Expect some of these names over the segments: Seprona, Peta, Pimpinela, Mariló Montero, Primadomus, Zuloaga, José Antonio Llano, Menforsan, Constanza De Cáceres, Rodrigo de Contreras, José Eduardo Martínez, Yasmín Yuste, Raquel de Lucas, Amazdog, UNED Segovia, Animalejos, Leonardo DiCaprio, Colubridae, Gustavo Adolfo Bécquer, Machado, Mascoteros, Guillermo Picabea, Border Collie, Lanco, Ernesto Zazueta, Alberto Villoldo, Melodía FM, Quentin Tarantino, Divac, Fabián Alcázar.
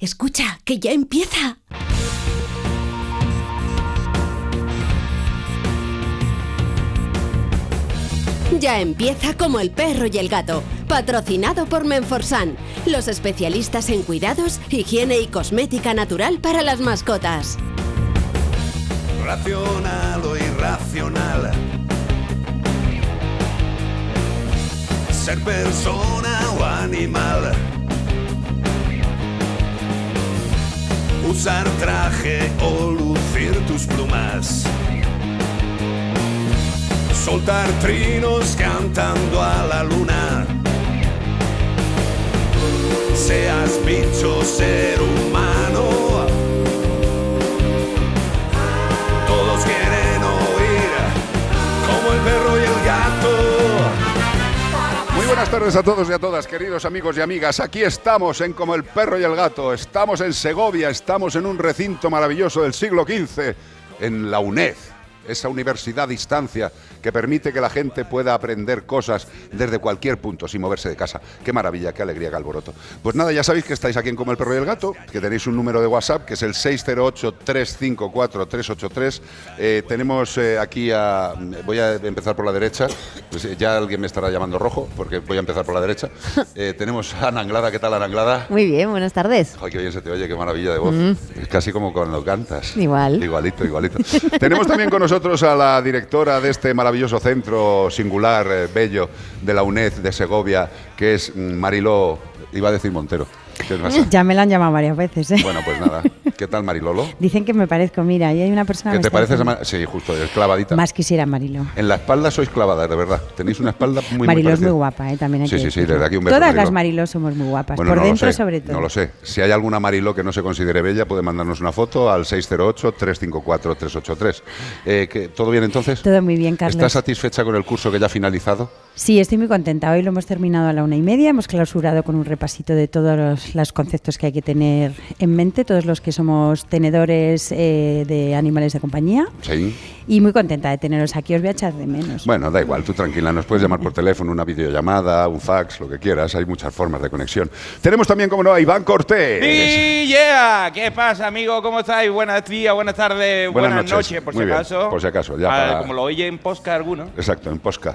Escucha, que ya empieza. Ya empieza como el perro y el gato, patrocinado por Menforsan, los especialistas en cuidados, higiene y cosmética natural para las mascotas. Racional o irracional, ser persona o animal, usar traje o lucir tus plumas, soltar trinos cantando a la luna. Seas bicho, ser humano, todos quieren oír como el perro y el gato. Muy buenas tardes a todos y a todas, queridos amigos y amigas. Aquí estamos en Como el perro y el gato. Estamos en Segovia, estamos en un recinto maravilloso del siglo XV, en la UNED. Esa universidad a distancia que permite que la gente pueda aprender cosas desde cualquier punto sin moverse de casa. Qué maravilla, qué alegría, qué alboroto. Pues nada, ya sabéis que estáis aquí en Como el perro y el gato, que tenéis un número de WhatsApp que es el 608-354-383. Tenemos aquí a... Voy a empezar por la derecha. Pues ya alguien me estará llamando rojo porque voy a empezar por la derecha. Tenemos a Ana Anglada. ¿Qué tal, Ana Anglada? Muy bien, buenas tardes. Ay, qué bien se te oye, qué maravilla de voz. Es casi como cuando cantas. Igual. Igualito, igualito. Tenemos también con nosotros a la directora de este maravilloso centro singular, bello, de la UNED de Segovia, que es Mariló, iba a decir Montero. Ya me la han llamado varias veces, ¿eh? Bueno, pues nada. ¿Qué tal, Marilolo? Dicen que me parezco, mira, ahí hay una persona... ¿Que te pareces a... Sí, justo, es clavadita. Más quisiera, Marilo. En la espalda sois clavadas, de verdad. Tenéis una espalda muy... Marilo es muy guapa, ¿eh? También hay... Sí, desde aquí un beso. Todas las Marilo somos muy guapas, bueno, por no dentro sobre todo. No lo sé. Si hay alguna Marilo que no se considere bella, puede mandarnos una foto al 608-354-383. ¿Todo bien, entonces? Todo muy bien, Carlos. ¿Estás satisfecha con el curso que ya ha finalizado? Sí, estoy muy contenta. Hoy lo hemos terminado a la 1:30. Hemos clausurado con un repasito de todos los conceptos que hay que tener en mente, todos los que somos tenedores de animales de compañía. Sí. Y muy contenta de teneros aquí, os voy a echar de menos. Bueno, da igual, tú tranquila, nos puedes llamar por teléfono, una videollamada, un fax, lo que quieras, hay muchas formas de conexión. Tenemos también, como no, a Iván Cortés. Sí, yeah. ¿Qué pasa, amigo? ¿Cómo estáis? Buenas días, buenas tardes, buenas noches, por si acaso. Por si acaso, ya. Para... Como lo oye en posca alguno. Exacto, en posca.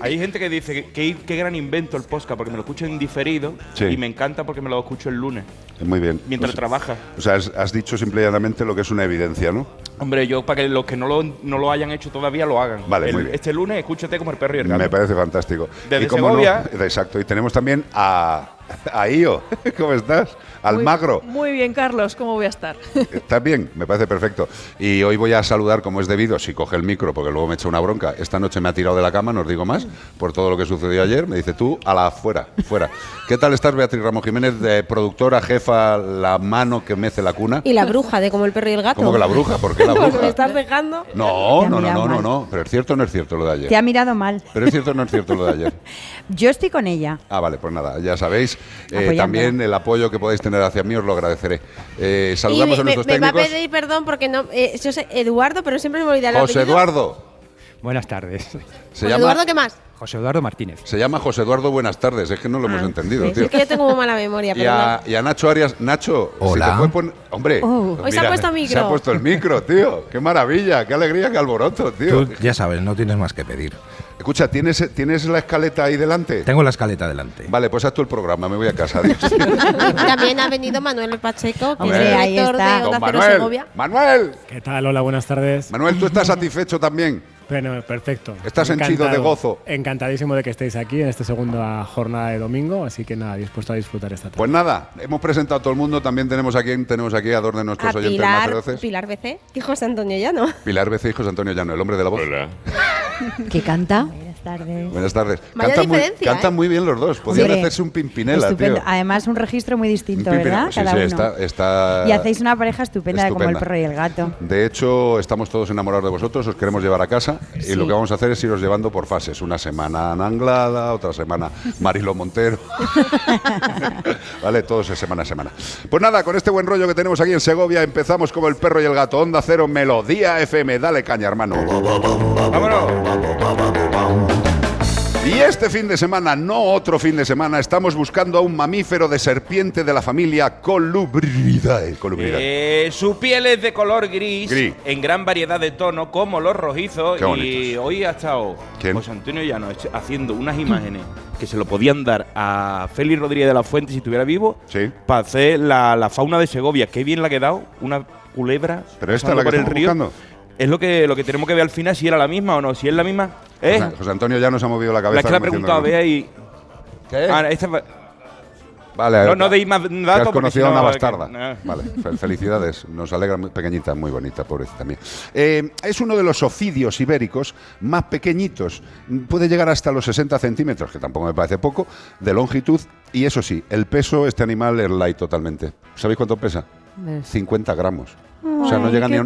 Hay gente que dice, qué gran invento el posca, porque me lo escucho en diferido, sí, y me encanta porque me lo escucho el lunes. Muy bien. Mientras trabaja. O sea, has dicho simple y llanamente lo que es una evidencia, ¿no? Hombre, yo para que los que no lo hayan hecho todavía lo hagan. Vale, muy bien. Este lunes escúchate Como el perro y el gato. Me parece fantástico. Desde Segovia. No, exacto. Y tenemos también a Io. ¿Cómo estás? Almagro. Muy bien, Carlos. ¿Cómo voy a estar? ¿Estás bien? Me parece perfecto. Y hoy voy a saludar como es debido, si coge el micro, porque luego me echa una bronca. Esta noche me ha tirado de la cama, no os digo más, por todo lo que sucedió ayer. Me dice, tú, a la fuera, fuera. ¿Qué tal estás, Beatriz Ramos Jiménez, productora, jefa, la mano que mece la cuna? Y la bruja de Como el perro y el gato. ¿Cómo que la bruja? ¿Por qué la bruja? ¿Me estás dejando? No. Pero es cierto o no es cierto lo de ayer. Te ha mirado mal. Pero es cierto o no es cierto lo de ayer. Yo estoy con ella. Ah, vale, pues nada, ya sabéis. También el apoyo que podéis tener hacia mí os lo agradeceré. Saludamos a nuestros técnicos. Me va a pedir perdón porque no... yo soy Eduardo, pero siempre me olvidaré. José Eduardo. Buenas tardes. ¿Se llama Eduardo? ¿Qué más? José Eduardo Martínez. Se llama José Eduardo Buenas tardes, es que no lo hemos entendido, tío. Es que yo tengo muy mala memoria. Y a Nacho Arias. Nacho, hola. Si te puedes poner... Hombre, hoy se ha puesto micro. Se ha puesto el micro, tío. Qué maravilla, qué alegría, qué alboroto, tío. Tú ya sabes, no tienes más que pedir. Escucha, ¿tienes la escaleta ahí delante? Tengo la escaleta delante. Vale, pues haz tú el programa, me voy a casa. Adiós. También ha venido Manuel Pacheco, que es director de Onda Cero Segovia. ¡Manuel! ¿Qué tal? Hola, buenas tardes. Manuel, ¿tú estás satisfecho también? Bueno, perfecto. ¿Estás henchido de gozo? Encantadísimo de que estéis aquí en esta segunda jornada de domingo, así que nada, dispuesto a disfrutar esta tarde. Pues nada, hemos presentado a todo el mundo, también tenemos aquí a dos de nuestros oyentes más feroces. Pilar B.C. y José Antonio Llano. Pilar B.C. y José Antonio Llano, el hombre de la voz. Hola. ¿Qué canta? Buenas tardes. Buenas tardes. Cantan muy bien los dos. Podrían hacerse un Pimpinela, estupendo, tío. Además, un registro muy distinto, ¿verdad? Sí, cada uno. Está y hacéis una pareja estupenda. De Como el perro y el gato. De hecho, estamos todos enamorados de vosotros, os queremos llevar a casa, sí, y lo que vamos a hacer es iros llevando por fases. Una semana Ana Anglada, otra semana Mariló Montero. Vale, todos es semana a semana. Pues nada, con este buen rollo que tenemos aquí en Segovia, empezamos Como el perro y el gato. Onda Cero, Melodía FM. Dale caña, hermano. ¡Vámonos! Y este fin de semana, no otro fin de semana, estamos buscando a un mamífero de serpiente de la familia Colubridae. Su piel es de color gris, en gran variedad de tonos, como los rojizos. Y hoy ha estado José Antonio Llano haciendo unas imágenes que se lo podían dar a Félix Rodríguez de la Fuente si estuviera vivo, para hacer la fauna de Segovia. Qué bien la ha quedado, una culebra. Pero esta es la que estamos buscando. Es lo que tenemos que ver al final, si era la misma o no. Si es la misma... José Antonio ya nos ha movido la cabeza. La que le ha preguntado a Bea y... ¿Qué? Ah, esta... Vale, no deis más datos. Has conocido a una bastarda. No. Vale, felicidades. Nos alegra, muy pequeñita, muy bonita, pobrecita también. Es uno de los ofidios ibéricos más pequeñitos. Puede llegar hasta los 60 centímetros, que tampoco me parece poco, de longitud. Y eso sí, el peso, este animal es light totalmente. ¿Sabéis cuánto pesa? 50 gramos. O sea, no llega ni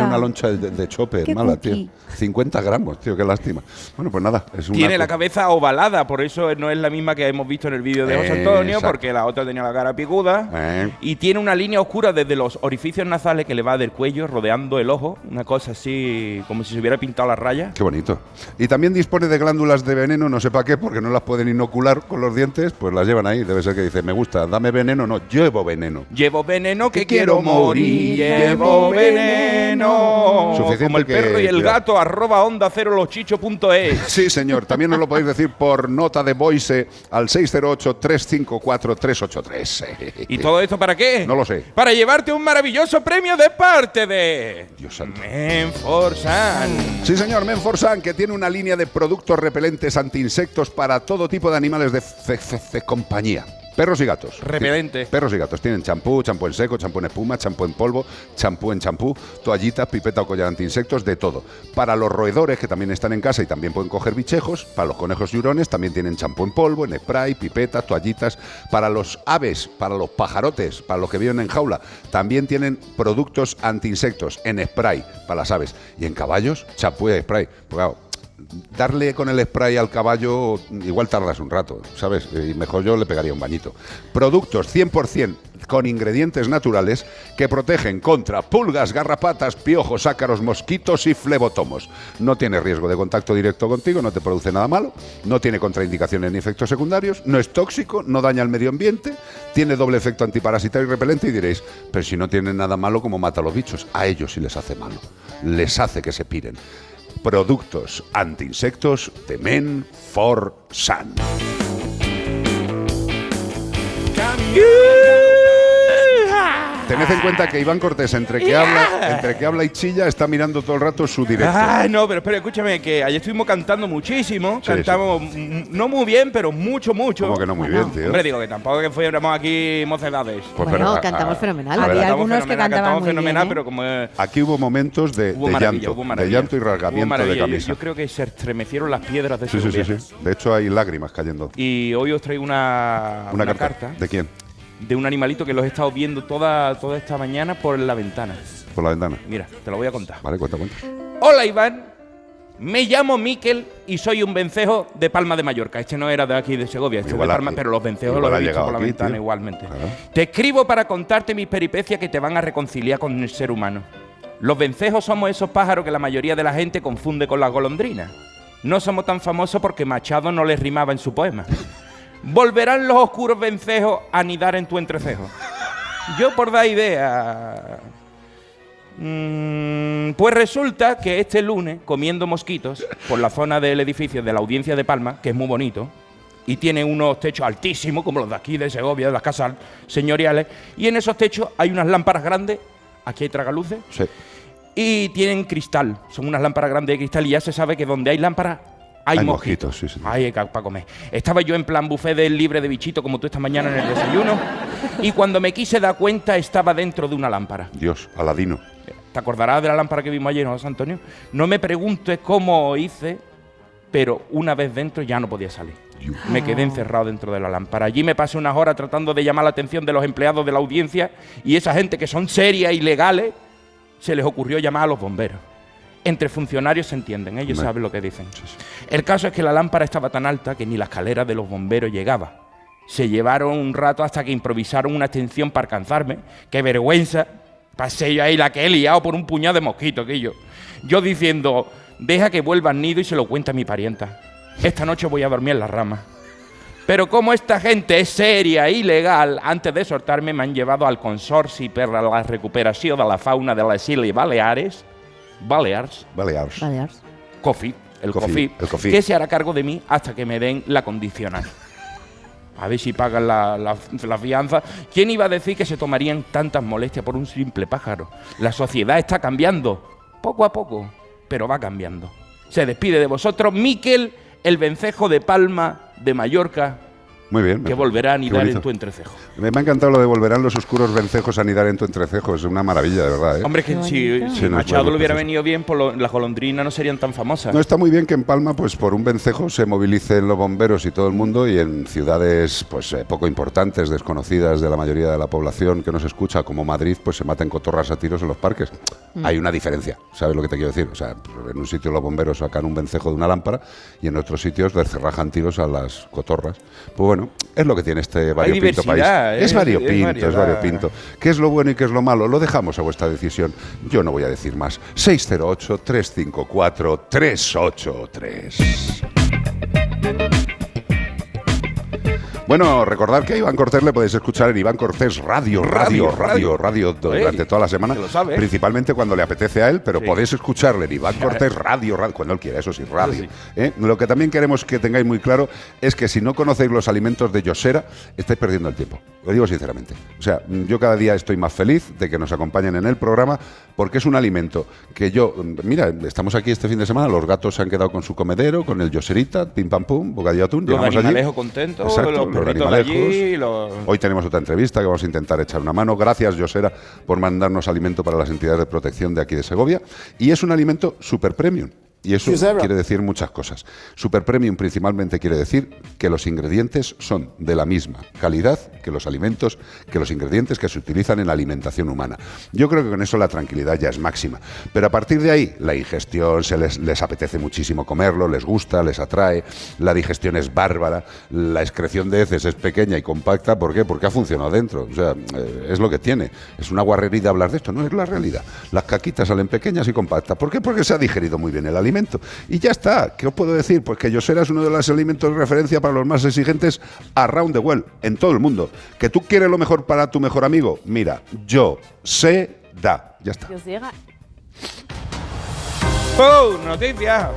una loncha de chope, qué mala, tío. 50 gramos, tío, qué lástima. Bueno, pues nada. Tiene la cabeza ovalada, por eso no es la misma que hemos visto en el vídeo de José Antonio, exacto, porque la otra tenía la cara picuda. Y tiene una línea oscura desde los orificios nasales que le va del cuello, rodeando el ojo, una cosa así, como si se hubiera pintado las rayas. Qué bonito. Y también dispone de glándulas de veneno, no sé para qué, porque no las pueden inocular con los dientes, pues las llevan ahí. Debe ser que dice, me gusta, dame veneno, no, llevo veneno. Llevo veneno que quiero morir. Llevo veneno. Suficiente como el perro y el gato, @ ondacerolochicho.es. Sí, señor. También nos lo podéis decir por nota de voice al 608-354-383. ¿Y todo esto para qué? No lo sé. Para llevarte un maravilloso premio de parte de... Dios santo. Menforsan. Sí, señor. Menforsan, que tiene una línea de productos repelentes anti-insectos para todo tipo de animales de compañía. Perros y gatos. Repelente. Perros y gatos. Tienen champú, champú en seco, champú en espuma, champú en polvo, champú en champú, toallitas, pipeta o collar antiinsectos, de todo. Para los roedores, que también están en casa y también pueden coger bichejos, para los conejos y hurones también tienen champú en polvo, en spray, pipetas, toallitas. Para los aves, para los pajarotes, para los que viven en jaula, también tienen productos antiinsectos en spray para las aves. Y en caballos, champú y spray. Pues claro, darle con el spray al caballo igual tardas un rato, ¿sabes? Y mejor yo le pegaría un bañito. Productos 100% con ingredientes naturales que protegen contra pulgas, garrapatas, piojos, ácaros, mosquitos y flebotomos. No tiene riesgo de contacto directo contigo, no te produce nada malo, no tiene contraindicaciones ni efectos secundarios, no es tóxico, no daña al medio ambiente, tiene doble efecto antiparasitario y repelente. Y diréis, pero si no tiene nada malo, ¿cómo mata a los bichos? A ellos sí les hace malo, les hace que se piren. Productos anti-insectos de Menforsan. Tened en cuenta que Iván Cortés, entre que habla y chilla, está mirando todo el rato su directo. Ah, no, pero escúchame, que ayer estuvimos cantando muchísimo. Sí, cantamos, sí, no muy bien, pero mucho. Como que no muy bien, tío. Hombre, digo que tampoco que fuéramos aquí mocedades. Pues bueno, pero cantamos fenomenal. Había algunos que cantaban muy bien, ¿eh? Pero como, aquí hubo momentos de llanto y rasgamiento de camisa. Yo creo que se estremecieron las piedras de Segovia. Sí. De hecho, hay lágrimas cayendo. Y hoy os traigo una carta. ¿De quién? De un animalito que los he estado viendo toda esta mañana por la ventana. ¿Por la ventana? Mira, te lo voy a contar. Vale, cuenta. Hola, Iván. Me llamo Miquel y soy un vencejo de Palma de Mallorca. Este no era de aquí de Segovia, este igual de Palma, pero los vencejos los he visto por la ventana, tío, igualmente. Claro. Te escribo para contarte mis peripecias que te van a reconciliar con el ser humano. Los vencejos somos esos pájaros que la mayoría de la gente confunde con las golondrinas. No somos tan famosos porque Machado no les rimaba en su poema. Volverán los oscuros vencejos a anidar en tu entrecejo. Yo por dar idea... pues resulta que este lunes, comiendo mosquitos por la zona del edificio de la Audiencia de Palma, que es muy bonito, y tiene unos techos altísimos, como los de aquí de Segovia, de las casas señoriales, y en esos techos hay unas lámparas grandes, aquí hay tragaluces, sí, y tienen cristal, son unas lámparas grandes de cristal, y ya se sabe que donde hay lámparas hay mosquitos. Sí, hay para comer. Estaba yo en plan buffet del libre de bichito, como tú esta mañana en el desayuno, y cuando me quise dar cuenta estaba dentro de una lámpara. Dios, Aladino. ¿Te acordarás de la lámpara que vimos ayer, no, José Antonio? No me preguntes cómo hice, pero una vez dentro ya no podía salir. Me quedé encerrado dentro de la lámpara. Allí me pasé unas horas tratando de llamar la atención de los empleados de la audiencia, y esa gente que son serias y legales, se les ocurrió llamar a los bomberos. Entre funcionarios se entienden, ellos saben lo que dicen. Sí. El caso es que la lámpara estaba tan alta que ni la escalera de los bomberos llegaba. Se llevaron un rato hasta que improvisaron una extensión para alcanzarme. ¡Qué vergüenza! Pasé yo ahí la que he liado por un puñado de mosquitos. Yo diciendo, deja que vuelva al nido y se lo cuenta a mi parienta. Esta noche voy a dormir en las ramas. Pero como esta gente es seria y legal, antes de soltarme me han llevado al Consorci per la recuperación de la fauna de las Islas Baleares, Balears. COFIP, que se hará cargo de mí hasta que me den la condicional. A ver si pagan la fianza. ¿Quién iba a decir que se tomarían tantas molestias por un simple pájaro? La sociedad está cambiando, poco a poco, pero va cambiando. Se despide de vosotros Miquel, el vencejo de Palma de Mallorca. Muy bien. Que volverá a anidar en tu entrecejo. Me ha encantado lo de volverán los oscuros vencejos a anidar en tu entrecejo. Es una maravilla, de verdad, ¿eh? Hombre, que si Machado le hubiera venido bien, las golondrinas no serían tan famosas. No, está muy bien que en Palma, pues por un vencejo se movilicen los bomberos y todo el mundo, y en ciudades pues poco importantes, desconocidas de la mayoría de la población que nos escucha, como Madrid, pues se maten cotorras a tiros en los parques. Hay una diferencia, ¿sabes lo que te quiero decir? O sea, en un sitio los bomberos sacan un vencejo de una lámpara y en otros sitios descerrajan tiros a las cotorras. Pues bueno, es lo que tiene este variopinto país. Es variopinto, es variopinto. ¿Qué es lo bueno y qué es lo malo? Lo dejamos a vuestra decisión. Yo no voy a decir más. 608-354-383. Bueno, recordad que a Iván Cortés le podéis escuchar en Iván Cortés Radio durante toda la semana. Principalmente cuando le apetece a él, pero sí, podéis escucharle en Iván Cortés Radio cuando él quiera, eso sí, radio. Sí. Lo que también queremos que tengáis muy claro es que si no conocéis los alimentos de Josera, estáis perdiendo el tiempo. Lo digo sinceramente. O sea, yo cada día estoy más feliz de que nos acompañen en el programa porque es un alimento que yo... Mira, estamos aquí este fin de semana, los gatos se han quedado con su comedero, con el Joserita, pim pam pum, bocadillo atún. Los animalejos contentos. Exacto. Hoy tenemos otra entrevista que vamos a intentar echar una mano. Gracias, Josera, por mandarnos alimento para las entidades de protección de aquí de Segovia. Y es un alimento super premium. Y eso quiere decir muchas cosas. Super premium principalmente quiere decir que los ingredientes son de la misma calidad que los alimentos, que los ingredientes que se utilizan en la alimentación humana. Yo creo que con eso la tranquilidad ya es máxima. Pero a partir de ahí, la ingestión, les apetece muchísimo comerlo, les gusta, les atrae, la digestión es bárbara, la excreción de heces es pequeña y compacta. ¿Por qué? Porque ha funcionado dentro. O sea, es lo que tiene. Es una guarrería hablar de esto, no es la realidad. Las caquitas salen pequeñas y compactas. ¿Por qué? Porque se ha digerido muy bien el alimento. Y ya está. ¿Qué os puedo decir? Pues que Josera es uno de los alimentos de referencia para los más exigentes around the world, en todo el mundo. ¿Que tú quieres lo mejor para tu mejor amigo? Mira, Josera. Ya está. Josera. ¡Pum! Noticias.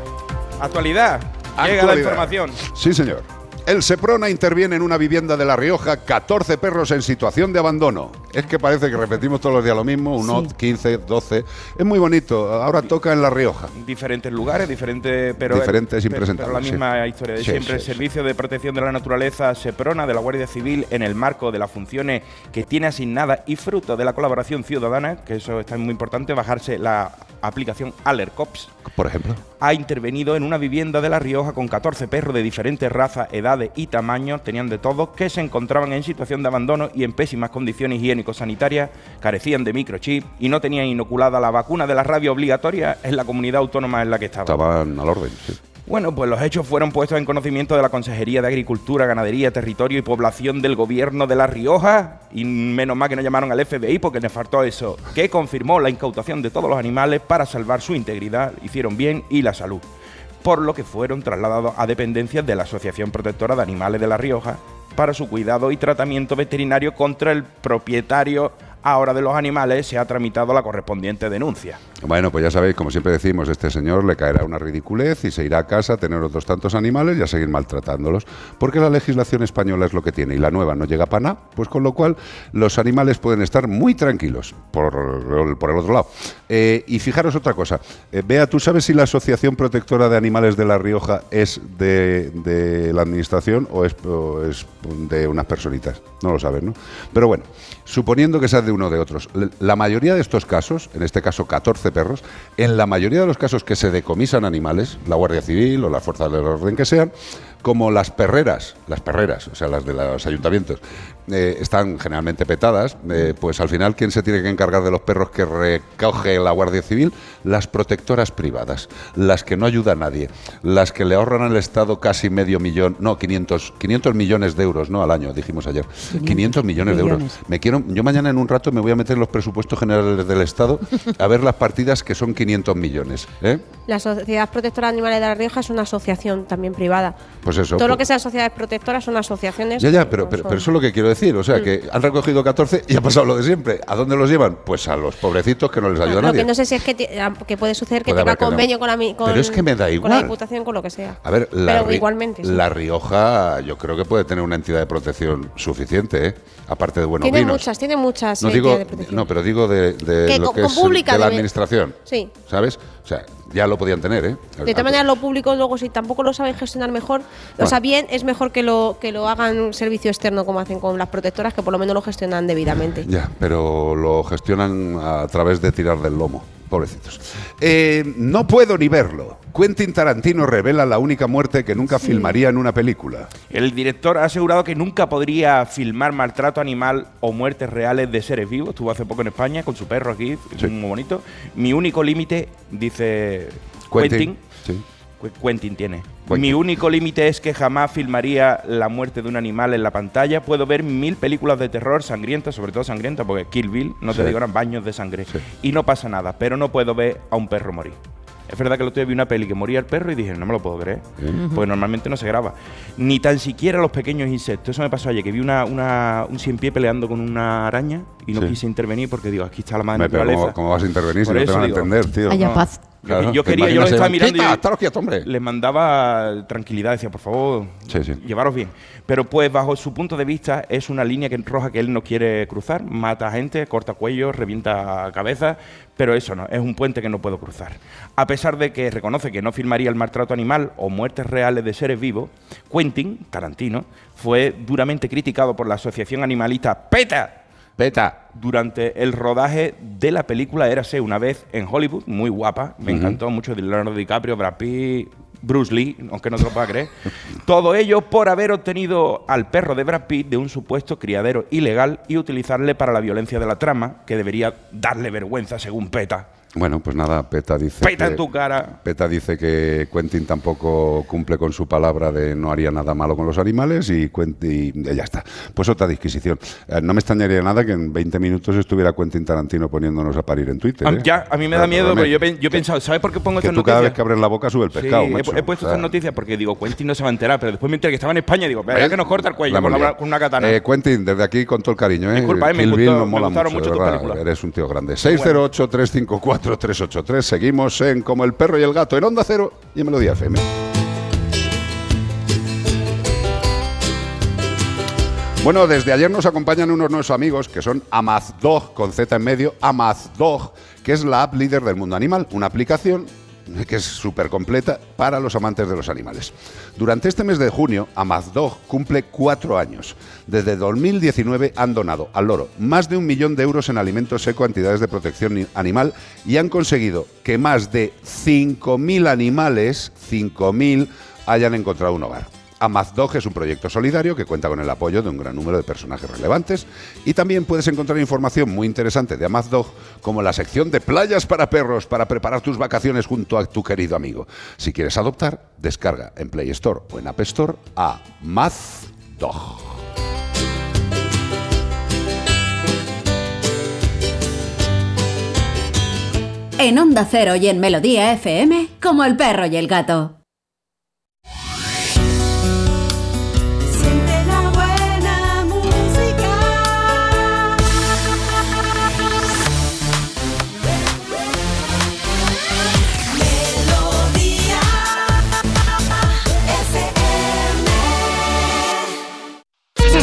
Actualidad. Llega la información. Sí, señor. El Seprona interviene en una vivienda de La Rioja, 14 perros en situación de abandono. Es que parece que repetimos todos los días lo mismo, uno, 15, 12. Es muy bonito, ahora toca en La Rioja. Diferentes lugares, diferentes impresentables. Pero la misma historia de siempre. El Servicio de Protección de la Naturaleza Seprona de la Guardia Civil, en el marco de las funciones que tiene asignadas y fruto de la colaboración ciudadana, que eso está muy importante, bajarse la aplicación AlertCops, por ejemplo, ha intervenido en una vivienda de La Rioja con 14 perros de diferentes razas, edades y tamaños, tenían de todo, que se encontraban en situación de abandono y en pésimas condiciones higiénico-sanitarias, carecían de microchip y no tenían inoculada la vacuna de la rabia obligatoria en la comunidad autónoma en la que estaban. Estaban al orden, sí. Bueno, pues los hechos fueron puestos en conocimiento de la Consejería de Agricultura, Ganadería, Territorio y Población del Gobierno de La Rioja, y menos mal que no llamaron al FBI porque les faltó eso, que confirmó la incautación de todos los animales para salvar su integridad, hicieron bien, y la salud, por lo que fueron trasladados a dependencias de la Asociación Protectora de Animales de La Rioja para su cuidado y tratamiento veterinario. Contra el propietario ahora de los animales se ha tramitado la correspondiente denuncia. Bueno, pues ya sabéis, como siempre decimos, este señor le caerá una ridiculez y se irá a casa a tener otros tantos animales y a seguir maltratándolos, porque la legislación española es lo que tiene y la nueva no llega para nada, pues con lo cual los animales pueden estar muy tranquilos por el otro lado. Y fijaros otra cosa, Bea, ¿tú sabes si la Asociación Protectora de Animales de La Rioja es de la administración o es de unas personitas? No lo sabes, ¿no? Pero bueno, suponiendo que sea de uno o de otros, la mayoría de estos casos, en este caso 14 perros, en la mayoría de los casos que se decomisan animales, la Guardia Civil o las fuerzas del orden que sean, como las perreras, o sea, las de los ayuntamientos, están generalmente petadas, pues al final, ¿quién se tiene que encargar de los perros que recoge de la Guardia Civil, las protectoras privadas, las que no ayuda a nadie, las que le ahorran al Estado casi medio millón, no, 500 millones de euros, no al año, dijimos ayer, 500 millones de euros. Yo mañana en un rato me voy a meter en los presupuestos generales del Estado a ver las partidas que son 500 millones. ¿Eh? La Sociedad Protectora de Animales de La Rioja es una asociación también privada. Pues eso. Todo lo que sea sociedades protectoras son asociaciones. Ya, pero eso es lo que quiero decir, o sea, que han recogido 14 y ha pasado lo de siempre. ¿A dónde los llevan? Pues a los pobrecitos que no les ayuda a nadie. Lo que no sé si es que puede suceder que tenga convenio con la Pero es que me da igual. Con la Diputación, con lo que sea. A ver, igualmente, sí. La Rioja yo creo que puede tener una entidad de protección suficiente, ¿eh? Aparte de buenos vinos. Tiene muchas no digo, de protección. No, pero digo de la administración. Sí. ¿Sabes? O sea, ya lo podían tener, ¿eh? De todas maneras, lo público luego, si tampoco lo saben gestionar mejor, bueno, o sea, bien, es mejor que lo hagan un servicio externo como hacen con las protectoras, que por lo menos lo gestionan debidamente. Ya, pero lo gestionan a través de tirar del lomo. Pobrecitos. No puedo ni verlo. Quentin Tarantino revela la única muerte que nunca filmaría en una película. El director ha asegurado que nunca podría filmar maltrato animal o muertes reales de seres vivos. Estuvo hace poco en España con su perro aquí, muy bonito. Mi único límite, dice Quentin. Mi único límite es que jamás filmaría la muerte de un animal en la pantalla. Puedo ver 1000 películas de terror sangrientas, sobre todo sangrientas, porque Kill Bill, te digo, eran baños de sangre. Sí. Y no pasa nada, pero no puedo ver a un perro morir. Es verdad que el otro día vi una peli que moría el perro y dije, no me lo puedo creer, porque normalmente no se graba. Ni tan siquiera los pequeños insectos. Eso me pasó ayer, que vi un cienpié peleando con una araña y no quise intervenir porque digo, aquí está la madre naturaleza. ¿Cómo vas a intervenir si no te van a entender, tío? Haya paz. Claro, yo les estaba mirando y les mandaba tranquilidad, decía, por favor, llevaros bien. Pero pues bajo su punto de vista es una línea roja que él no quiere cruzar, mata gente, corta cuellos, revienta cabezas, pero eso no, es un puente que no puedo cruzar. A pesar de que reconoce que no firmaría el maltrato animal o muertes reales de seres vivos, Quentin Tarantino fue duramente criticado por la asociación animalista Peta durante el rodaje de la película Érase una vez en Hollywood, muy guapa, me encantó mucho, de Leonardo DiCaprio, Brad Pitt, Bruce Lee, aunque no te lo pueda creer. Todo ello por haber obtenido al perro de Brad Pitt de un supuesto criadero ilegal y utilizarle para la violencia de la trama, que debería darle vergüenza según Peta. Bueno, pues nada, Peta dice... ¡Peta en tu cara! Peta dice que Quentin tampoco cumple con su palabra de no haría nada malo con los animales y Quentin... Ya está. Pues otra disquisición. No me extrañaría nada que en 20 minutos estuviera Quentin Tarantino poniéndonos a parir en Twitter. ¿Eh? Ya, a mí me da miedo, pero yo he pensado, ¿sabes por qué pongo estas noticias? Cada vez que abres la boca sube el pescado, macho. He puesto estas noticias porque digo, Quentin no se va a enterar, pero después mientras que estaba en España digo, ¿verdad que nos corta el cuello con una katana? Quentin, desde aquí con todo el cariño, ¿eh? Disculpa, me gustaron mucho tus películas. Eres un tío grande. 608-354-383. Seguimos en Como el perro y el gato en Onda Cero y en Melodía FM. Bueno, desde ayer nos acompañan unos nuevos amigos que son Amazdog, con Z en medio, Amazdog, que es la app líder del mundo animal, una aplicación que es súper completa para los amantes de los animales. Durante este mes de junio, Amazdog cumple 4 años. Desde 2019 han donado al loro más de 1 millón de euros en alimentos seco a entidades de protección animal y han conseguido que más de 5.000 animales, 5.000, hayan encontrado un hogar. Amazdog es un proyecto solidario que cuenta con el apoyo de un gran número de personajes relevantes y también puedes encontrar información muy interesante de Amazdog, como la sección de playas para perros para preparar tus vacaciones junto a tu querido amigo. Si quieres adoptar, descarga en Play Store o en App Store a Amazdog. En Onda Cero y en Melodía FM, Como el perro y el gato.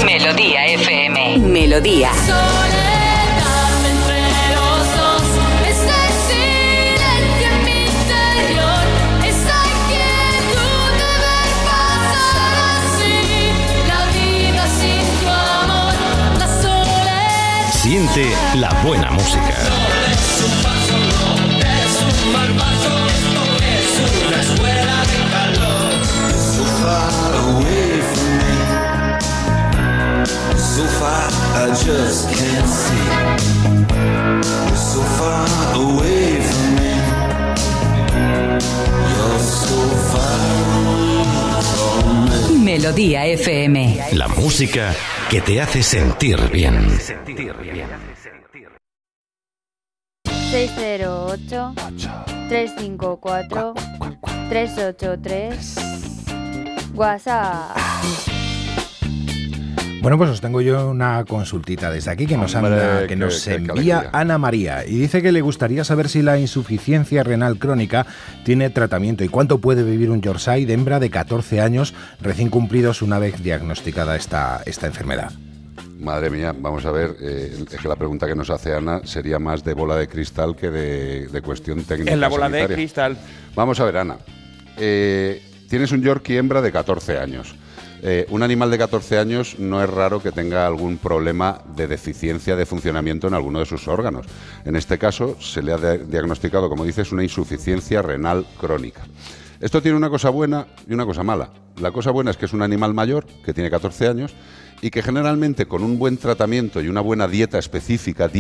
Melodía FM. Melodía. Soledad entre los dos. Este silencio en mi interior. Esta inquietud de ver pasar así la vida sin tu amor. La soledad. Siente la buena música. No es un paso, no es un mal paso. Esto es una escuela de calor. So far away from me. So far, I just can't see. So far away. Melodía FM. La música que te hace sentir bien. 608-354-383. WhatsApp. Bueno, pues os tengo yo una consultita desde aquí que nos, envía Ana María, y dice que le gustaría saber si la insuficiencia renal crónica tiene tratamiento y cuánto puede vivir un Yorkshire de hembra de 14 años recién cumplidos una vez diagnosticada esta enfermedad. Madre mía, vamos a ver, es que la pregunta que nos hace Ana sería más de bola de cristal que de cuestión técnica. En la bola sanitaria. De cristal. Vamos a ver, Ana, tienes un Yorkie hembra de 14 años. Un animal de 14 años no es raro que tenga algún problema de deficiencia de funcionamiento en alguno de sus órganos. En este caso, se le ha diagnosticado, como dices, una insuficiencia renal crónica. Esto tiene una cosa buena y una cosa mala. La cosa buena es que es un animal mayor, que tiene 14 años, y que generalmente con un buen tratamiento y una buena dieta específica,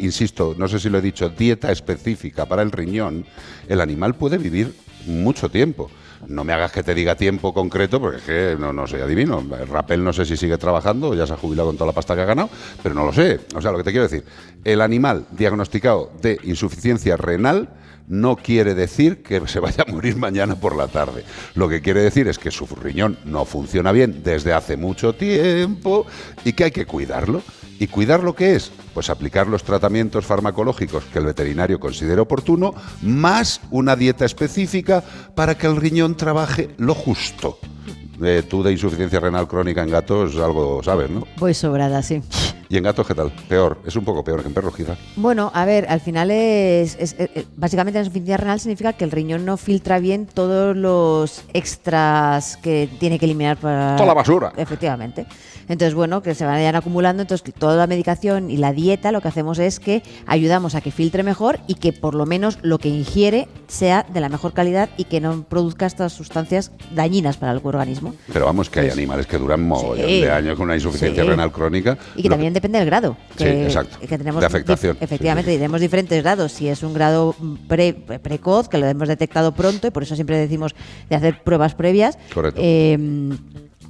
insisto, no sé si lo he dicho, dieta específica para el riñón, el animal puede vivir mucho tiempo. No me hagas que te diga tiempo concreto, porque es que no soy adivino. Rappel no sé si sigue trabajando, ya se ha jubilado con toda la pasta que ha ganado, pero no lo sé. O sea, lo que te quiero decir, el animal diagnosticado de insuficiencia renal no quiere decir que se vaya a morir mañana por la tarde. Lo que quiere decir es que su riñón no funciona bien desde hace mucho tiempo y que hay que cuidarlo. ¿Y cuidar lo que es? Pues aplicar los tratamientos farmacológicos que el veterinario considere oportuno, más una dieta específica para que el riñón trabaje lo justo. Tú de insuficiencia renal crónica en gatos algo sabes, ¿no? Voy sobrada, sí. ¿Y en gatos qué tal? Peor, es un poco peor que en perros quizá. Bueno, a ver, al final básicamente la insuficiencia renal significa que el riñón no filtra bien todos los extras que tiene que eliminar para... Toda la basura. Efectivamente. Entonces, bueno, que se vayan acumulando, entonces toda la medicación y la dieta lo que hacemos es que ayudamos a que filtre mejor y que por lo menos lo que ingiere sea de la mejor calidad y que no produzca estas sustancias dañinas para el organismo. Pero vamos, que pues, hay animales que duran mogollón de años con una insuficiencia renal crónica. Y que también depende del grado que tenemos de afectación. Efectivamente, tenemos diferentes grados. Si es un grado precoz, que lo hemos detectado pronto, y por eso siempre decimos de hacer pruebas previas. Correcto.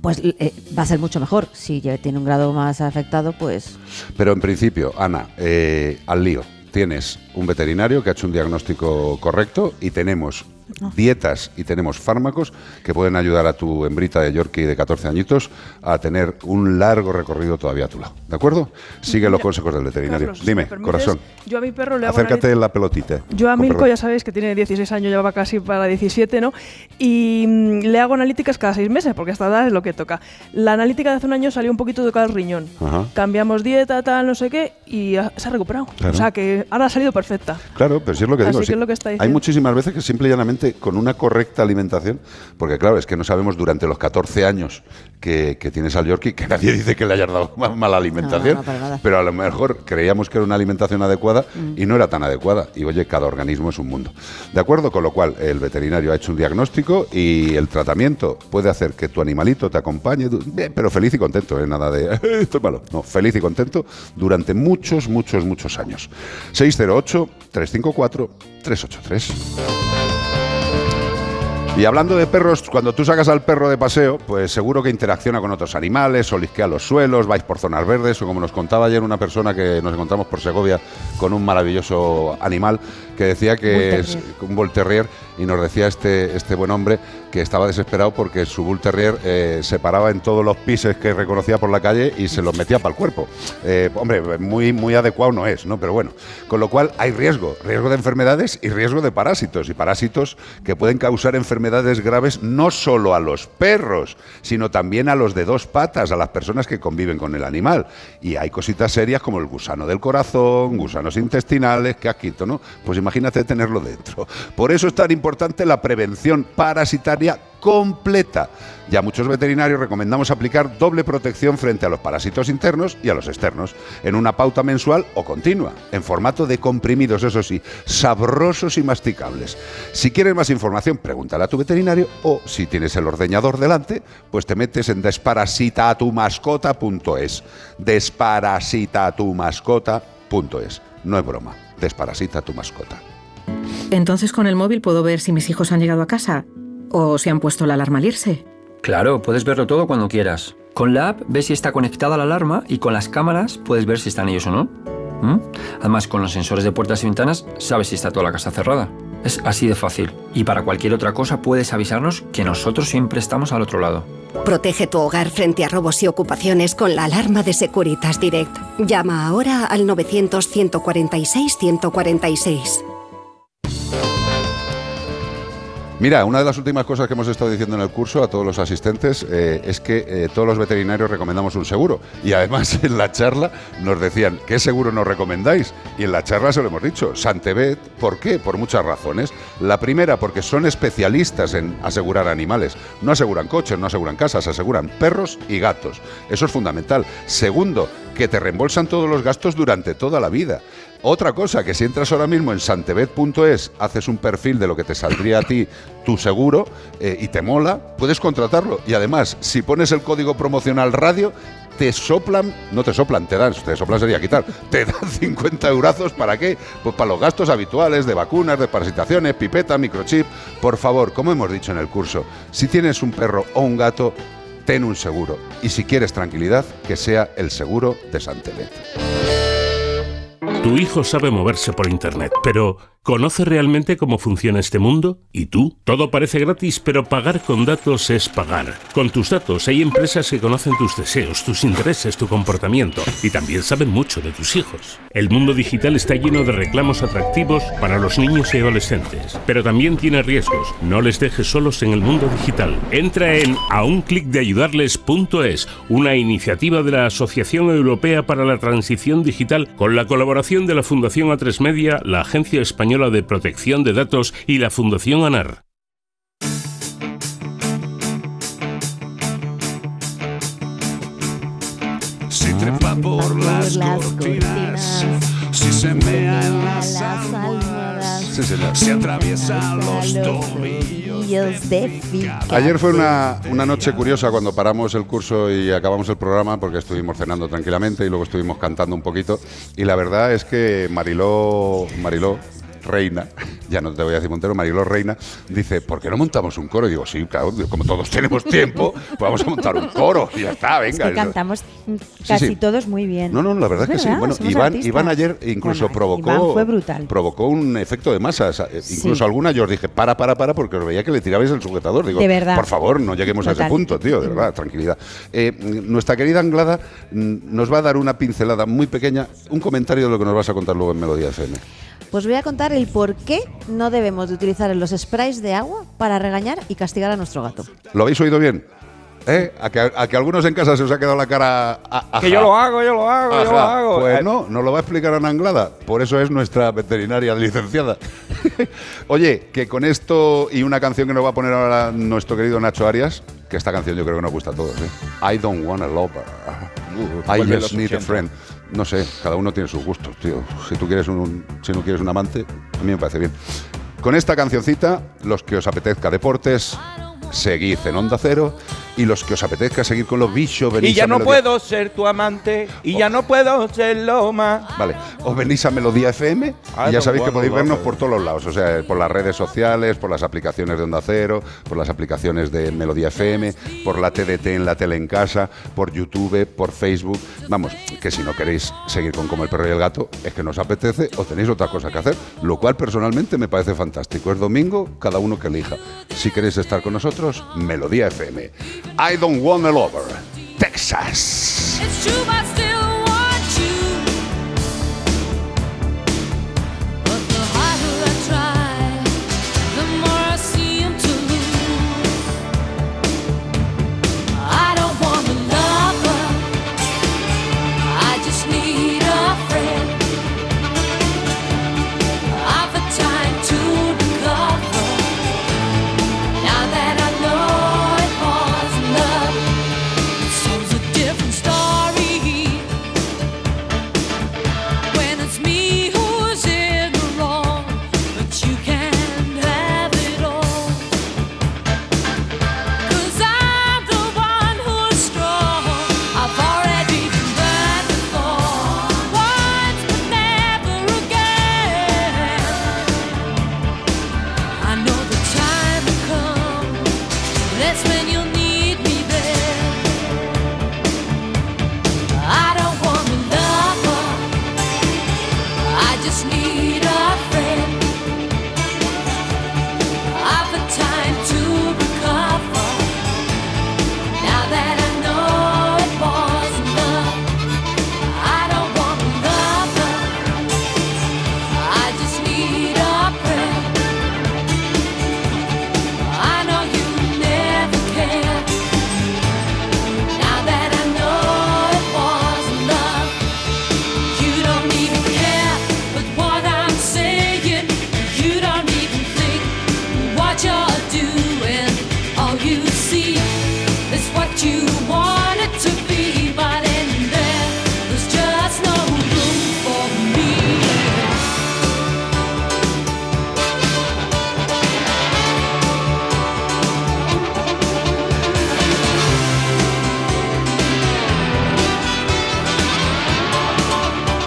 Pues va a ser mucho mejor. Si ya tiene un grado más afectado, pues... Pero en principio, Ana, al lío. Tienes un veterinario que ha hecho un diagnóstico correcto y tenemos dietas y tenemos fármacos que pueden ayudar a tu hembrita de Yorkie de 14 añitos a tener un largo recorrido todavía a tu lado. ¿De acuerdo? Sigue los consejos del veterinario. Carlos, dime, corazón. Yo a mi perro le hago... Acércate la pelotita. Yo a Mirko, ya sabéis que tiene 16 años, ya va casi para 17, ¿no? Y le hago analíticas cada 6 meses, porque hasta edad es lo que toca. La analítica de hace un año salió un poquito tocada el riñón. Ajá. Cambiamos dieta, tal, no sé qué, y se ha recuperado. Claro. O sea, que ahora ha salido perfecta. Claro, pero sí es lo que digo. Así que es lo que está diciendo. Hay muchísimas veces que simple y llanamente con una correcta alimentación, porque claro, es que no sabemos durante los 14 años que tienes al Yorkie, que nadie dice que le hayas dado mala alimentación, no, pero a lo mejor creíamos que era una alimentación adecuada y no era tan adecuada, y oye, cada organismo es un mundo, ¿de acuerdo? Con lo cual el veterinario ha hecho un diagnóstico y el tratamiento puede hacer que tu animalito te acompañe, pero feliz y contento, nada de esto es malo, no, feliz y contento durante muchos años. 608-354-383. Y hablando de perros, cuando tú sacas al perro de paseo, pues seguro que interacciona con otros animales, olisquea los suelos, vais por zonas verdes, o como nos contaba ayer una persona que nos encontramos por Segovia con un maravilloso animal que decía que es un bull terrier, y nos decía este buen hombre que estaba desesperado porque su bull terrier se paraba en todos los pises que reconocía por la calle y se los metía para el cuerpo. Hombre, muy adecuado no es, ¿no? Pero bueno, con lo cual hay riesgo de enfermedades y riesgo de parásitos, y parásitos que pueden causar enfermedades graves no solo a los perros, sino también a los de dos patas, a las personas que conviven con el animal. Y hay cositas serias como el gusano del corazón, gusanos intestinales, qué asquito, ¿no? Pues imagínate tenerlo dentro. Por eso es tan importante la prevención parasitaria completa. Ya muchos veterinarios recomendamos aplicar doble protección frente a los parásitos internos y a los externos, en una pauta mensual o continua, en formato de comprimidos, eso sí, sabrosos y masticables. Si quieres más información, pregúntale a tu veterinario, o si tienes el ordeñador delante, pues te metes en desparasitatumascota.es. Desparasitatumascota.es. No es broma, desparasita tu mascota. Entonces con el móvil puedo ver si mis hijos han llegado a casa o si han puesto la alarma al irse. Claro, puedes verlo todo cuando quieras. Con la app ves si está conectada la alarma y con las cámaras puedes ver si están ellos o no. Además, con los sensores de puertas y ventanas sabes si está toda la casa cerrada. Es así de fácil. Y para cualquier otra cosa puedes avisarnos, que nosotros siempre estamos al otro lado. Protege tu hogar frente a robos y ocupaciones con la alarma de Securitas Direct. Llama ahora al 900 146 146. Mira, una de las últimas cosas que hemos estado diciendo en el curso a todos los asistentes es que todos los veterinarios recomendamos un seguro. Y además en la charla nos decían, ¿qué seguro nos recomendáis? Y en la charla se lo hemos dicho, Santévet. ¿Por qué? Por muchas razones. La primera, porque son especialistas en asegurar animales. No aseguran coches, no aseguran casas, aseguran perros y gatos. Eso es fundamental. Segundo, que te reembolsan todos los gastos durante toda la vida. Otra cosa, que si entras ahora mismo en santévet.es, haces un perfil de lo que te saldría a ti tu seguro y te mola, puedes contratarlo. Y además, si pones el código promocional radio, te soplan, no te soplan, te dan, te soplan sería quitar, te dan 50 eurazos, ¿para qué? Pues para los gastos habituales de vacunas, de parasitaciones, pipeta, microchip. Por favor, como hemos dicho en el curso, si tienes un perro o un gato, ten un seguro. Y si quieres tranquilidad, que sea el seguro de Santévet. Tu hijo sabe moverse por internet, pero ¿conoce realmente cómo funciona este mundo? ¿Y tú? Todo parece gratis, pero pagar con datos es pagar. Con tus datos hay empresas que conocen tus deseos, tus intereses, tu comportamiento, y también saben mucho de tus hijos. El mundo digital está lleno de reclamos atractivos para los niños y adolescentes, pero también tiene riesgos. No les dejes solos en el mundo digital. Entra en aunclicdeayudarles.es, una iniciativa de la Asociación Europea para la Transición Digital, con la colaboración de la Fundación A3 Media, la Agencia Española de Protección de Datos y la Fundación ANAR. Si trepa por las cortinas, si se mea en las almohadas, si atraviesa los tobillos de fica. Ayer fue una noche curiosa cuando paramos el curso y acabamos el programa, porque estuvimos cenando tranquilamente y luego estuvimos cantando un poquito. Y la verdad es que Mariló Reina, ya no te voy a decir Montero, Mariló Reina, dice, ¿por qué no montamos un coro? Y digo, sí, claro, como todos tenemos tiempo, pues vamos a montar un coro y ya está, venga. Es que cantamos casi todos muy bien. No, la verdad es que sí. Bueno, Iván ayer incluso provocó, fue brutal. Provocó un efecto de masas. Incluso alguna yo os dije, para, porque os veía que le tirabais el sujetador. Digo, de verdad, por favor, no lleguemos a ese punto, tío, de verdad, tranquilidad. Nuestra querida Anglada nos va a dar una pincelada muy pequeña, un comentario de lo que nos vas a contar luego en Melodía FM. Pues voy a contar el por qué no debemos de utilizar los sprays de agua para regañar y castigar a nuestro gato. ¿Lo habéis oído bien? ¿Eh? ¿A que algunos en casa se os ha quedado la cara... Ajá. Que yo lo hago, ajá. Yo lo hago. Pues no, nos lo va a explicar Ana Anglada. Por eso es nuestra veterinaria licenciada. Oye, que con esto y una canción que nos va a poner ahora nuestro querido Nacho Arias, que esta canción yo creo que nos gusta a todos, ¿eh? I don't want a lover, I just need a friend. No sé, cada uno tiene sus gustos, tío. Si tú quieres si no quieres un amante, a mí me parece bien. Con esta cancioncita, los que os apetezca deportes, seguid en Onda Cero, y los que os apetezca seguir con los bichos, venís a Melodía. Y ya no puedo ser tu amante, y ya no puedo ser Loma. Vale, os venís a Melodía FM, y ya sabéis que podéis vernos por todos los lados, o sea, por las redes sociales, por las aplicaciones de Onda Cero, por las aplicaciones de Melodía FM, por la TDT en la tele en casa, por YouTube, por Facebook. Vamos, que si no queréis seguir con Como el Perro y el Gato, es que no os apetece o tenéis otra cosa que hacer, lo cual personalmente me parece fantástico. Es domingo, cada uno que elija. Si queréis estar con nosotros, Melodía FM. I don't want a lover. Texas. It's true, I still want you. But the harder I try, the more I seem to lose. I don't want a lover. I just need a friend. I've a time to recover. Now that I know it was love, it shows a different story.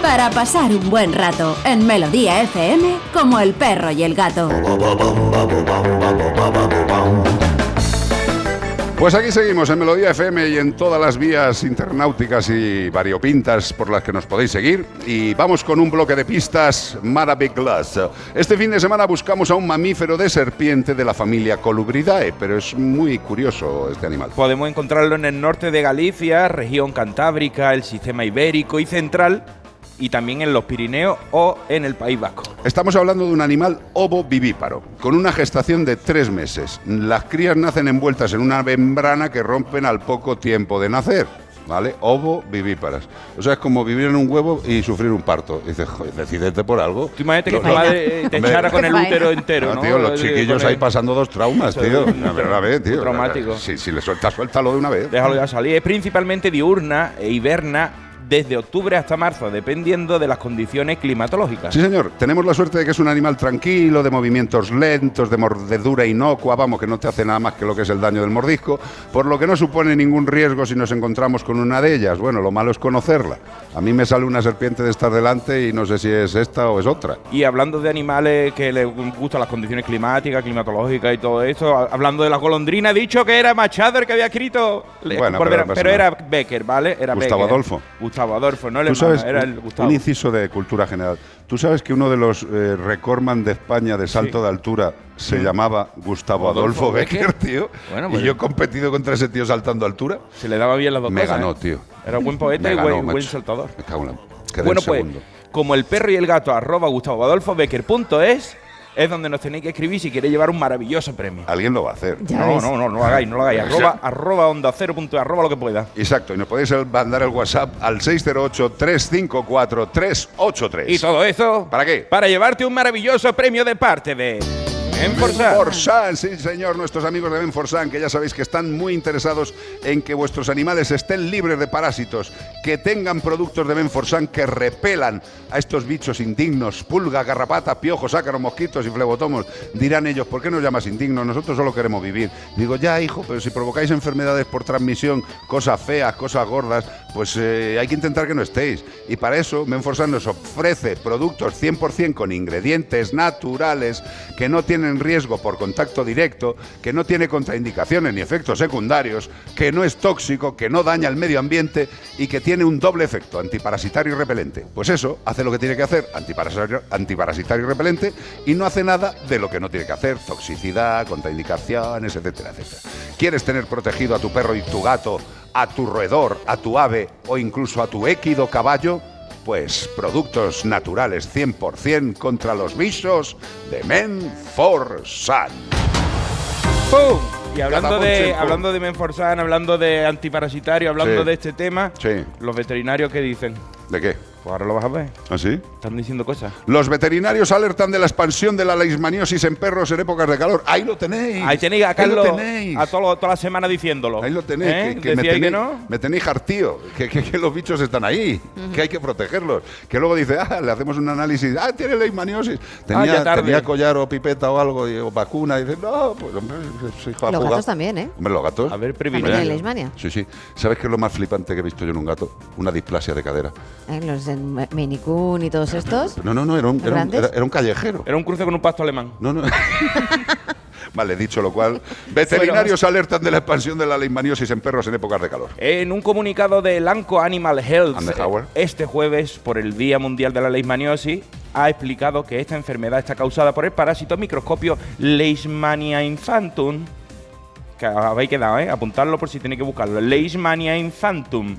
Para pasar un buen rato en Melodía FM, como el perro y el gato. Pues aquí seguimos en Melodía FM y en todas las vías internauticas y variopintas por las que nos podéis seguir. Y vamos con un bloque de pistas maravilloso. Este fin de semana buscamos a un mamífero de serpiente de la familia Colubridae, pero es muy curioso este animal. Podemos encontrarlo en el norte de Galicia, región cantábrica, el sistema ibérico y central, y también en los Pirineos o en el País Vasco. Estamos hablando de un animal ovovivíparo, con una gestación de 3 meses. Las crías nacen envueltas en una membrana que rompen al poco tiempo de nacer, ¿vale? Ovovivíparas. O sea, es como vivir en un huevo y sufrir un parto. Y dices, joder, decídete por algo. Tú imagínate que tu madre te echara con el útero entero, ¿no? Tío, los chiquillos ahí pasando 2 traumas, tío. Una vez, tío. Traumático. Si le sueltas, suéltalo de una vez. Déjalo ya salir. Es principalmente diurna e hiberna desde octubre hasta marzo, dependiendo de las condiciones climatológicas. Sí, señor. Tenemos la suerte de que es un animal tranquilo, de movimientos lentos, de mordedura inocua, vamos, que no te hace nada más que lo que es el daño del mordisco, por lo que no supone ningún riesgo si nos encontramos con una de ellas. Bueno, lo malo es conocerla. A mí me sale una serpiente de estar delante y no sé si es esta o es otra. Y hablando de animales que les gustan las condiciones climáticas, climatológicas y todo eso, hablando de la golondrina, he dicho que era Machado el que había escrito. Bueno, pero era Bécquer, ¿vale? Era Gustavo Adolfo. Gustavo Adolfo, no le sabes, era el Gustavo. Un inciso de cultura general. ¿Tú sabes que uno de los recordman de España de salto de altura se llamaba Gustavo Adolfo Bécquer, tío? Bueno, pues, y yo he competido contra ese tío saltando altura. Se le daba bien las dos cosas. Me ganó, tío. Era un buen poeta y buen saltador. Me cago en la... Bueno, pues, como el perro y el gato, @ Gustavo Adolfo Bécquer.es, es donde nos tenéis que escribir si queréis llevar un maravilloso premio. Alguien lo va a hacer. No lo hagáis. @ ondacero.es, @ lo que pueda. Exacto, y nos podéis mandar el WhatsApp al 608-354-383. ¿Y todo eso? ¿Para qué? Para llevarte un maravilloso premio de parte de... Menforsan, sí señor, nuestros amigos de Menforsan, que ya sabéis que están muy interesados en que vuestros animales estén libres de parásitos, que tengan productos de Menforsan que repelan a estos bichos indignos, pulga, garrapata, piojos, ácaros, mosquitos y flebotomos. Dirán ellos, ¿por qué nos llamas indignos? Nosotros solo queremos vivir. Digo, ya hijo, pero si provocáis enfermedades por transmisión, cosas feas, cosas gordas, pues hay que intentar que no estéis. Y para eso Menforsan nos ofrece productos 100% con ingredientes naturales que no tienen en riesgo por contacto directo, que no tiene contraindicaciones ni efectos secundarios, que no es tóxico, que no daña el medio ambiente y que tiene un doble efecto, antiparasitario y repelente. Pues eso, hace lo que tiene que hacer, antiparasitario y repelente, y no hace nada de lo que no tiene que hacer, toxicidad, contraindicaciones, etcétera, etcétera. ¿Quieres tener protegido a tu perro y tu gato, a tu roedor, a tu ave o incluso a tu équido caballo? Pues productos naturales 100% contra los bichos de Menforsan. ¡Pum! Y hablando de Menforsan, hablando de antiparasitario, hablando de este tema, los veterinarios, ¿qué dicen? ¿De qué? Pues ahora lo vas a ver. ¿Ah, sí? Están diciendo cosas. Los veterinarios alertan de la expansión de la leishmaniosis en perros en épocas de calor. ¡Ahí lo tenéis! Ahí tenéis a Carlos, a toda la semana diciéndolo. Ahí lo tenéis. ¿Eh? Que me tenéis hartío, que los bichos están ahí, que hay que protegerlos. Que luego dice, le hacemos un análisis, tiene leishmaniosis. Tenía collar o pipeta o algo, o vacuna, y dice, no, pues hombre, hijo de puta. Los gatos también, ¿eh? Hombre, los gatos. A ver, previnido. ¿Tiene leishmania? Sí, sí. ¿Sabes qué es lo más flipante que he visto yo en un gato? Una displasia de cadera. Los Minicún y todos estos. No, era un callejero. Era un cruce con un pasto alemán. No. Vale, dicho lo cual, veterinarios alertan de la expansión de la leishmaniosis en perros en épocas de calor. En un comunicado de Lanco Animal Health, este jueves, por el Día Mundial de la Leishmaniosis, ha explicado que esta enfermedad está causada por el parásito microscopio Leishmania infantum. Que habéis quedado, ¿eh? Apuntadlo por si tenéis que buscarlo. Leishmania infantum,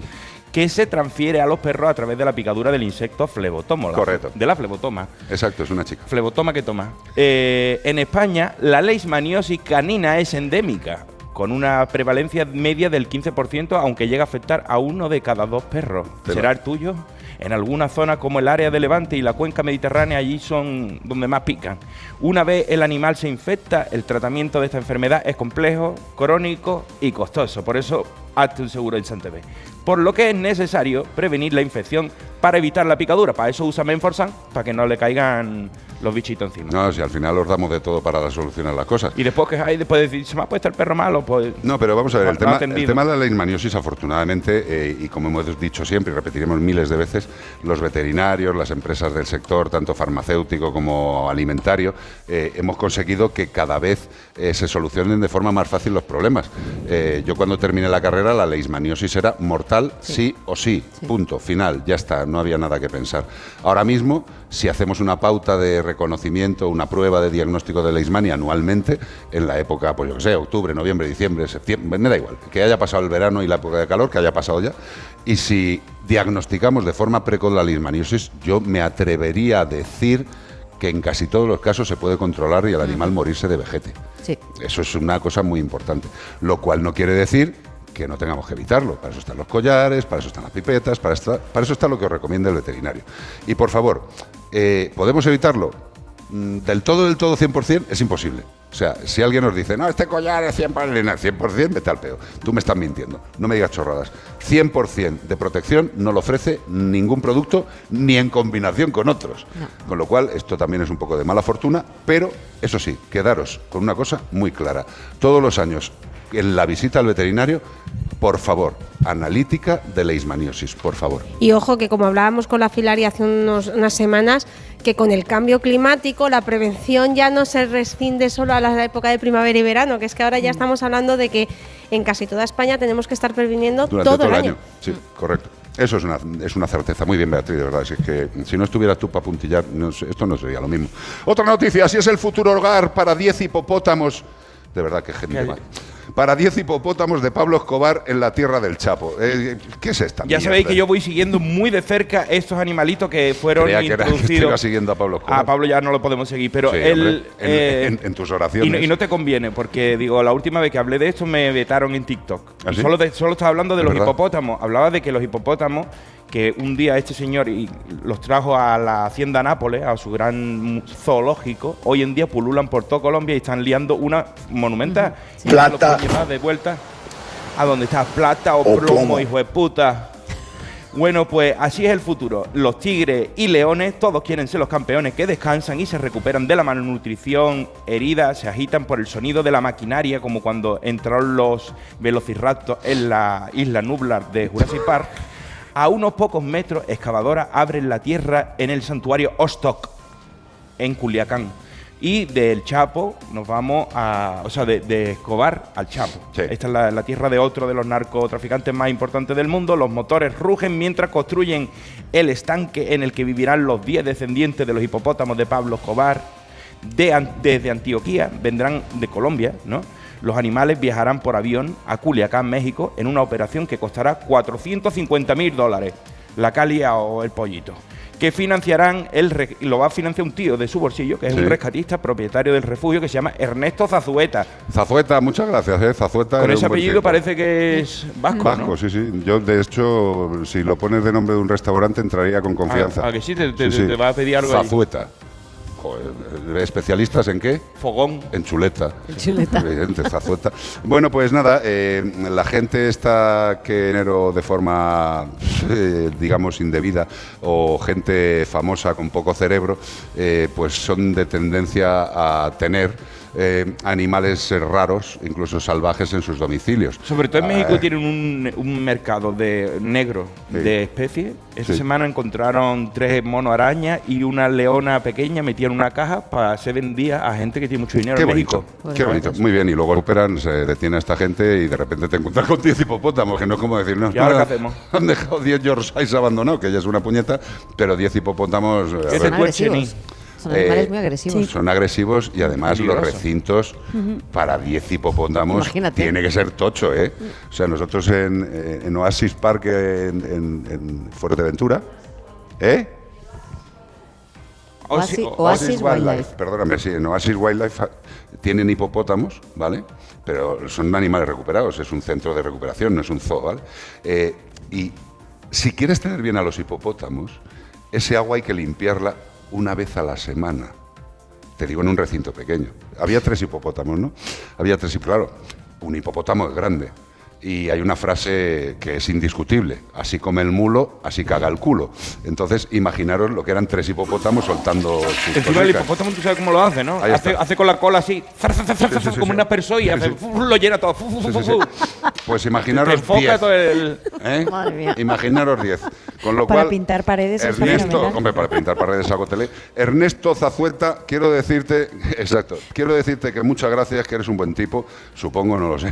que se transfiere a los perros a través de la picadura del insecto flebotoma. Correcto. De la flebotoma. Exacto, es una chica. Flebotoma que toma. En España, la leishmaniosis canina es endémica, con una prevalencia media del 15%, aunque llega a afectar a uno de cada dos perros. ¿Será el tuyo? En algunas zonas como el área de Levante y la cuenca mediterránea, allí son donde más pican. Una vez el animal se infecta, el tratamiento de esta enfermedad es complejo, crónico y costoso. Por eso, hazte un seguro en Santévet. Por lo que es necesario prevenir la infección para evitar la picadura. Para eso usa Menforsan, para que no le caigan los bichitos encima. No, si al final os damos de todo para solucionar las cosas. Y después que hay, después de decir, se me ha puesto el perro malo, pues... No, pero vamos a ver, el tema de la leishmaniosis, afortunadamente, y como hemos dicho siempre y repetiremos miles de veces, los veterinarios, las empresas del sector, tanto farmacéutico como alimentario, hemos conseguido que cada vez se solucionen de forma más fácil los problemas. Yo cuando terminé la carrera, la leishmaniosis era mortal, sí o sí, punto, final, ya está, no había nada que pensar. Ahora mismo, si hacemos una pauta de reconocimiento, una prueba de diagnóstico de leishmania anualmente, en la época, pues yo que sé, octubre, noviembre, diciembre, septiembre, me da igual, que haya pasado el verano y la época de calor, que haya pasado ya, y si diagnosticamos de forma precoz la leishmaniosis, yo me atrevería a decir que en casi todos los casos se puede controlar y el animal morirse de vejete. Sí. Eso es una cosa muy importante, lo cual no quiere decir que no tengamos que evitarlo. Para eso están los collares, para eso están las pipetas, para eso está lo que os recomienda el veterinario. Y por favor, ¿podemos evitarlo? Del todo, 100% es imposible. O sea, si alguien nos dice, no, este collar es 100%, vete al peo. Tú me estás mintiendo, no me digas chorradas. 100% de protección no lo ofrece ningún producto, ni en combinación con otros. No. Con lo cual, esto también es un poco de mala fortuna, pero eso sí, quedaros con una cosa muy clara. Todos los años, en la visita al veterinario, por favor, analítica de leishmaniosis, por favor. Y ojo que como hablábamos con la Filaria hace unas semanas, que con el cambio climático la prevención ya no se rescinde solo a la época de primavera y verano, que es que ahora ya estamos hablando de que en casi toda España tenemos que estar previniendo todo el año. Sí, correcto. Eso es una certeza. Muy bien, Beatriz, de verdad. Es que si no estuvieras tú para puntillar, esto no sería lo mismo. Otra noticia, así es el futuro hogar para 10 hipopótamos. De verdad, que genial. Para 10 hipopótamos de Pablo Escobar en la tierra del Chapo. ¿Qué es esta? Ya mierda? Sabéis que yo voy siguiendo muy de cerca estos animalitos que fueron introducidos. Siguiendo a Pablo Escobar. A Pablo ya no lo podemos seguir, pero sí, él... Hombre, en tus oraciones. Y no te conviene, porque digo, la última vez que hablé de esto me vetaron en TikTok. ¿Ah, sí? Solo estaba hablando de los hipopótamos. Hablaba de que los hipopótamos, que un día este señor los trajo a la hacienda Nápoles, a su gran zoológico, hoy en día pululan por toda Colombia y están liando una monumental. Sí. Plata. Llevar de vuelta a donde está plata o plomo, hijo de puta. Bueno, pues así es el futuro. Los tigres y leones, todos quieren ser los campeones que descansan y se recuperan de la malnutrición, heridas, se agitan por el sonido de la maquinaria, como cuando entraron los velociraptors en la isla nublar de Jurassic Park. A unos pocos metros, excavadoras abren la tierra en el santuario Ostok, en Culiacán. Y del Chapo nos vamos a... O sea, de Escobar al Chapo. Sí. Esta es la tierra de otro de los narcotraficantes más importantes del mundo. Los motores rugen mientras construyen el estanque en el que vivirán los 10 descendientes de los hipopótamos de Pablo Escobar. Desde Antioquía, vendrán de Colombia, ¿no? Los animales viajarán por avión a Culiacán, México, en una operación que costará $450.000, la calia o el pollito. Que financiarán, lo va a financiar un tío de su bolsillo, que es un rescatista propietario del refugio, que se llama Ernesto Zazueta. Zazueta, muchas gracias, Zazueta. Con ese apellido parece que es vasco, ¿no? Vasco, sí, sí. Yo, de hecho, si lo pones de nombre de un restaurante, entraría con confianza. ¿A que sí? Te va a pedir algo Zazueta. Ahí. ¿Especialistas en qué? Fogón. En chuleta. En chuleta. Evidente, Zazueta. Bueno, pues nada, la gente está que enero de forma, digamos, indebida, o gente famosa con poco cerebro, pues son de tendencia a tener animales raros, incluso salvajes, en sus domicilios. Sobre todo en México tienen un mercado de negro de especies. Esta semana encontraron 3 monos arañas y una leona pequeña metida en una caja para ser vendida a gente que tiene mucho dinero. Qué bonito, en México. Qué bonito, muy bien. Y luego recuperan, se detiene a esta gente y de repente te encuentras con 10 hipopótamos, que no es como decir, no, ¿y ahora qué hacemos? Han dejado 10 yorkshires abandonados, que ya es una puñeta, pero 10 hipopótamos... Son animales muy agresivos. Son agresivos y además los recintos para 10 hipopótamos tiene que ser tocho, ¿eh? O sea, nosotros en Oasis Park, en Fuerteventura, ¿eh? Oasis Wildlife. Perdóname, sí, en Oasis Wildlife tienen hipopótamos, ¿vale? Pero son animales recuperados, es un centro de recuperación, no es un zoo, ¿vale? Y si quieres tener bien a los hipopótamos, ese agua hay que limpiarla una vez a la semana. Te digo, en un recinto pequeño. Había 3 hipopótamos, ¿no? Había 3 y, claro, un hipopótamo es grande. Y hay una frase que es indiscutible: así come el mulo, así caga el culo. Entonces, imaginaros lo que eran 3 hipopótamos soltando sus... Encima el hipopótamo, tú sabes cómo lo hace, ¿no? Hace con la cola así, como una persona, y hace, lo llena todo. Pues imaginaros 10. Imaginaros 10. Con lo cual, para pintar paredes. Ernesto, hombre, para pintar paredes a Gotelé. Ernesto Zazueta, quiero decirte, exacto, quiero decirte que muchas gracias, que eres un buen tipo, supongo, no lo sé,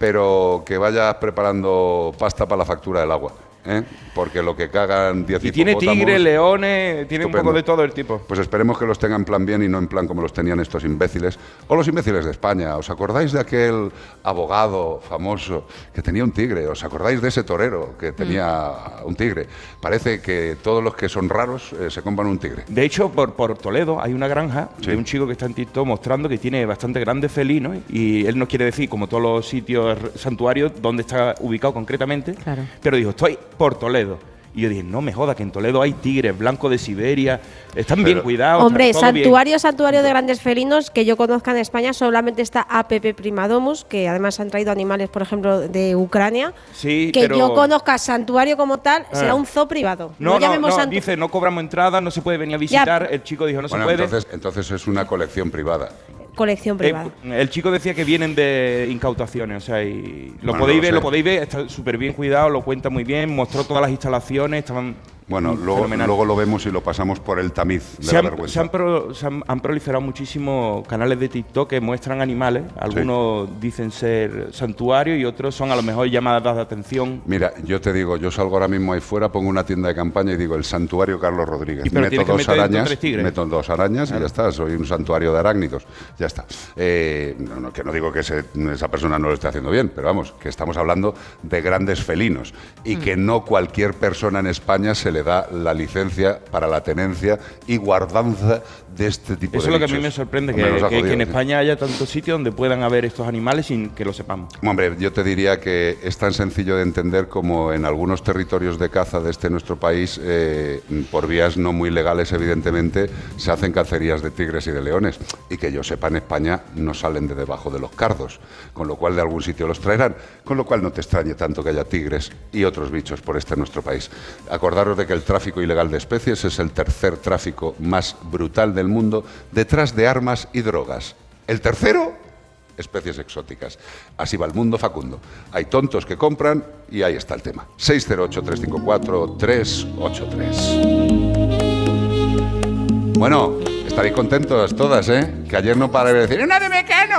pero que vayas preparando pasta para la factura del agua, ¿eh? Porque lo que cagan 10 hipopótamos... Y tiene tigre, leones, tiene un poco de todo el tipo. Pues esperemos que los tengan en plan bien y no en plan como los tenían estos imbéciles, o los imbéciles de España. ¿Os acordáis de aquel abogado famoso que tenía un tigre? ¿Os acordáis de ese torero que tenía un tigre? Parece que todos los que son raros se compran un tigre. De hecho, por Toledo hay una granja de un chico que está en TikTok mostrando que tiene bastante grandes felinos, y él nos quiere decir, como todos los sitios santuarios, dónde está ubicado concretamente, claro, pero dijo, estoy por Toledo. Y yo dije, no me joda, que en Toledo hay tigres blancos de Siberia, están bien cuidados. Hombre, santuario de grandes felinos que yo conozca en España solamente está APP Primadomus, que además han traído animales, por ejemplo, de Ucrania. Sí, que yo conozca santuario como tal, será un zoo privado. No, dice, no cobramos entrada, no se puede venir a visitar. Ya. El chico dijo, no se puede. Entonces es una colección privada. Colección privada. El chico decía que vienen de incautaciones, o sea, y lo podéis ver, está súper bien cuidado, lo cuenta muy bien, mostró todas las instalaciones, estaban... Bueno, luego lo vemos y lo pasamos por el tamiz de la vergüenza. Han proliferado muchísimos canales de TikTok que muestran animales. Algunos dicen ser santuarios y otros son a lo mejor llamadas de atención. Mira, yo te digo, yo salgo ahora mismo ahí fuera, pongo una tienda de campaña y digo, el santuario Carlos Rodríguez. Meto 2 arañas y ya está, soy un santuario de arácnidos. Ya está. Que no digo que esa persona no lo esté haciendo bien, pero vamos, que estamos hablando de grandes felinos y que no cualquier persona en España se le da la licencia para la tenencia y guardanza de este tipo de bichos. Eso es lo que a mí me sorprende, que en España haya tantos sitios donde puedan haber estos animales sin que lo sepamos. Hombre, yo te diría que es tan sencillo de entender como en algunos territorios de caza de nuestro país, por vías no muy legales, evidentemente, se hacen cacerías de tigres y de leones, y que yo sepa, en España no salen de debajo de los cardos, con lo cual de algún sitio los traerán, con lo cual no te extrañe tanto que haya tigres y otros bichos por nuestro país. Acordaros de que el tráfico ilegal de especies es el 3er tráfico más brutal del mundo, detrás de armas y drogas. El 3º, especies exóticas. Así va el mundo, Facundo. Hay tontos que compran y ahí está el tema. 608-354-383. Bueno, estaréis contentos todas, ¿eh? Que ayer no paré de decir, una de mecano,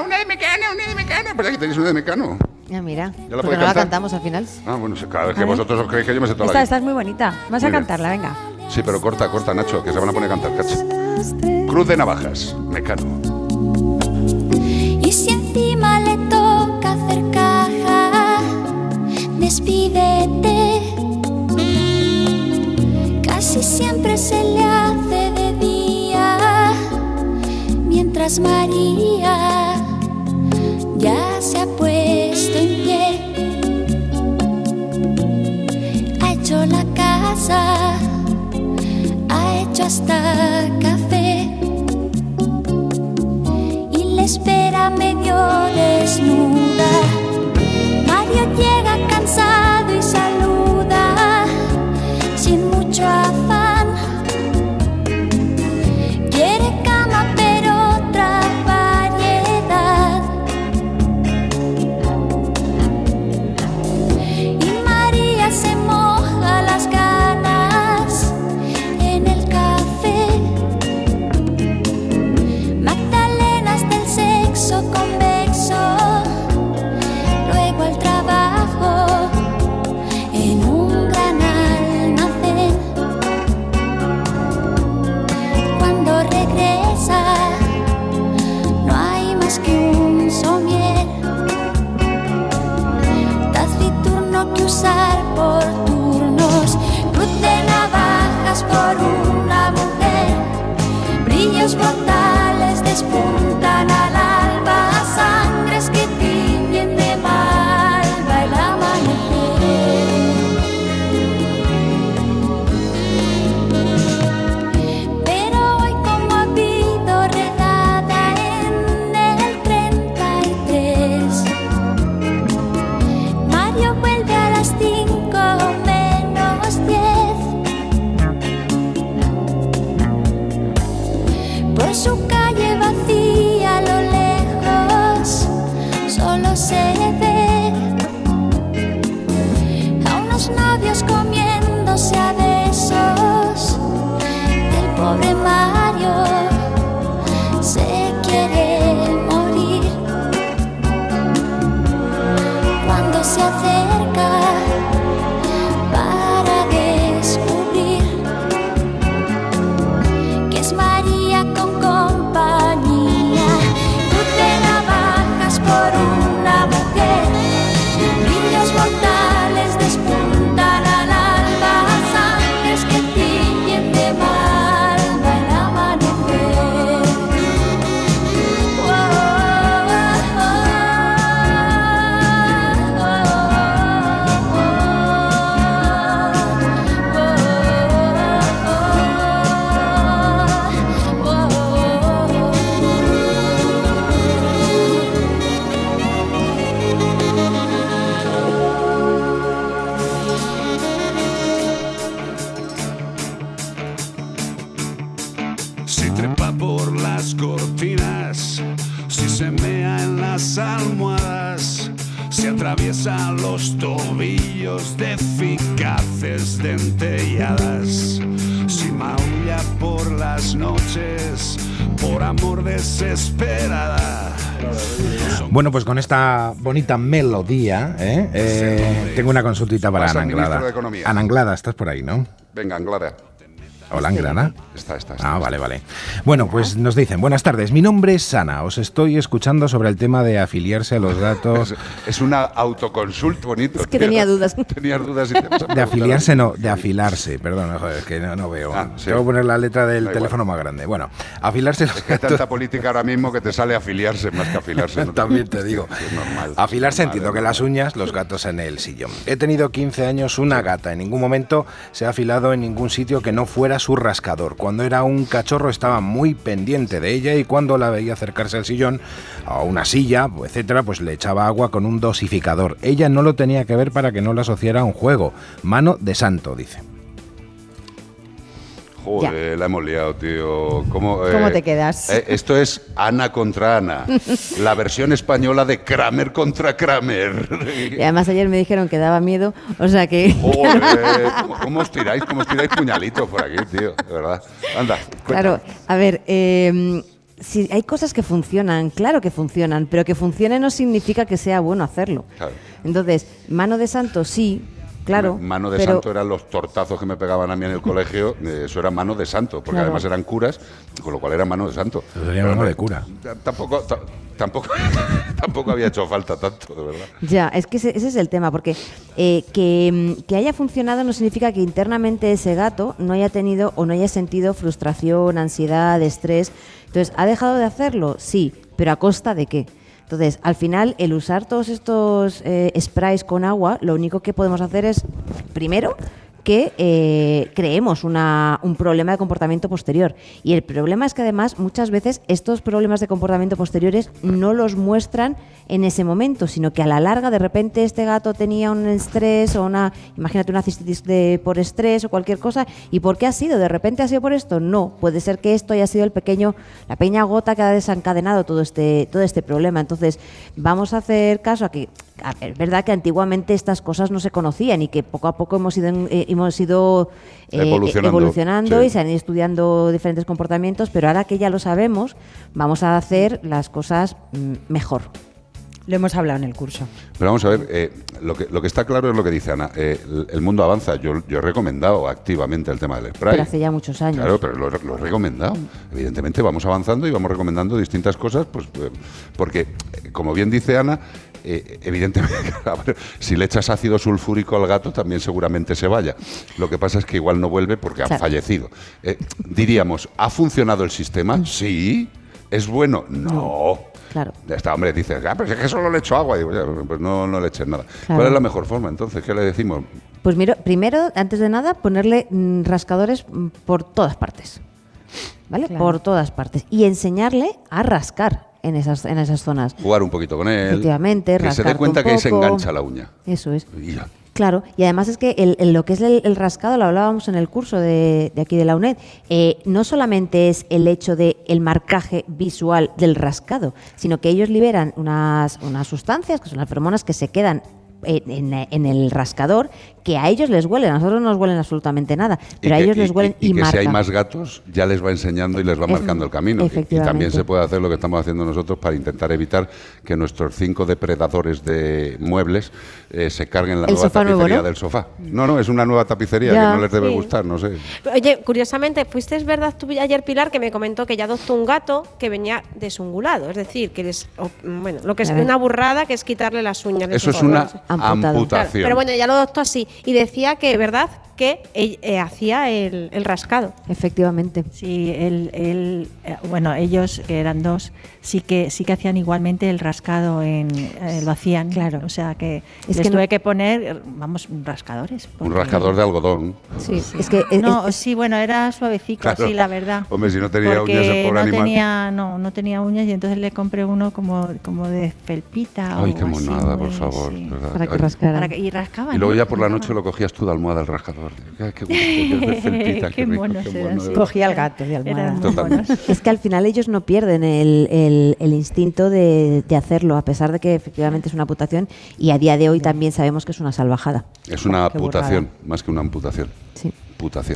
pero aquí tenéis una de mecano. Ya, mira, ¿ya la podéis cantar? La cantamos al final. Ah, bueno, cada vez que vosotros os creéis que yo me sé toda la... Esta es muy bonita, vas a cantarla, venga. Sí, pero corta, Nacho, que se van a poner a cantar, cacho. Cruz de Navajas, Mecano. Y si encima le toca hacer caja, despídete. Casi siempre se le hace de día, mientras María ya se ha puesto en pie, ha hecho la casa, ha hecho hasta café y le espera medio desnuda. Mario llega cansado y saluda sin mucho afán. Quiere cama pero trabaja. si trepa por las cortinas, si se mea en las almohadas, si atraviesa los tobillos de eficaces dentelladas, si maulla por las noches por amor desesperada. Bueno, pues con esta bonita melodía, tengo una consultita para Ana Anglada. Ana Anglada, estás por ahí, ¿no? Venga, Anglada. Hola, Anglada. Está. Ah, vale. Bueno, pues nos dicen, buenas tardes, mi nombre es Ana, os estoy escuchando sobre el tema de afiliarse a los datos... es una autoconsult bonito. Es que tenía dudas. Tenías dudas. Y de afiliarse no, de afilarse, perdón, joder, es que no veo. Ah, sí. Tengo que poner la letra del teléfono más grande. Bueno, afilarse... Es que hay tanta política ahora mismo que te sale afiliarse más que afilarse. No, también te digo. Es normal. Afilarse, entiendo que las uñas, los gatos en el sillón. He tenido 15 años una gata, en ningún momento se ha afilado en ningún sitio que no fuera su rascador. Cuando era un cachorro estaba muy pendiente de ella y cuando la veía acercarse al sillón, a una silla, etcétera, pues le echaba agua con un dosificador. Ella no lo tenía que ver para que no la asociara a un juego. Mano de santo, dice. Joder, la hemos liado, tío. ¿Cómo te quedas? Esto es Ana contra Ana. La versión española de Kramer contra Kramer. Y además ayer me dijeron que daba miedo, o sea que... Joder, ¿cómo os tiráis puñalitos por aquí, tío? De verdad. Anda, cuéntanos. Claro, a ver... Sí, hay cosas que funcionan, claro que funcionan, pero que funcionen no significa que sea bueno hacerlo. Claro. Entonces, mano de santo, sí... Claro, mano de santo eran los tortazos que me pegaban a mí en el colegio, eso era mano de santo, porque además eran curas, con lo cual era mano de santo. Pero tenía mano de cura. Tampoco había hecho falta tanto, de verdad. Ya, es que ese es el tema, porque que haya funcionado no significa que internamente ese gato no haya tenido o no haya sentido frustración, ansiedad, estrés. Entonces, ¿ha dejado de hacerlo? Sí, pero ¿a costa de qué? Entonces, al final, el usar todos estos sprays con agua, lo único que podemos hacer es, primero, que creemos un problema de comportamiento posterior. Y el problema es que, además, muchas veces estos problemas de comportamiento posteriores no los muestran en ese momento, sino que a la larga, de repente, este gato tenía un estrés o imagínate, una cistitis por estrés o cualquier cosa. ¿Y por qué ha sido? ¿De repente ha sido por esto? No, puede ser que esto haya sido la pequeña gota que ha desencadenado todo este problema. Entonces, vamos a hacer caso a que... A ver, es verdad que antiguamente estas cosas no se conocían y que poco a poco hemos ido evolucionando sí. Y se han ido estudiando diferentes comportamientos, pero ahora que ya lo sabemos, vamos a hacer las cosas mejor. Lo hemos hablado en el curso. Pero vamos a ver, lo que está claro es lo que dice Ana. El mundo avanza. Yo he recomendado activamente el tema del spray. Pero hace ya muchos años. Claro, pero lo he recomendado. Evidentemente vamos avanzando y vamos recomendando distintas cosas, pues porque, como bien dice Ana, evidentemente, si le echas ácido sulfúrico al gato también seguramente se vaya. Lo que pasa es que igual no vuelve porque ha fallecido. Diríamos, ¿ha funcionado el sistema? Sí. ¿Es bueno? No. Claro. Ya está, hombre, dices, ah, pero es que solo le echo agua. Digo, pues no le eches nada. Claro. ¿Cuál es la mejor forma, entonces? ¿Qué le decimos? Pues mira, primero, antes de nada, ponerle rascadores por todas partes. ¿Vale? Claro. Por todas partes. Y enseñarle a rascar en esas zonas. Jugar un poquito con él. Efectivamente, rascar. Que se dé cuenta que se engancha la uña. Eso es. Mira. Claro, y además es que lo que es el rascado, lo hablábamos en el curso de aquí de la UNED, no solamente es el hecho del marcaje visual del rascado, sino que ellos liberan unas sustancias, que son las feromonas, que se quedan en el rascador, que a ellos les huelen, a nosotros no nos huelen absolutamente nada, pero a ellos les huelen y marcan. Y que si hay más gatos, ya les va enseñando y les va marcando el camino. Y también se puede hacer lo que estamos haciendo nosotros para intentar evitar que nuestros 5 depredadores de muebles se carguen la nueva tapicería del sofá. No, es una nueva tapicería que no les debe gustar, no sé. Oye, curiosamente, ¿fuisteis verdad tú ayer, Pilar, que me comentó que ya adoptó un gato que venía desungulado? Es decir, que lo que es una burrada, que es quitarle las uñas. Eso es una amputación. Claro, pero bueno, ya lo adoptó así. Y decía que, ¿verdad?, que hacía el rascado. Efectivamente. Sí, bueno, ellos, que eran dos, sí que hacían igualmente el rascado, lo hacían. Claro. O sea, que es les que tuve que poner, vamos, rascadores. Un rascador de algodón. Sí. Es que, bueno, era suavecito, claro. Sí, la verdad. Hombre, si no tenía uñas, el pobre animal. No tenía uñas y entonces le compré uno como de felpita. Ay, qué monada, por favor. Sí. Para que rascaran. Y luego ya por la noche lo cogías tú de almohada el rascador. amor. Qué gusto, qué monos eran. Cogía al gato de Almagro. Es que al final ellos no pierden el instinto de hacerlo, a pesar de que efectivamente es una amputación, y a día de hoy también sabemos que es una salvajada. Es una amputación, más que una amputación. Sí.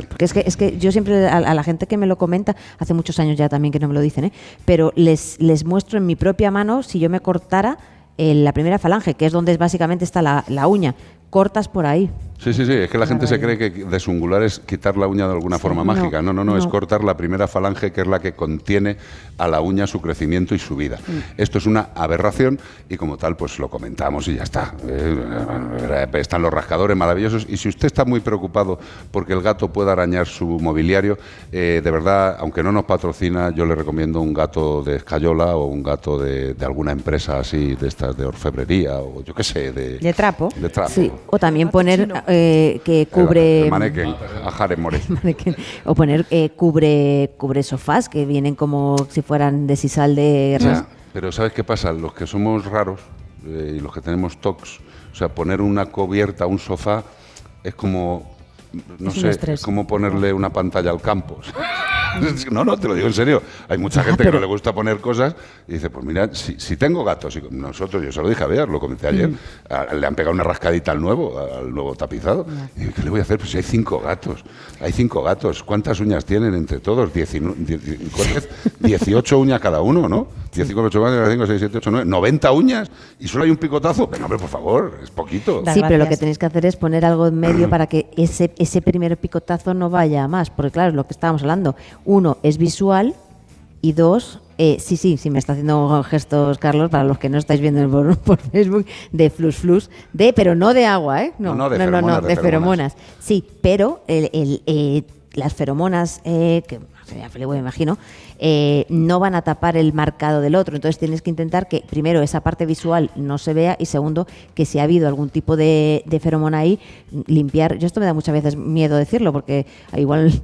Porque es que yo siempre a la gente que me lo comenta, hace muchos años ya también que no me lo dicen, pero les muestro en mi propia mano, si yo me cortara la primera falange, que es donde básicamente está la uña, cortas por ahí. Sí, sí, sí, es que la gente se cree que desungular es quitar la uña de alguna forma mágica. No, es cortar la primera falange, que es la que contiene a la uña su crecimiento y su vida. Sí. Esto es una aberración y como tal pues lo comentamos y ya está. Están los rascadores maravillosos y si usted está muy preocupado porque el gato pueda arañar su mobiliario, de verdad, aunque no nos patrocina, yo le recomiendo un gato de escayola o un gato de alguna empresa así de estas de orfebrería o yo qué sé. De trapo. De trapo. Sí. O también poner... que cubre... El manequén, ajare more. O poner cubre sofás, que vienen como si fueran de sisal de... Ya, pero ¿sabes qué pasa? Los que somos raros y los que tenemos tocs, o sea, poner una cubierta, un sofá, es como... No sé, es como ponerle una pantalla al campo. No, te lo digo en serio. Hay mucha gente que no le gusta poner cosas y dice, pues mira, si tengo gatos, y nosotros, yo se lo dije a Beatriz, lo comenté ayer, le han pegado una rascadita al nuevo tapizado. Y digo, ¿qué le voy a hacer? Pues si hay 5 gatos. Hay 5 gatos. ¿Cuántas uñas tienen entre todos? 18 uñas cada uno, ¿no? 18 más, 5, 6, 7, 8, 9, 90 uñas y solo hay un picotazo. Pero, hombre, por favor, es poquito. Sí, pero lo que tenéis que hacer es poner algo en medio para que ese primer picotazo no vaya a más, porque claro, es lo que estábamos hablando. 1, es visual y 2, sí, me está haciendo gestos Carlos, para los que no estáis viendo por Facebook, de flus, pero no de agua, ¿eh? No, de feromonas. Sí, pero las feromonas, que me imagino, no van a tapar el marcado del otro. Entonces tienes que intentar que, primero, esa parte visual no se vea y, segundo, que si ha habido algún tipo de feromona ahí, limpiar. Yo esto me da muchas veces miedo decirlo porque igual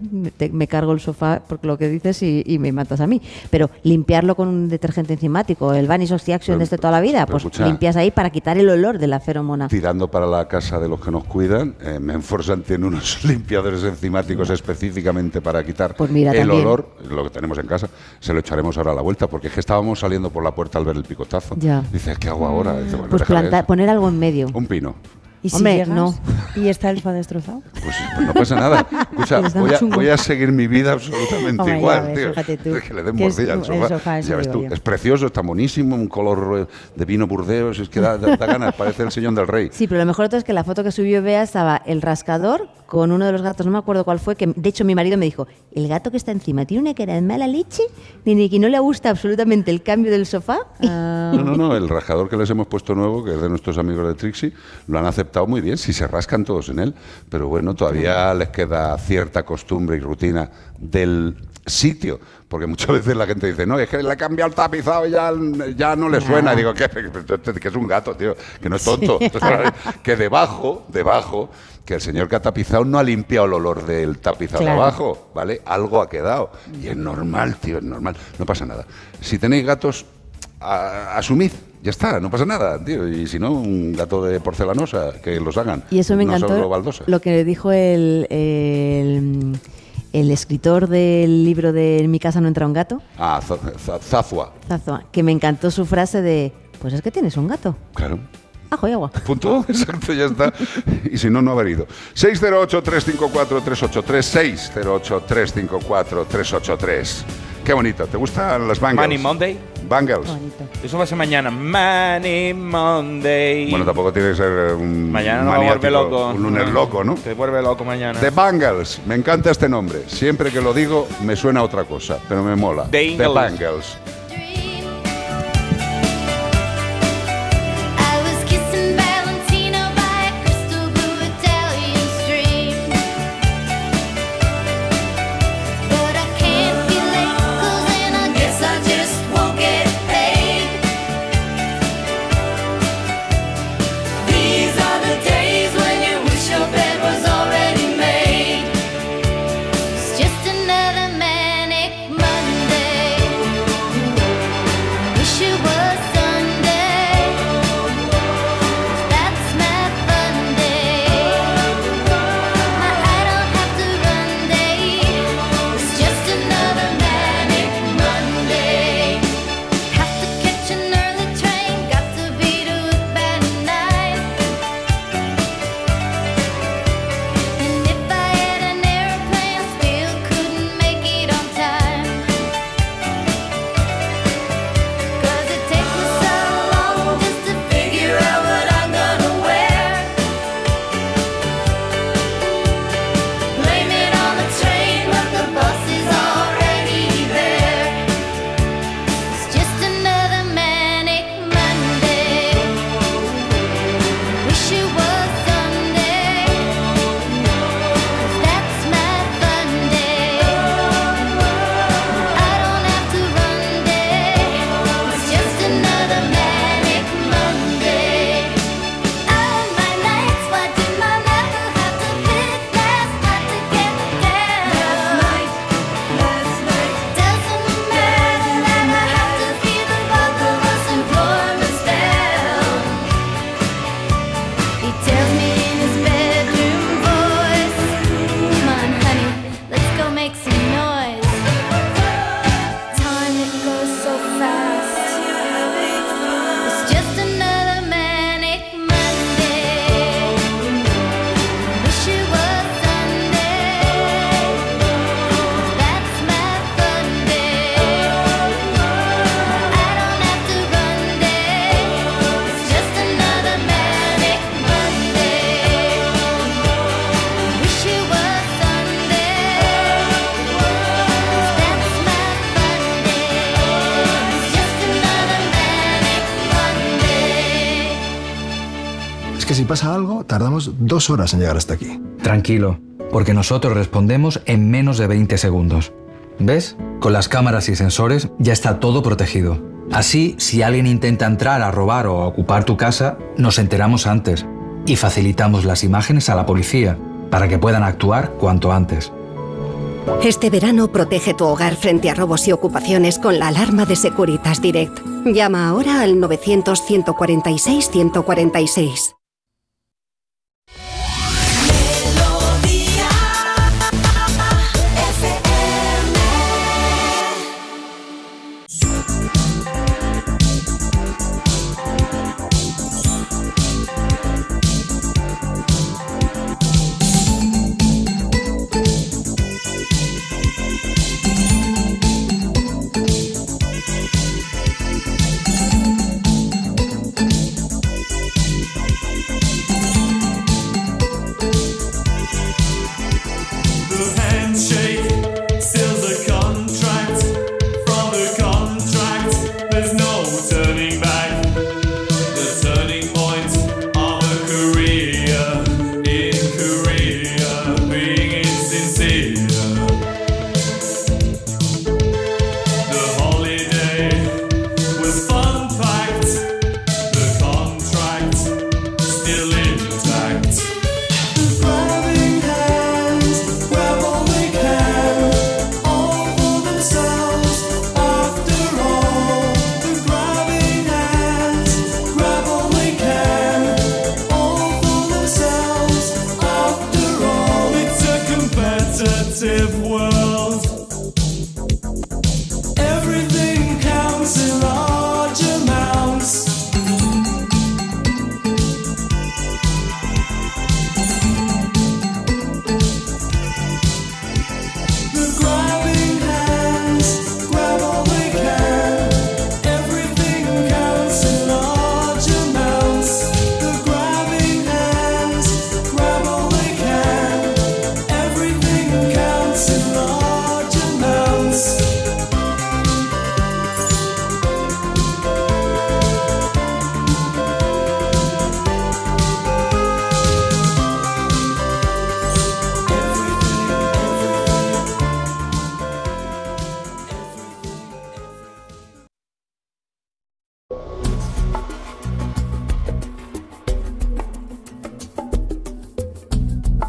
me cargo el sofá por lo que dices y me matas a mí. Pero limpiarlo con un detergente enzimático, el Vanish Oxidation desde toda la vida, pues escucha, limpias ahí para quitar el olor de la feromona. Tirando para la casa de los que nos cuidan, Menforsan tiene unos limpiadores enzimáticos específicamente para quitar el olor, lo que tenemos en casa. Se lo echaremos ahora a la vuelta, porque es que estábamos saliendo por la puerta al ver el picotazo. Ya. Dices, ¿qué hago ahora? Dice, bueno, pues poner algo en medio. Un pino. ¿Y si hombre, llegas, no? ¿Y está el sofá destrozado? Pues no pasa nada. Escucha, voy a seguir mi vida absolutamente igual, tío. Fíjate tú. Es que le den mordida al sofá. Ya ves tú, es precioso, está buenísimo, un color de vino burdeos, es que da ganas, parece el sillón del rey. Sí, pero lo mejor es que la foto que subió Bea estaba el rascador con uno de los gatos, no me acuerdo cuál fue, que de hecho mi marido me dijo, el gato que está encima tiene una cara de mala leche, ni que no le gusta absolutamente el cambio del sofá. No, el rascador que les hemos puesto nuevo, que es de nuestros amigos de Trixie, lo han aceptado muy bien, si se rascan todos en él, pero bueno, todavía les queda cierta costumbre y rutina del sitio, porque muchas veces la gente dice, no, es que le he cambiado el tapizado y ya no le suena. Y digo, que es un gato, tío, que no es tonto. Sí. Que debajo, que el señor que ha tapizado no ha limpiado el olor del tapizado abajo, ¿vale? Algo ha quedado. Y es normal, tío, es normal. No pasa nada. Si tenéis gatos, asumid. Ya está, no pasa nada, tío. Y si no, un gato de porcelanosa, que los hagan. Y eso me encantó lo que dijo el escritor del libro de En mi casa no entra un gato. Ah, Zazua. Que me encantó su frase de, pues es que tienes un gato. Claro. Ajo y agua. Punto, exacto, ya está. Y si no, no haber ido. 608-354-383. 608-354-383. Qué bonito, ¿te gustan las Bangles? Money Monday. Bangles. Bonito. Eso va a ser mañana. Money Monday. Bueno, tampoco tiene que ser un mañana no vuelve loco. Un lunes loco, ¿no? Te vuelve loco mañana. The Bangles. Me encanta este nombre. Siempre que lo digo me suena a otra cosa, pero me mola. The Bangles. pasa algo, tardamos 2 horas en llegar hasta aquí. Tranquilo, porque nosotros respondemos en menos de 20 segundos. ¿Ves? Con las cámaras y sensores ya está todo protegido. Así, si alguien intenta entrar a robar o a ocupar tu casa, nos enteramos antes y facilitamos las imágenes a la policía para que puedan actuar cuanto antes. Este verano protege tu hogar frente a robos y ocupaciones con la alarma de Securitas Direct. Llama ahora al 900-146-146.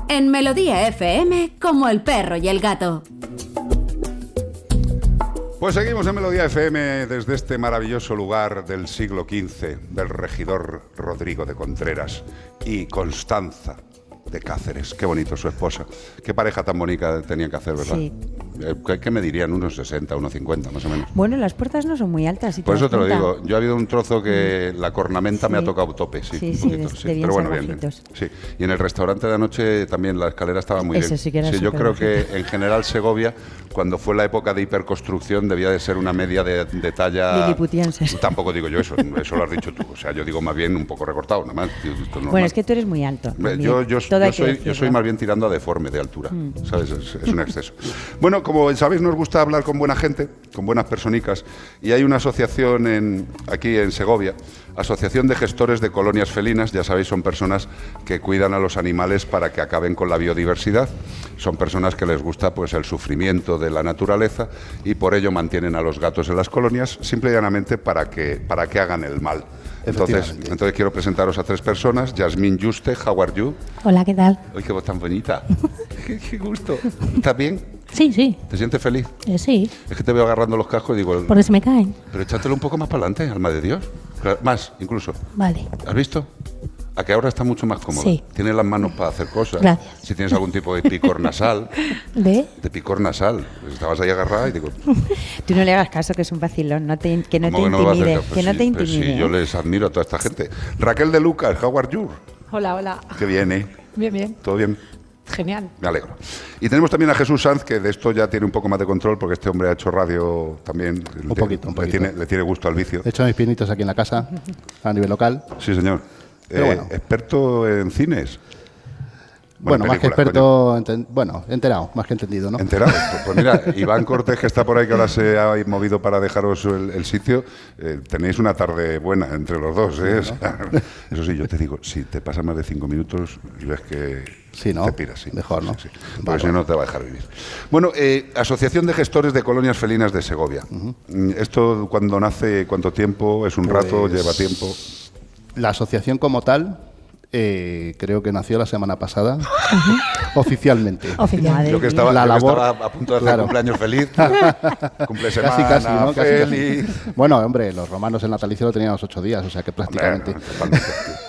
En Melodía FM, como el perro y el gato. Pues seguimos en Melodía FM desde este maravilloso lugar del siglo XV, del regidor Rodrigo de Contreras y Constanza de Cáceres. Qué bonito su esposa. Qué pareja tan bonita tenían que hacer, ¿verdad? Sí. ¿Qué me dirían? Unos 60, unos 50, más o menos. Bueno, las puertas no son muy altas. Si por eso te lo digo. Yo ha habido un trozo que la cornamenta me ha tocado tope. Sí, pero bueno, bien. Sí. Y en el restaurante de anoche también la escalera estaba muy bien. Sí, que era yo creo bajito. Que en general Segovia, cuando fue la época de hiperconstrucción, debía de ser una media de talla... Tampoco digo yo eso, eso lo has dicho tú. O sea, yo digo más bien un poco recortado, nada más. Bueno, es que tú eres muy alto. Yo soy más bien tirando a deforme de altura, ¿sabes? Es un exceso. Bueno, como sabéis, nos gusta hablar con buena gente, con buenas personicas, y hay una asociación aquí en Segovia, Asociación de Gestores de Colonias Felinas. Ya sabéis, son personas que cuidan a los animales para que acaben con la biodiversidad, son personas que les gusta pues el sufrimiento de la naturaleza y por ello mantienen a los gatos en las colonias, simple y llanamente para que hagan el mal. Entonces quiero presentaros a 3 personas. Yasmín Yuste, how are you? Hola, ¿qué tal? Ay, qué voz tan bonita. qué gusto. ¿Estás bien? Sí. ¿Te sientes feliz? Sí. Es que te veo agarrando los cascos y digo... Porque se me caen. Pero échatelo un poco más para adelante, alma de Dios. Más, incluso. Vale. ¿Has visto? A que ahora está mucho más cómoda. Sí. Tienes las manos para hacer cosas. Gracias. Si tienes algún tipo de picor nasal. ¿De? De picor nasal. Pues estabas ahí agarrada y digo... Tú no le hagas caso, que es un vacilón. Que no te intimide. Sí, yo les admiro a toda esta gente. Raquel de Lucas, how are you? Hola. Qué bien, ¿eh? Bien. ¿Todo bien? Genial. Me alegro. Y tenemos también a Jesús Sanz, que de esto ya tiene un poco más de control, porque este hombre ha hecho radio también. Un poquito. Le tiene gusto al vicio. He hecho mis pinitos aquí en la casa, a nivel local. Sí, señor. Pero bueno. Experto en cines. Bueno, más que experto, bueno, enterado, más que entendido, ¿no? Enterado. Pues mira, Iván Cortés, que está por ahí, que ahora se ha movido para dejaros el sitio, tenéis una tarde buena entre los dos, ¿eh? Sí, ¿no? Eso sí, yo te digo, si te pasan más de 5 minutos y ves que... Sí, ¿no? Te piras, sí. Mejor, ¿no? Sí, sí. Vale. Porque si no, te va a dejar vivir. Bueno, Asociación de Gestores de Colonias Felinas de Segovia. ¿Esto cuando nace, cuánto tiempo? ¿Es un rato? ¿Lleva tiempo? La asociación como tal, creo que nació la semana pasada, oficialmente. Yo que estaba, la labor, que estaba a punto de hacer cumpleaños feliz. Cumple semana, casi, ¿no? Feliz. Casi, casi. Bueno, hombre, los romanos el natalicio lo tenían a los 8 días, o sea que prácticamente... Hombre,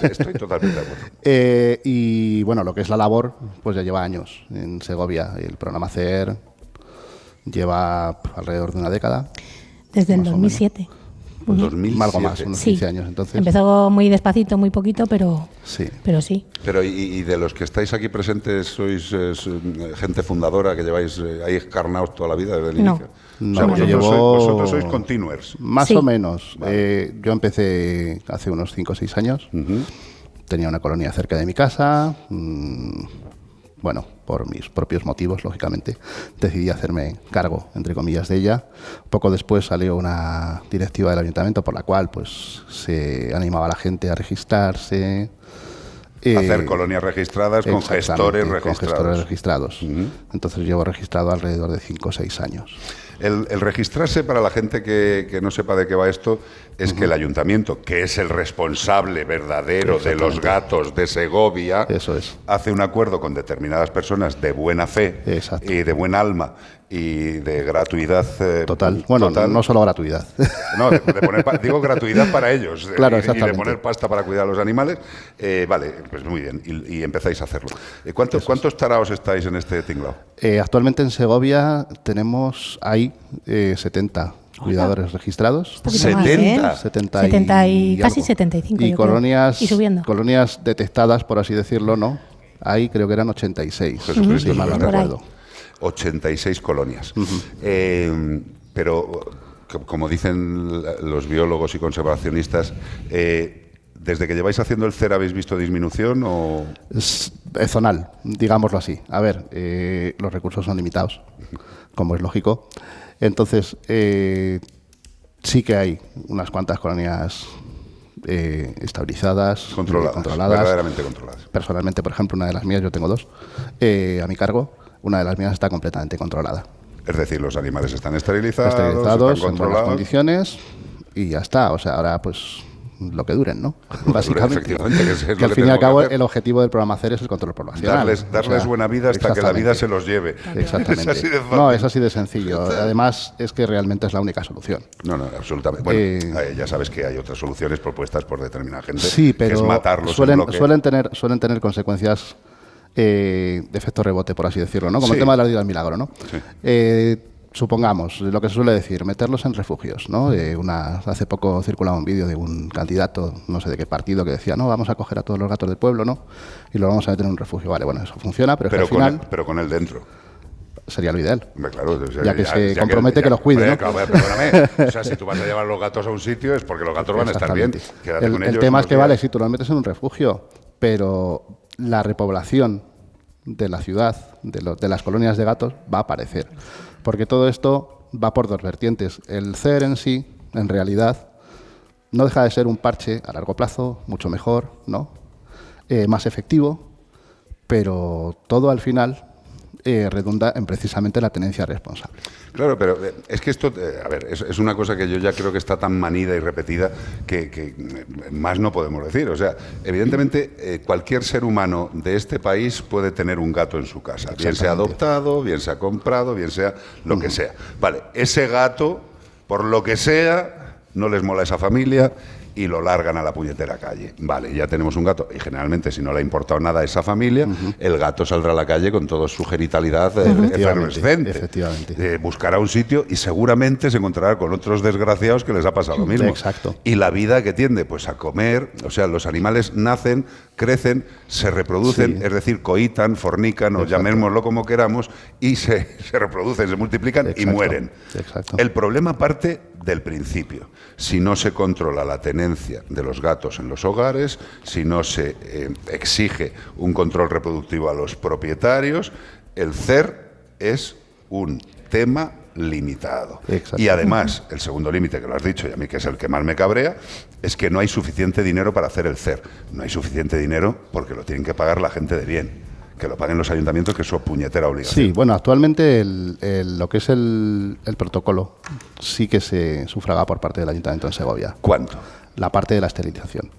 no, estoy totalmente de acuerdo. Y bueno, lo que es la labor, pues ya lleva años en Segovia. El programa CER lleva alrededor de una década. Desde el 2007. Pues 2007. Algo más, unos 15 años entonces. Empezó muy despacito, muy poquito, pero sí. Pero, y de los que estáis aquí presentes, ¿sois gente fundadora que lleváis ahí escarnaos toda la vida desde el inicio? No, o sea, vosotros sois continuers. Más o menos. Vale. Yo empecé hace unos 5 o 6 años. Tenía una colonia cerca de mi casa. Bueno, por mis propios motivos, lógicamente, decidí hacerme cargo, entre comillas, de ella. Poco después salió una directiva del ayuntamiento por la cual pues se animaba a la gente a registrarse. Hacer colonias registradas con gestores registrados. Con gestores registrados. Entonces llevo registrado alrededor de 5 o 6 años. El registrarse, para la gente que no sepa de qué va esto, es que el ayuntamiento, que es el responsable verdadero de los gatos de Segovia, hace un acuerdo con determinadas personas de buena fe y de buen alma y de gratuidad total. Bueno, total. No solo gratuidad. No, de poner digo gratuidad para ellos, claro, y de poner pasta para cuidar a los animales. Vale, pues muy bien, y empezáis a hacerlo. ¿Cuántos taraos estáis en este tinglao? Actualmente en Segovia tenemos ahí 70 cuidadores registrados. 70 y casi 75. Y colonias, y subiendo. Colonias detectadas, por así decirlo, ¿no? Ahí creo que eran 86. Jesucristo, si mal no recuerdo. 86 colonias. Pero, como dicen los biólogos y conservacionistas, ¿desde que lleváis haciendo el CER habéis visto disminución o...? Es zonal, digámoslo así. A ver, los recursos son limitados, como es lógico. Entonces, sí que hay unas cuantas colonias estabilizadas, controladas, verdaderamente controladas. Personalmente, por ejemplo, una de las mías, yo tengo 2 a mi cargo, una de las mías está completamente controlada. Es decir, los animales están esterilizados están en buenas condiciones y ya está. O sea, ahora pues... lo que duren, ¿no? Básicamente. Que al fin y al cabo el objetivo del programa hacer es el control poblacional. Darles o sea, buena vida hasta que la vida se los lleve. Exactamente. Es así de fácil. No, es así de sencillo. Además, es que realmente es la única solución. No, no, absolutamente. Bueno, ya sabes que hay otras soluciones propuestas por determinada gente. Sí, pero que es matarlos suelen tener consecuencias de efecto rebote, por así decirlo, ¿no? Como el tema de la vida del milagro, ¿no? Sí. Supongamos, lo que se suele decir, meterlos en refugios, ¿no? Hace poco circulaba un vídeo de un candidato, no sé de qué partido, que decía, no, vamos a coger a todos los gatos del pueblo, ¿no? Y los vamos a meter en un refugio. Vale, bueno, eso funciona, pero es que al final... pero con él dentro. Sería lo ideal. Claro, o sea, ya que se compromete que los cuide, ¿no? Claro, perdóname. O sea, si tú vas a llevar los gatos a un sitio es porque los gatos van a estar bien. Quédate con ellos. El tema es que, vale, si tú los metes en un refugio, pero la repoblación de la ciudad, de las colonias de gatos, va a aparecer. Porque todo esto va por 2 vertientes. El CER en sí, en realidad, no deja de ser un parche a largo plazo, mucho mejor, ¿no? Más efectivo, pero todo al final redunda en precisamente la tenencia responsable. Claro, pero es que esto, a ver, es una cosa que yo ya creo que está tan manida y repetida que más no podemos decir. O sea, evidentemente cualquier ser humano de este país puede tener un gato en su casa, bien sea adoptado, bien sea comprado, bien sea lo que sea. Vale, ese gato, por lo que sea, no les mola a esa familia y lo largan a la puñetera calle. Vale, ya tenemos un gato. Y generalmente, si no le ha importado nada a esa familia, el gato saldrá a la calle con toda su genitalidad efervescente. Efectivamente. Buscará un sitio y seguramente se encontrará con otros desgraciados que les ha pasado lo mismo. Exacto. Y la vida que tiende, pues a comer. O sea, los animales nacen, crecen, se reproducen, es decir, coitan, fornican, o llamémoslo como queramos, y se reproducen, se multiplican y mueren. El problema parte del principio. Si no se controla la tenencia de los gatos en los hogares, si no se exige un control reproductivo a los propietarios, el CER es un tema limitado. Y además, el segundo límite que lo has dicho, y a mí que es el que más me cabrea, es que no hay suficiente dinero para hacer el CER. No hay suficiente dinero porque lo tienen que pagar la gente de bien. Que lo paguen los ayuntamientos, que es su puñetera obligación. Sí, bueno, actualmente lo que es el protocolo sí que se sufraga por parte del ayuntamiento en Segovia. ¿Cuánto? La parte de la esterilización.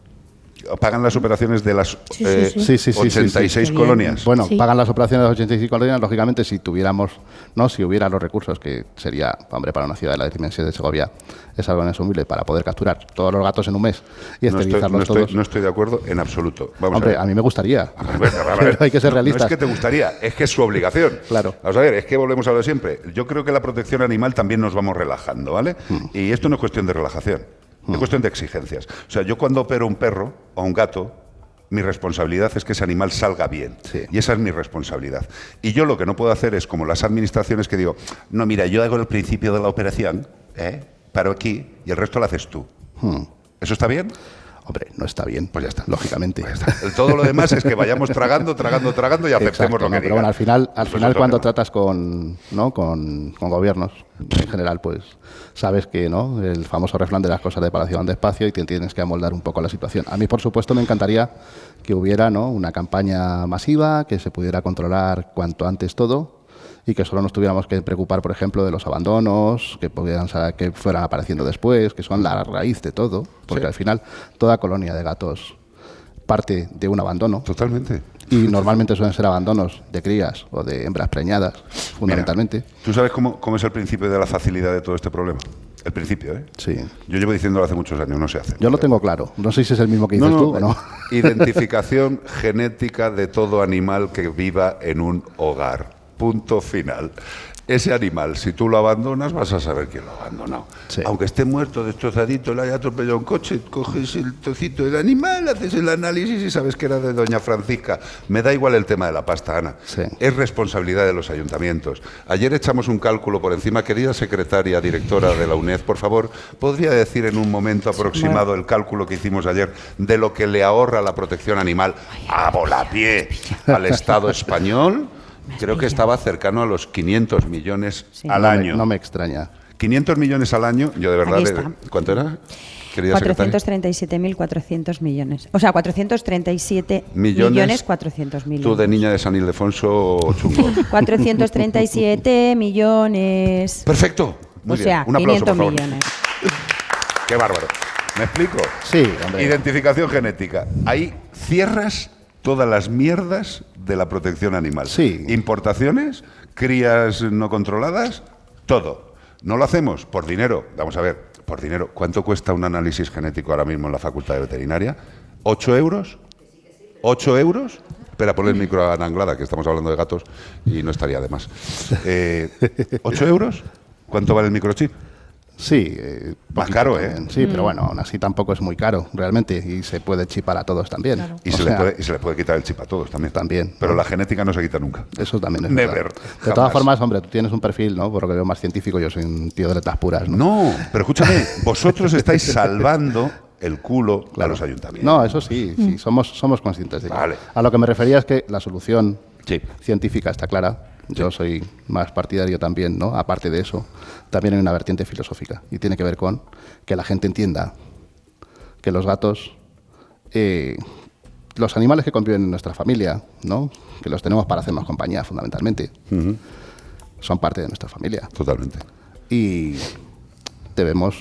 ¿Pagan las operaciones de las 86 colonias? Bueno, sí, pagan las operaciones de las 86 colonias, lógicamente, si tuviéramos, no, si hubiera los recursos, que sería, hombre, para una ciudad de la dimensión de Segovia es algo inasumible, para poder capturar todos los gatos en un mes y esterilizarlos todos. No estoy de acuerdo en absoluto. Vamos, hombre, a mí me gustaría. Pero hay que ser realistas. No es que te gustaría, es que es su obligación. Claro. Vamos a ver, es que volvemos a lo de siempre. Yo creo que la protección animal también nos vamos relajando, ¿vale? Y esto no es cuestión de relajación. Es cuestión de exigencias. O sea, yo cuando opero un perro o un gato, mi responsabilidad es que ese animal salga bien. Sí. Y esa es mi responsabilidad. Y yo lo que no puedo hacer es, como las administraciones, que digo, no, mira, yo hago el principio de la operación, paro aquí y el resto lo haces tú. ¿Eso está bien? Hombre, no está bien. Pues ya está, lógicamente. Pues ya está. Todo lo demás es que vayamos tragando y aceptemos lo que digan. Bueno, al final cuando tratas con gobiernos en general, pues sabes que no, el famoso refrán de las cosas de palacio van despacio y te tienes que amoldar un poco a la situación. A mí, por supuesto, me encantaría que hubiera una campaña masiva, que se pudiera controlar cuanto antes todo, y que solo nos tuviéramos que preocupar, por ejemplo, de los abandonos, que fueran apareciendo después, que son la raíz de todo, porque al final toda colonia de gatos parte de un abandono. Totalmente. Y normalmente suelen ser abandonos de crías o de hembras preñadas, fundamentalmente. Mira, ¿tú sabes cómo es el principio de la facilidad de todo este problema? El principio, ¿eh? Sí. Yo llevo diciéndolo hace muchos años, no se hace. Yo lo tengo claro. No sé si es el mismo que dices tú o no. Identificación genética de todo animal que viva en un hogar. Punto final. Ese animal, si tú lo abandonas, vas a saber quién lo ha abandonado. Sí. Aunque esté muerto, destrozadito, le haya atropellado un coche, coges el trocito del animal, haces el análisis y sabes que era de doña Francisca. Me da igual el tema de la pasta, Ana. Sí. Es responsabilidad de los ayuntamientos. Ayer echamos un cálculo por encima. Querida secretaria, directora de la UNED, por favor, ¿podría decir en un momento aproximado el cálculo que hicimos ayer de lo que le ahorra la protección animal a volapié al Estado español? Creo que estaba cercano a los 500 millones al año. No me extraña. 500 millones al año, yo de verdad... ¿Cuánto era, querida secretaria? 437.400 millones. O sea, 437.400.000. Tú de niña de San Ildefonso chungo. 437 millones. Perfecto. Muy bien. Un aplauso, por favor. 500 millones. Qué bárbaro. ¿Me explico? Sí, hombre. Identificación genética. Ahí cierras todas las mierdas de la protección animal. Sí. Importaciones, crías no controladas, todo. No lo hacemos por dinero. Vamos a ver, por dinero. ¿Cuánto cuesta un análisis genético ahora mismo en la Facultad de Veterinaria? ¿8 euros? ¿8 euros? Espera, pon el micro a Ana Anglada, que estamos hablando de gatos y no estaría de más. ¿8 euros? ¿Cuánto vale el microchip? Sí. Más caro, ¿eh? Sí, pero bueno, aún así tampoco es muy caro, realmente. Y se puede chipar a todos también. Claro. Y se le puede quitar el chip a todos también. Pero la genética no se quita nunca. Eso también es verdad. De todas formas, hombre, tú tienes un perfil, ¿no? Por lo que veo, más científico. Yo soy un tío de letras puras, ¿no? No, pero escúchame, vosotros estáis salvando el culo a los ayuntamientos. No, eso sí, somos conscientes de ello. Vale. A lo que me refería es que la solución científica está clara. Yo soy más partidario también, ¿no? Aparte de eso, también hay una vertiente filosófica y tiene que ver con que la gente entienda que los gatos, los animales que conviven en nuestra familia, ¿no? Que los tenemos para hacernos compañía, fundamentalmente, son parte de nuestra familia. Totalmente. Y debemos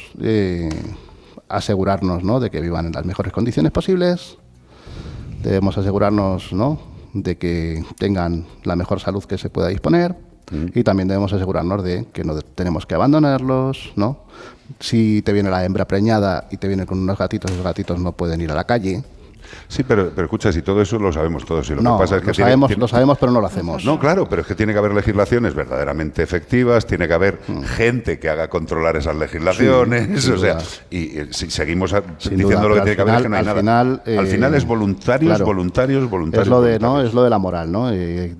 asegurarnos, ¿no?, de que vivan en las mejores condiciones posibles. Debemos asegurarnos, ¿no?, de que tengan la mejor salud que se pueda disponer, y también debemos asegurarnos de que no tenemos que abandonarlos, ¿no? Si te viene la hembra preñada y te viene con unos gatitos, esos gatitos no pueden ir a la calle. Sí, pero escucha, si todo eso lo sabemos todos. Y lo no, que pasa es que lo, tiene, sabemos, tiene, lo sabemos, pero no lo hacemos. No, claro, pero es que tiene que haber legislaciones verdaderamente efectivas, tiene que haber gente que haga controlar esas legislaciones, sí, o sea, y si seguimos diciendo duda, lo que tiene que haber, es que no hay nada. Final, al final es voluntarios, claro, voluntarios. Es lo, de, ¿no? Es lo de la moral, ¿no?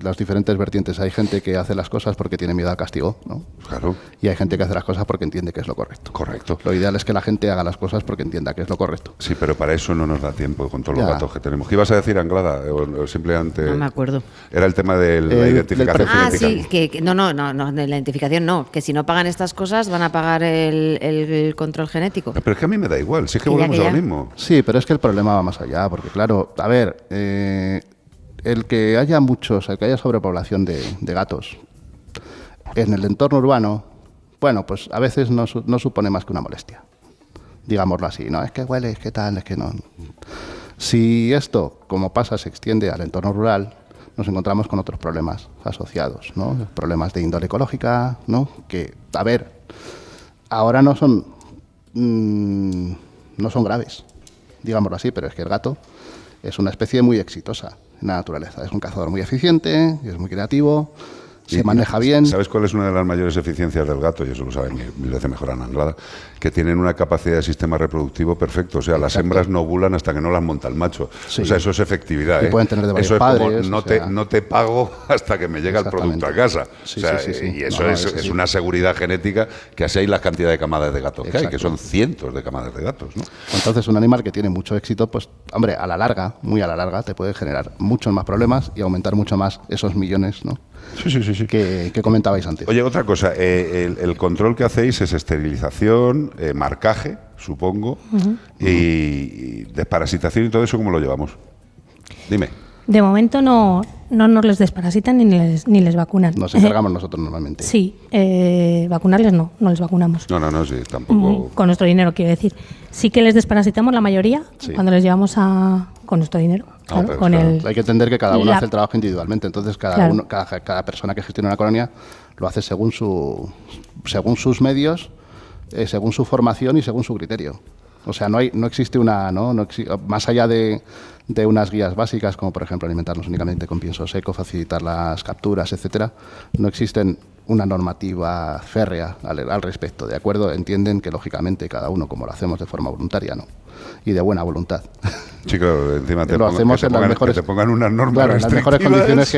Las diferentes vertientes. Hay gente que hace las cosas porque tiene miedo al castigo, ¿no? Claro. Y hay gente que hace las cosas porque entiende que es lo correcto. Correcto. Lo ideal es que la gente haga las cosas porque entienda que es lo correcto. Sí, pero para eso no nos da tiempo con todos los datos que tenemos. ¿Qué ibas a decir, Anglada? O simplemente... No me acuerdo. Era el tema de la identificación. Ah, sí, que no, de la identificación no. Que si no pagan estas cosas van a pagar el control genético. Pero es que a mí me da igual, si es que volvemos a lo mismo. Sí, pero es que el problema va más allá, porque claro, a ver, el que haya muchos, el que haya sobrepoblación de gatos en el entorno urbano, bueno, pues a veces no supone más que una molestia. Digámoslo así, no, es que huele, es que tal, es que no. Si esto, como pasa, se extiende al entorno rural, nos encontramos con otros problemas asociados, ¿no? Problemas de índole ecológica, ¿no? Que, a ver, ahora no son graves, digámoslo así, pero es que el gato es una especie muy exitosa en la naturaleza. Es un cazador muy eficiente, es muy creativo, se maneja bien. ¿Sabes cuál es una de las mayores eficiencias del gato? Y eso lo saben mil veces mejor Ana Anglada, que tienen una capacidad de sistema reproductivo perfecto. O sea, las hembras no ovulan hasta que no las monta el macho. Sí. O sea, eso es efectividad. Y pueden tener de varios padres. Como, no te pago hasta que me llega el producto a casa. Sí, o sea, sí. Y eso es una seguridad genética que así hay la cantidad de camadas de gatos que hay, que son cientos de camadas de gatos, ¿no? Entonces, un animal que tiene mucho éxito, pues, hombre, a la larga, muy a la larga, te puede generar muchos más problemas y aumentar mucho más esos millones, ¿no? Sí. Que comentabais antes. Oye, otra cosa, el control que hacéis es esterilización, marcaje, supongo, y desparasitación y todo eso, ¿cómo lo llevamos? Dime. De momento no nos les desparasitan ni les vacunan. Nos encargamos nosotros normalmente. Sí, vacunarles no les vacunamos. No, sí, tampoco. Con nuestro dinero, quiero decir. Sí que les desparasitamos la mayoría cuando les llevamos a... con nuestro dinero. Claro, pero, hay que entender que cada uno hace el trabajo individualmente, entonces cada persona que gestiona una colonia lo hace según sus medios, según su formación y según su criterio. O sea, no existe, más allá de unas guías básicas, como por ejemplo alimentarnos únicamente con pienso seco, facilitar las capturas, etcétera, no existen una normativa férrea al respecto, ¿de acuerdo? Entienden que, lógicamente, cada uno, como lo hacemos de forma voluntaria, ¿no? Y de buena voluntad. Sí, claro, encima te pongan unas normas restrictivas. Las mejores condiciones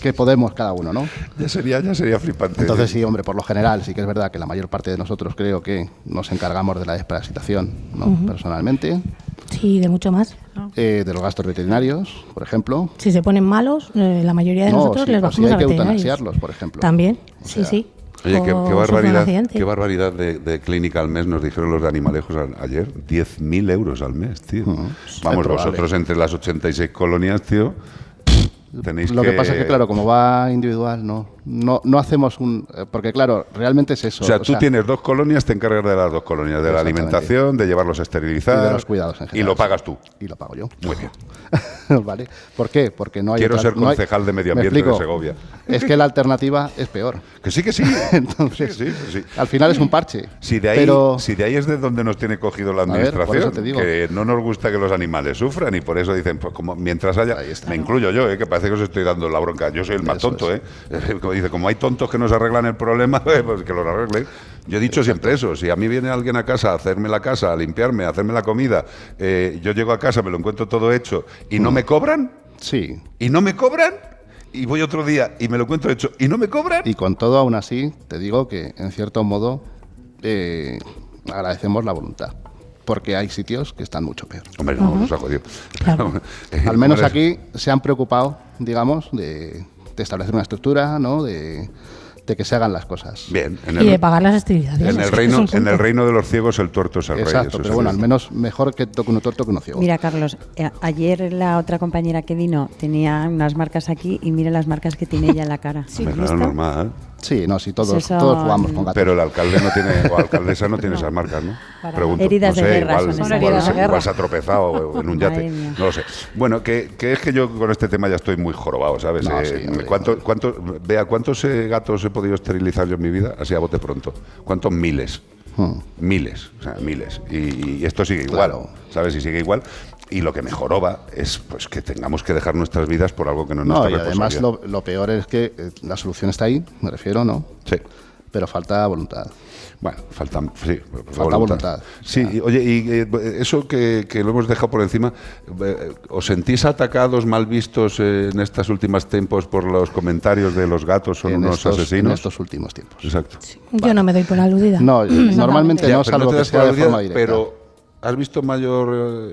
que podemos cada uno, ¿no? Ya sería flipante. Entonces, sí, hombre, por lo general, sí que es verdad que la mayor parte de nosotros creo que nos encargamos de la desparasitación, ¿no? Personalmente. Sí, de mucho más. De los gastos veterinarios, por ejemplo. Si se ponen malos, la mayoría de nosotros les vacunamos a veterinarios. Hay que eutanasiarlos, por ejemplo. También, o sea, sí. Oye, qué barbaridad de clínica al mes nos dijeron los de Animalejos ayer. 10.000 euros al mes, tío. Vamos, vosotros entre las 86 colonias, tío, tenéis que... Lo que pasa es que, claro, como va individual, no hacemos un... Porque, claro, realmente es eso. O sea, tú tienes dos colonias, te encargas de las dos colonias, de la alimentación, de llevarlos a esterilizar... Y de los cuidados en general. Y lo pagas tú. Y lo pago yo. Muy bien. Vale. ¿Por qué? Porque no hay... Quiero ser concejal de Medio Ambiente de Segovia. Es que la alternativa es peor. Que sí. Entonces, sí. Al final es un parche. Si de ahí es de donde nos tiene cogido la administración, por eso te digo. Que no nos gusta que los animales sufran y por eso dicen, pues como mientras haya... Me incluyo yo, que parece que os estoy dando la bronca. Yo soy el más tonto, Dice, como hay tontos que nos arreglan el problema, pues que lo arreglen. Yo he dicho siempre eso. Si a mí viene alguien a casa a hacerme la casa, a limpiarme, a hacerme la comida, yo llego a casa, me lo encuentro todo hecho y no me cobran. Sí. Y no me cobran. Y voy otro día y me lo encuentro hecho y no me cobran. Y con todo, aún así, te digo que, en cierto modo, agradecemos la voluntad. Porque hay sitios que están mucho peor. Hombre, no, nos ha jodido. Claro. Al menos aquí se han preocupado, digamos, de establecer una estructura, ¿no? De que se hagan las cosas. Bien. Y de pagar las esterilizaciones. En el reino de los ciegos el tuerto es el rey. Exacto, pero bueno, al menos mejor que toque uno tuerto que uno ciego. Mira, Carlos, ayer la otra compañera que vino tenía unas marcas aquí y mira las marcas que tiene ella en la cara. Sí, no es normal. Sí, no, sí, todos jugamos con gatos. Pero el alcalde no tiene, o alcaldesa no tiene esas marcas, ¿no? Pregunto, heridas de guerra. Igual se ha tropezado en un yate, no lo sé. Bueno, que es que yo con este tema ya estoy muy jorobado, ¿sabes? No, ¿Cuántos gatos he podido esterilizar yo en mi vida? Así a bote pronto. ¿Cuántos miles? Miles, o sea, miles. Y esto sigue igual, claro. ¿Sabes? Y sigue igual. Y lo que mejoró va es pues, que tengamos que dejar nuestras vidas por algo que no nos toca. No, y además lo peor es que la solución está ahí, me refiero, ¿no? Sí. Pero falta voluntad. Bueno, falta voluntad. Sí, y, oye, y eso que lo hemos dejado por encima, ¿os sentís atacados, mal vistos en estos últimos tiempos por los comentarios de los gatos son unos asesinos? En estos últimos tiempos. Exacto. Sí. Vale. Yo no me doy por aludida. No, normalmente no, salvo que sea de forma directa. Pero, ¿has visto mayor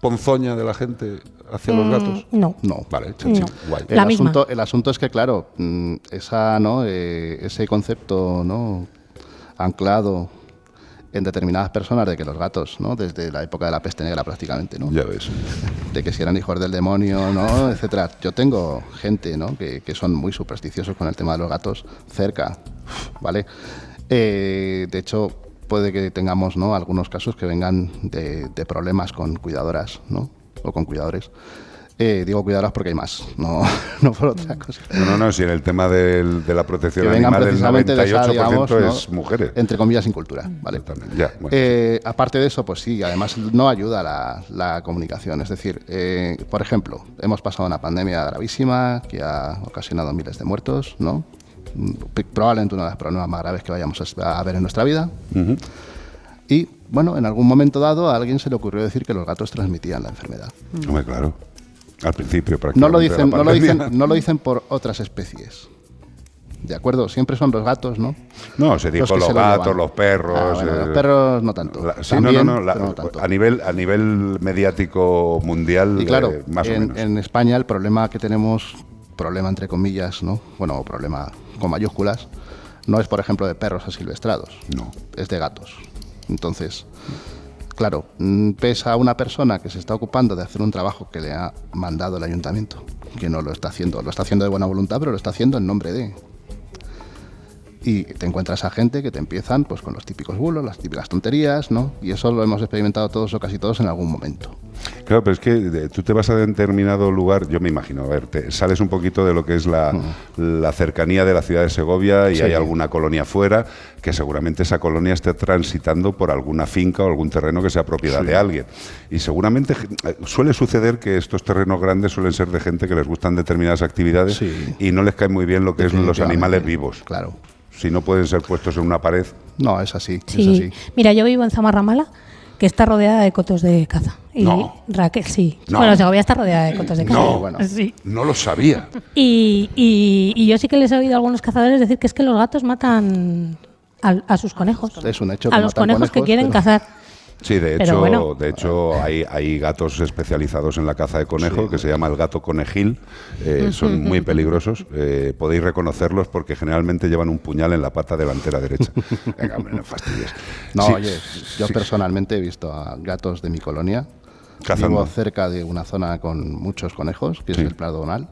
ponzoña de la gente hacia los gatos? No. No. Vale, no. Guay. El asunto es que, claro, ese concepto, ¿no?, anclado en determinadas personas de que los gatos, ¿no?, desde la época de la peste negra prácticamente, ¿no?, ya ves, de que si eran hijos del demonio, ¿no?, etcétera. Yo tengo gente, ¿no?, que son muy supersticiosos con el tema de los gatos cerca, ¿vale? De hecho, puede que tengamos, ¿no?, algunos casos que vengan de problemas con cuidadoras, ¿no?, o con cuidadores. Digo cuidadoras porque hay más, no por otra cosa. No, si en el tema de la protección animal el 98% digamos, es mujeres. Entre comillas, sin cultura, ¿vale? Ya, bueno. Aparte de eso, pues sí, además no ayuda la comunicación. Es decir, por ejemplo, hemos pasado una pandemia gravísima que ha ocasionado miles de muertos, ¿no? Probablemente uno de los problemas más graves que vayamos a ver en nuestra vida. Uh-huh. Y, bueno, en algún momento dado a alguien se le ocurrió decir que los gatos transmitían la enfermedad. Hombre, claro. Al principio, prácticamente. No lo dicen por otras especies. ¿De acuerdo? Siempre son los gatos, ¿no? No, se dijo los gatos, los perros. Ah, bueno, los perros no tanto. A nivel mediático mundial, y claro, más o menos. En España el problema que tenemos, problema entre comillas, ¿no? Bueno, problema con mayúsculas, no es, por ejemplo, de perros asilvestrados. No. Es de gatos. Entonces, claro, pesa a una persona que se está ocupando de hacer un trabajo que le ha mandado el ayuntamiento, que no lo está haciendo, lo está haciendo de buena voluntad, pero lo está haciendo en nombre de. Y te encuentras a gente que te empiezan pues con los típicos bulos, las típicas tonterías, ¿no? Y eso lo hemos experimentado todos o casi todos en algún momento. Claro, pero es que tú te vas a determinado lugar, yo me imagino, a ver, te sales un poquito de lo que es la cercanía de la ciudad de Segovia y sí, hay alguna colonia fuera, que seguramente esa colonia está transitando por alguna finca o algún terreno que sea propiedad de alguien. Y seguramente suele suceder que estos terrenos grandes suelen ser de gente que les gustan determinadas actividades y no les cae muy bien lo que es los animales vivos. Claro. Si no pueden ser puestos en una pared. No, es así. Sí. Es así. Mira, yo vivo en Zamarramala, que está rodeada de cotos de caza. Y Raquel, sí. No. Bueno, Segovia está rodeada de cotos de caza. No, bueno, sí. No lo sabía. Y yo sí que les he oído a algunos cazadores decir que es que los gatos matan a sus conejos. Es un hecho que a los conejos que quieren cazar. Sí, de hecho hay gatos especializados en la caza de conejo que se llama el gato conejil, son muy peligrosos, podéis reconocerlos porque generalmente llevan un puñal en la pata delantera derecha. Venga, hombre, no fastidies. No, sí, oye, yo personalmente he visto a gatos de mi colonia, vivo cerca de una zona con muchos conejos, que es el Prado Donal.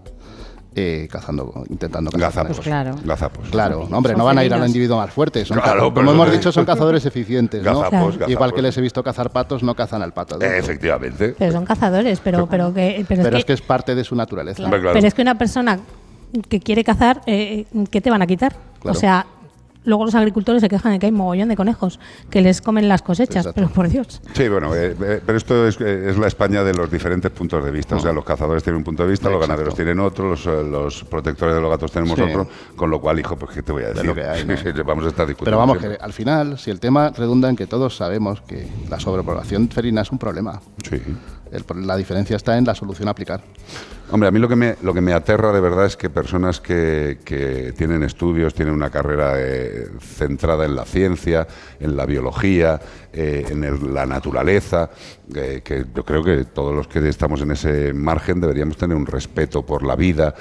Intentando cazar gazapos. Pues gazapos. Claro, hombre, no van a ir a lo individuo más fuerte. Como hemos dicho, son cazadores eficientes. ¿No? Gazapos, claro. Igual que les he visto cazar patos, no cazan al pato. Efectivamente. Pero son cazadores, pero es que es parte de su naturaleza. Claro. Claro. Pero es que una persona que quiere cazar, ¿qué te van a quitar? Claro. O sea, luego los agricultores se quejan de que hay mogollón de conejos que les comen las cosechas. Exacto. Pero por Dios. Sí, bueno, pero esto es la España de los diferentes puntos de vista. No. O sea, los cazadores tienen un punto de vista, los ganaderos tienen otro, los protectores de los gatos tenemos otro, con lo cual, hijo, pues ¿qué te voy a decir? De lo que hay, ¿no? Vamos a estar discutiendo. Pero vamos, que al final, si el tema redunda en que todos sabemos que la sobrepoblación felina es un problema. Sí. La diferencia está en la solución a aplicar. Hombre, a mí lo que me aterra de verdad es que personas que tienen estudios, tienen una carrera centrada en la ciencia, en la biología, la naturaleza, que yo creo que todos los que estamos en ese margen deberíamos tener un respeto por la vida,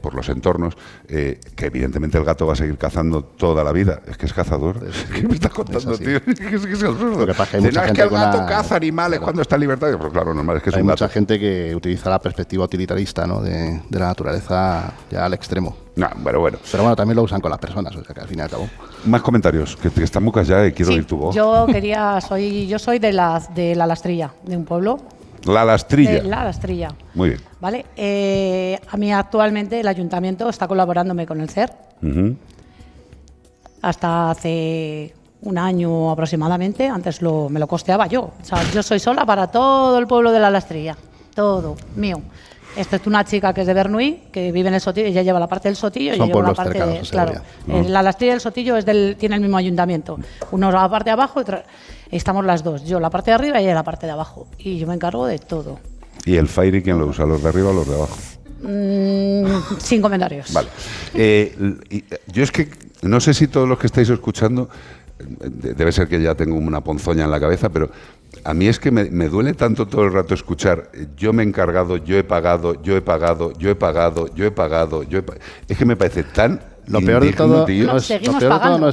por los entornos, que evidentemente el gato va a seguir cazando toda la vida. Es que es cazador. ¿Qué me estás contando, tío? Es absurdo. Es que el gato caza animales cuando está en libertad. Pues claro, normal, es que es un gato. Hay mucha gente que utiliza la perspectiva utilitarista, ¿no? De la naturaleza ya al extremo. No, bueno. Pero bueno, también lo usan con las personas, o sea que al fin y al cabo. Más comentarios, que están mucas ya y quiero oír tu voz. Yo soy de la Lastrilla, de un pueblo. La Lastrilla. La Lastrilla. Muy bien. Vale. A mí actualmente el ayuntamiento está colaborándome con el CER. Hasta hace un año aproximadamente. Antes me lo costeaba yo. O sea, yo soy sola para todo el pueblo de La Lastrilla. Todo mío. Esta es una chica que es de Bernuy, que vive en el Sotillo, ella lleva la parte del Sotillo y yo llevo la parte de... Claro, ¿no? La Lastrilla y el Sotillo es tiene el mismo ayuntamiento. Uno la parte de abajo y estamos las dos. Yo la parte de arriba y ella la parte de abajo. Y yo me encargo de todo. ¿Y el Fairy quién lo usa? ¿Los de arriba o los de abajo? Sin comentarios. Vale. Yo es que no sé si todos los que estáis escuchando... Debe ser que ya tengo una ponzoña en la cabeza, pero a mí es que me duele tanto todo el rato escuchar yo me he encargado, yo he pagado, yo he pagado, yo he pagado, yo he pagado, yo he pagado. Es que me parece tan lo peor de todo, no es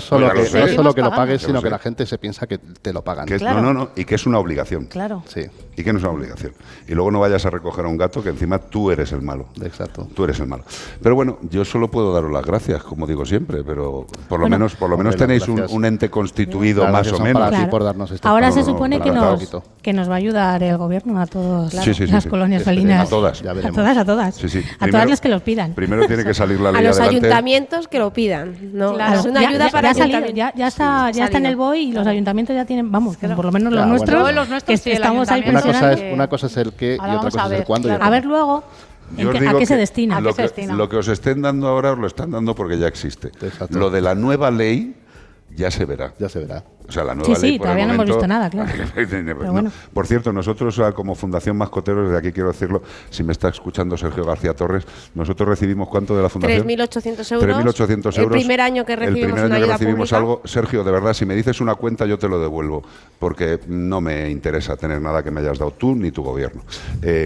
solo que lo pagues, sino que la gente se piensa que te lo pagan. Claro. No, y que es una obligación. Claro. Sí. Y que no es una obligación. Y luego no vayas a recoger a un gato que encima tú eres el malo. Exacto. Tú eres el malo. Pero bueno, yo solo puedo daros las gracias, como digo siempre, pero por lo menos tenéis un ente constituido más o menos. Claro. Por darnos este ahora se supone que nos va a ayudar el gobierno a todas las colonias felinas. A todas. A todas. A todas las que los pidan. Primero tiene que salir la ley adelante. A los ayuntamientos que lo pidan, ¿no? Claro. Es una ayuda para ya está en el BOE y los ayuntamientos ya tienen, vamos, claro. Por lo menos los nuestros, bueno. Los nuestros que estamos ahí presionando. Una cosa es el qué y otra cosa es el cuándo. Claro. A ver luego a qué se destina. Lo que os estén dando ahora os lo están dando porque ya existe. Exacto. Lo de la nueva ley ya se verá. Ya se verá. O sea, la nueva ley, sí, todavía no hemos visto nada, claro. Pero bueno. Por cierto, nosotros como Fundación Mascoteros, desde aquí quiero decirlo, si me está escuchando Sergio García Torres, nosotros recibimos ¿cuánto de la Fundación? 3.800 euros. 3.800 euros. El primer año que recibimos, algo. Sergio, de verdad, si me dices una cuenta yo te lo devuelvo, porque no me interesa tener nada que me hayas dado tú ni tu gobierno.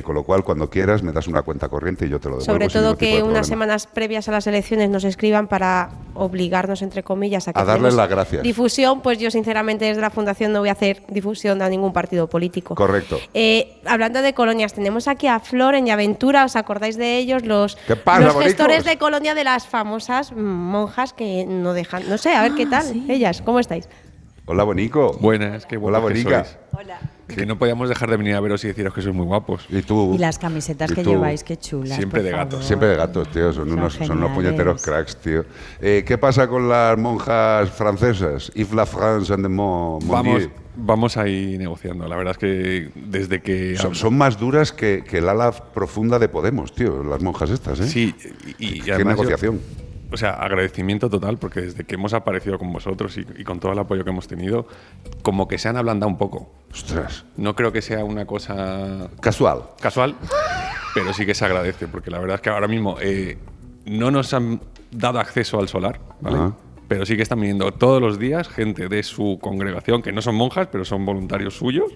Con lo cual, cuando quieras, me das una cuenta corriente y yo te lo devuelvo. Sobre todo que unas semanas previas a las elecciones nos escriban para obligarnos, entre comillas, a darles las gracias. Difusión, pues yo sinceramente desde la Fundación no voy a hacer difusión a ningún partido político. Correcto. Hablando de colonias, tenemos aquí a Flor en Yaventura, ¿os acordáis de ellos? Los gestores de colonia de las famosas monjas que no dejan... No sé, a ver qué tal. Sí. Ellas, ¿cómo estáis? Hola, bonico. Buenas, qué buena bonica. Hola. Que no podíamos dejar de venir a veros y deciros que sois muy guapos. Y tú. Y las camisetas que lleváis, qué chulas. Siempre de gatos. Siempre de gatos, tío. Son unos puñeteros cracks, tío. ¿Qué pasa con las monjas francesas? If la France and the Vamos ahí negociando. La verdad es que desde que... Son más duras que el ala profunda de Podemos, tío. Las monjas estas, ¿eh? Sí. Y qué negociación. O sea, agradecimiento total, porque desde que hemos aparecido con vosotros y con todo el apoyo que hemos tenido, como que se han ablandado un poco. ¡Ostras! No creo que sea una cosa... Casual, pero sí que se agradece, porque la verdad es que ahora mismo no nos han dado acceso al solar, ¿vale? Uh-huh. Pero sí que están viniendo todos los días gente de su congregación, que no son monjas, pero son voluntarios suyos,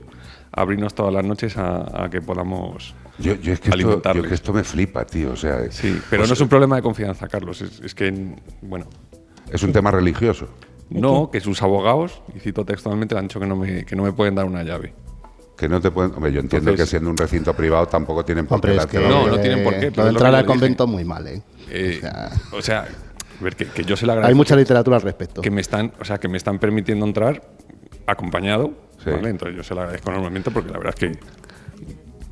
a abrirnos todas las noches a que podamos... Yo es que esto me flipa, tío. O sea, sí, pero no es un problema de confianza, Carlos. Es que, bueno... ¿Es un tema religioso? No, que sus abogados, y cito textualmente, han dicho que no me pueden dar una llave. Que no te pueden... Hombre, yo entiendo que siendo un recinto privado tampoco tienen por qué... No tienen por qué. Pero entrar al convento muy mal, ¿eh? O sea, ver, que yo se la agradezco. Hay mucha literatura al respecto. Que me están permitiendo entrar acompañado, sí. ¿Vale? Entonces yo se la agradezco normalmente porque la verdad es que...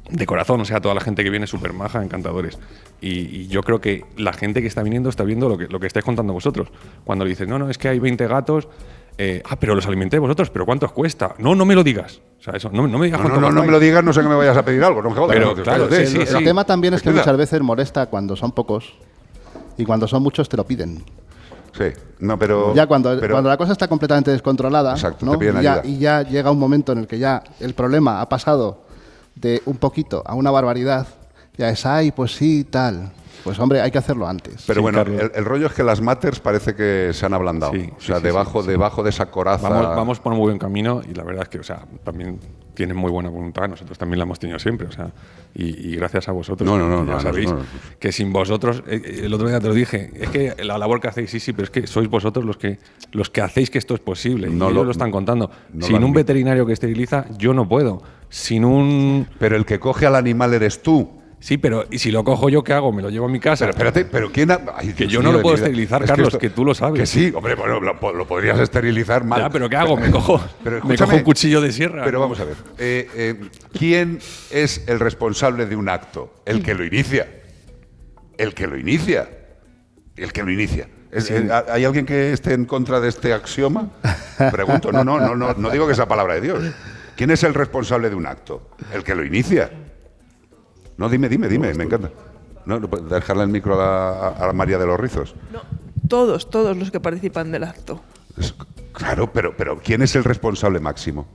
De corazón, o sea, toda la gente que viene súper maja, encantadores. Y yo creo que la gente que está viniendo está viendo lo que estáis contando vosotros. Cuando le dices, no, es que hay 20 gatos, pero los alimenté vosotros, pero ¿cuántos cuesta? No me lo digas. O sea, eso, no me digas cuánto cuesta. No me lo digas, no sé que me vayas a pedir algo. No me jodas, pero, claro, el tema también es que muchas veces molesta cuando son pocos y cuando son muchos te lo piden. Sí, no, pero... Ya cuando la cosa está completamente descontrolada, exacto, ¿no? Te piden ayuda. Y ya llega un momento en el que ya el problema ha pasado de un poquito a una barbaridad, ya es, ay, pues sí, tal. Pues hombre, hay que hacerlo antes. Pero sí, bueno, el rollo es que las maters parece que se han ablandado. Sí, o sea, debajo de esa coraza... Vamos por un muy buen camino y la verdad es que, o sea, también tienen muy buena voluntad. Nosotros también la hemos tenido siempre, o sea, y gracias a vosotros. No, sabéis que sin vosotros... el otro día te lo dije, es que la labor que hacéis, sí, pero es que sois vosotros los que hacéis que esto es posible. No, y ellos lo están contando. No sin un veterinario que esteriliza, yo no puedo. Sin un... Pero el que coge al animal eres tú. Sí, pero ¿y si lo cojo yo qué hago? ¿Me lo llevo a mi casa? Pero espérate, ¿pero quién...? Que yo no lo puedo esterilizar, Carlos, que tú lo sabes. Que sí, hombre, bueno, lo podrías esterilizar mal. Ya, pero ¿qué hago? Me cojo un cuchillo de sierra. Pero vamos a ver, ¿quién es el responsable de un acto? El que lo inicia. ¿Hay alguien que esté en contra de este axioma? Pregunto, no digo que sea palabra de Dios. ¿Quién es el responsable de un acto? ¿El que lo inicia? No, dime, me encanta. No, dejarle el micro a María de los Rizos. No, todos los que participan del acto. Claro, pero ¿quién es el responsable máximo?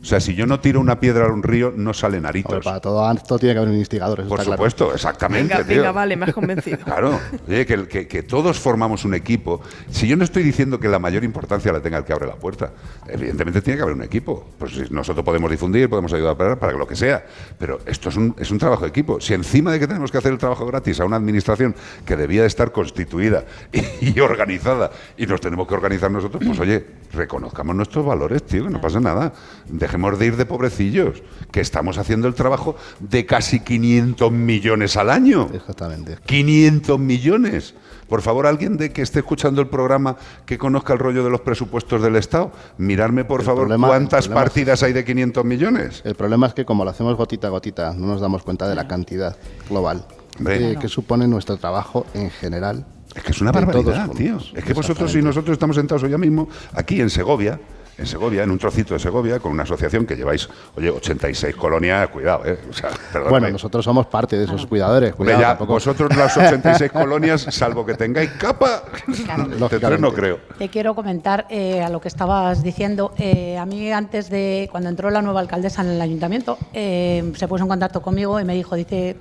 O sea, si yo no tiro una piedra a un río, no salen aritos. Hombre, para todo acto tiene que haber un instigador, eso está claro. Por supuesto, exactamente. Venga, vale, me has convencido. Claro, que todos formamos un equipo. Si yo no estoy diciendo que la mayor importancia la tenga el que abre la puerta, evidentemente tiene que haber un equipo. Pues nosotros podemos difundir, podemos ayudar para que lo que sea. Pero esto es un trabajo de equipo. Si encima de que tenemos que hacer el trabajo gratis a una administración que debía de estar constituida y organizada, y nos tenemos que organizar nosotros, pues oye, reconozcamos nuestros valores, tío, que no pasa nada. Dejemos de ir de pobrecillos, que estamos haciendo el trabajo de casi 500 millones al año. Exactamente. 500 millones. Por favor, alguien de que esté escuchando el programa que conozca el rollo de los presupuestos del Estado, mirarme, por favor, cuántas partidas hay de 500 millones. El problema es que como lo hacemos gotita a gotita, no nos damos cuenta de la cantidad global que supone nuestro trabajo en general. Es que es una barbaridad, tío. Es que vosotros y nosotros estamos sentados hoy mismo aquí en Segovia, en un trocito de Segovia, con una asociación que lleváis, oye, 86 colonias, cuidado, o sea, bueno, nosotros somos parte de esos cuidadores, cuidado, ya, vosotros las 86 colonias, salvo que tengáis capa, claro, no creo. Te quiero comentar a lo que estabas diciendo, a mí antes de, cuando entró la nueva alcaldesa en el ayuntamiento, se puso en contacto conmigo y me dijo, dice...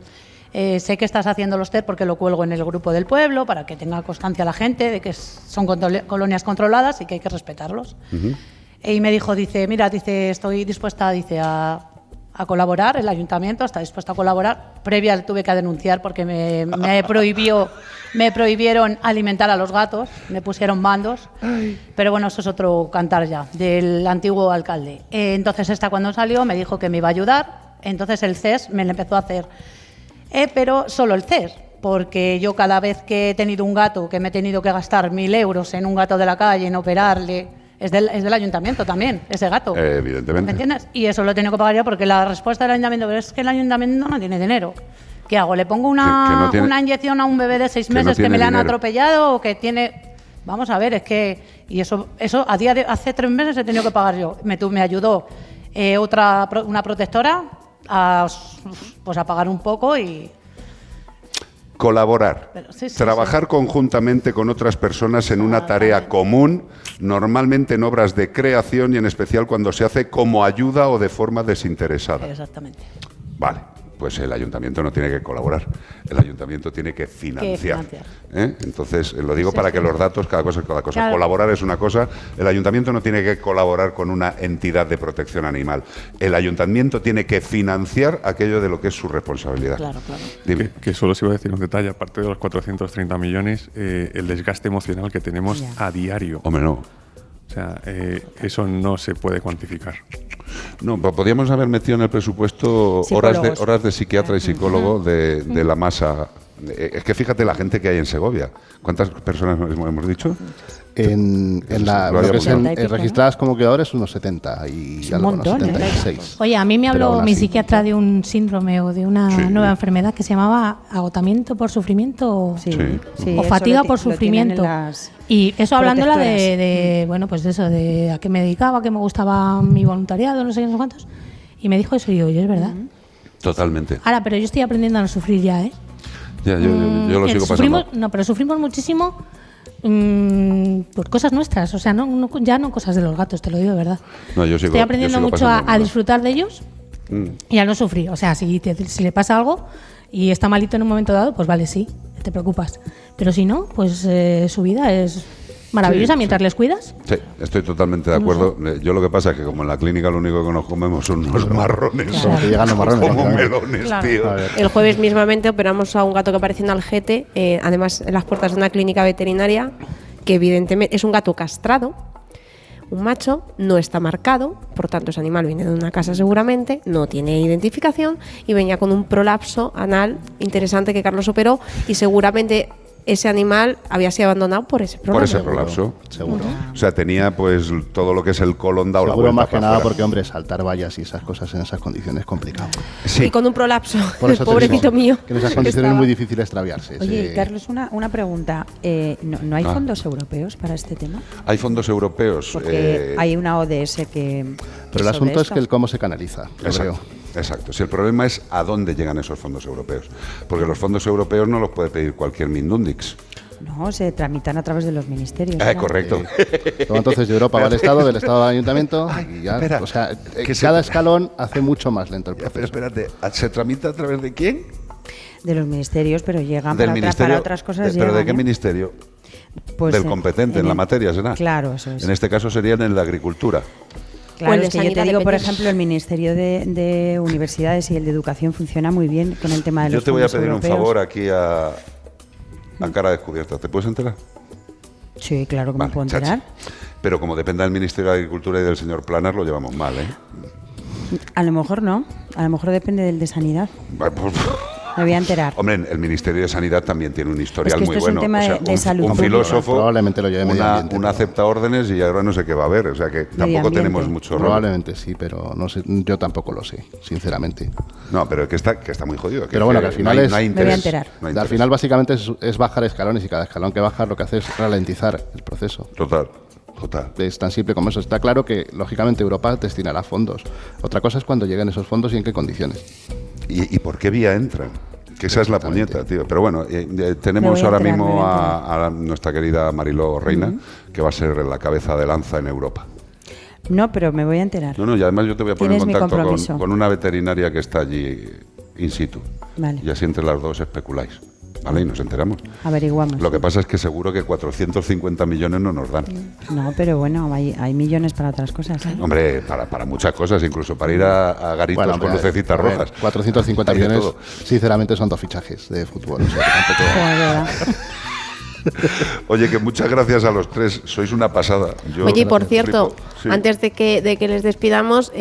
sé que estás haciendo los TER porque lo cuelgo en el grupo del pueblo para que tenga constancia la gente de que son colonias controladas y que hay que respetarlos. Uh-huh. Y me dijo, dice, mira, dice, estoy dispuesta, dice, a colaborar, el ayuntamiento está dispuesto a colaborar. Previa tuve que denunciar porque me prohibieron alimentar a los gatos, me pusieron mandos. Ay. Pero bueno, eso es otro cantar ya, del antiguo alcalde. Entonces esta cuando salió me dijo que me iba a ayudar, entonces el CES me lo empezó a hacer. Pero solo el CES, porque yo cada vez que he tenido un gato, que me he tenido que gastar 1.000 euros en un gato de la calle, en operarle, es del ayuntamiento también, ese gato. Evidentemente. ¿Me entiendes? Y eso lo he tenido que pagar yo, porque la respuesta del ayuntamiento es que el ayuntamiento no tiene dinero. ¿Qué hago? ¿Le pongo una inyección a un bebé de 6 meses que me la han atropellado o que tiene...? Vamos a ver, es que... Y eso a día de hace 3 meses he tenido que pagar yo. Me ayudó una protectora... a pagar un poco y... Colaborar. Pero, trabajar conjuntamente con otras personas en una tarea común, normalmente en obras de creación y en especial cuando se hace como ayuda o de forma desinteresada. Exactamente. Vale, pues el ayuntamiento no tiene que colaborar, el ayuntamiento tiene que financiar. ¿Eh? Entonces, lo digo para que los datos, cada cosa es cada cosa. Claro. Colaborar es una cosa, el ayuntamiento no tiene que colaborar con una entidad de protección animal. El ayuntamiento tiene que financiar aquello de lo que es su responsabilidad. Claro. Dime. Que solo se iba a decir un detalle, aparte de los 430 millones, el desgaste emocional que tenemos a diario. Hombre, no. O sea, eso no se puede cuantificar. No, pero podríamos haber metido en el presupuesto horas de psiquiatra y psicólogo de la masa. Es que fíjate la gente que hay en Segovia. ¿Cuántas personas hemos dicho? En registradas como cuidadores, unos 70 y algo, unos 76. Oye, a mí me habló mi psiquiatra de un síndrome o de una nueva enfermedad que se llamaba agotamiento por sufrimiento o fatiga por sufrimiento. Y eso hablándola de a qué me dedicaba, a qué me gustaba mi voluntariado, no sé cuántos. Y me dijo eso y yo, es verdad. Totalmente. Ahora, pero yo estoy aprendiendo a no sufrir ya, ¿eh? Ya, yo lo sigo pasando. No, pero sufrimos muchísimo por cosas nuestras, o sea, ya no cosas de los gatos, te lo digo de verdad. No, estoy aprendiendo mucho a disfrutar de ellos y a no sufrir. O sea, si le pasa algo y está malito en un momento dado, pues vale, sí, te preocupas. Pero si no, pues su vida es... maravillosa mientras les cuidas. Sí, estoy totalmente de acuerdo. Yo lo que pasa es que como en la clínica lo único que nos comemos son unos marrones. Claro. Que llegan los marrones. Como melones, tío. El jueves mismamente operamos a un gato que aparece en Algete, además en las puertas de una clínica veterinaria, que evidentemente es un gato castrado, un macho, no está marcado, por tanto ese animal viene de una casa seguramente, no tiene identificación y venía con un prolapso anal interesante que Carlos operó y seguramente... ese animal había sido abandonado por ese prolapso. Por ese prolapso. Seguro. O sea, tenía pues todo lo que es el colon dado la vuelta. Seguro, más que nada porque, hombre, saltar vallas y esas cosas en esas condiciones es complicado. Sí. Y con un prolapso, pobrecito mío. Que en esas condiciones es muy difícil extraviarse. Oye, sí. Carlos, una pregunta. ¿No hay fondos europeos para este tema? Hay fondos europeos. Porque hay una ODS que... Pero el asunto es que el cómo se canaliza, yo creo. Exacto. Si el problema es a dónde llegan esos fondos europeos. Porque los fondos europeos no los puede pedir cualquier Mindundix. No, se tramitan a través de los ministerios. ¿No? Correcto. Entonces de Europa va al Estado, del Estado al Ayuntamiento y ya. Espera, o sea, cada escalón hace mucho más lento el proceso. Pero espérate, ¿se tramita a través de quién? De los ministerios, pero llegan para otras cosas. ¿Pero llegan, de qué ministerio? Pues del competente en la materia, ¿será? Claro, eso es. En este caso serían en la agricultura. Claro, es que yo te digo, por ejemplo, el Ministerio de Universidades y el de Educación funciona muy bien con el tema de los fondos europeos. Yo te voy a pedir un favor aquí a cara descubierta. ¿Te puedes enterar? Sí, claro que me puedo enterar. Pero como dependa del Ministerio de Agricultura y del señor Planas, lo llevamos mal, ¿eh? A lo mejor no. A lo mejor depende del de Sanidad. Me voy a enterar. Hombre, el Ministerio de Sanidad también tiene un historial muy bueno. Es un tema de salud. Un filósofo, probablemente lo lleve medio ambiente, una acepta órdenes y ahora no sé qué va a haber. O sea que tampoco tenemos mucho rollo. Probablemente sí, pero no sé, yo tampoco lo sé, sinceramente. No, pero que está muy jodido. Pero bueno, que al final no hay interés. Me voy a enterar. Al final básicamente es bajar escalones y cada escalón que bajas lo que hace es ralentizar el proceso. Total. Es tan simple como eso. Está claro que, lógicamente, Europa destinará fondos. Otra cosa es cuando lleguen esos fondos y en qué condiciones. ¿Y por qué vía entran? Que esa es la puñeta, tío. Pero bueno, tenemos ahora mismo a nuestra querida Mariló Reina, que va a ser la cabeza de lanza en Europa. No, pero me voy a enterar. No, y además yo te voy a poner en contacto con una veterinaria que está allí in situ. Vale. Y así entre las dos especuláis. Vale, y nos enteramos. Averiguamos. Lo que pasa es que seguro que 450 millones no nos dan. No, pero bueno, hay millones para otras cosas, ¿eh? Hombre, para muchas cosas, incluso para ir a garitos con lucecitas rojas. 450 millones, todo. Sinceramente, son 2 fichajes de fútbol. O sea, oye, que muchas gracias a los tres, sois una pasada. Oye, y por cierto, antes de que les despidamos,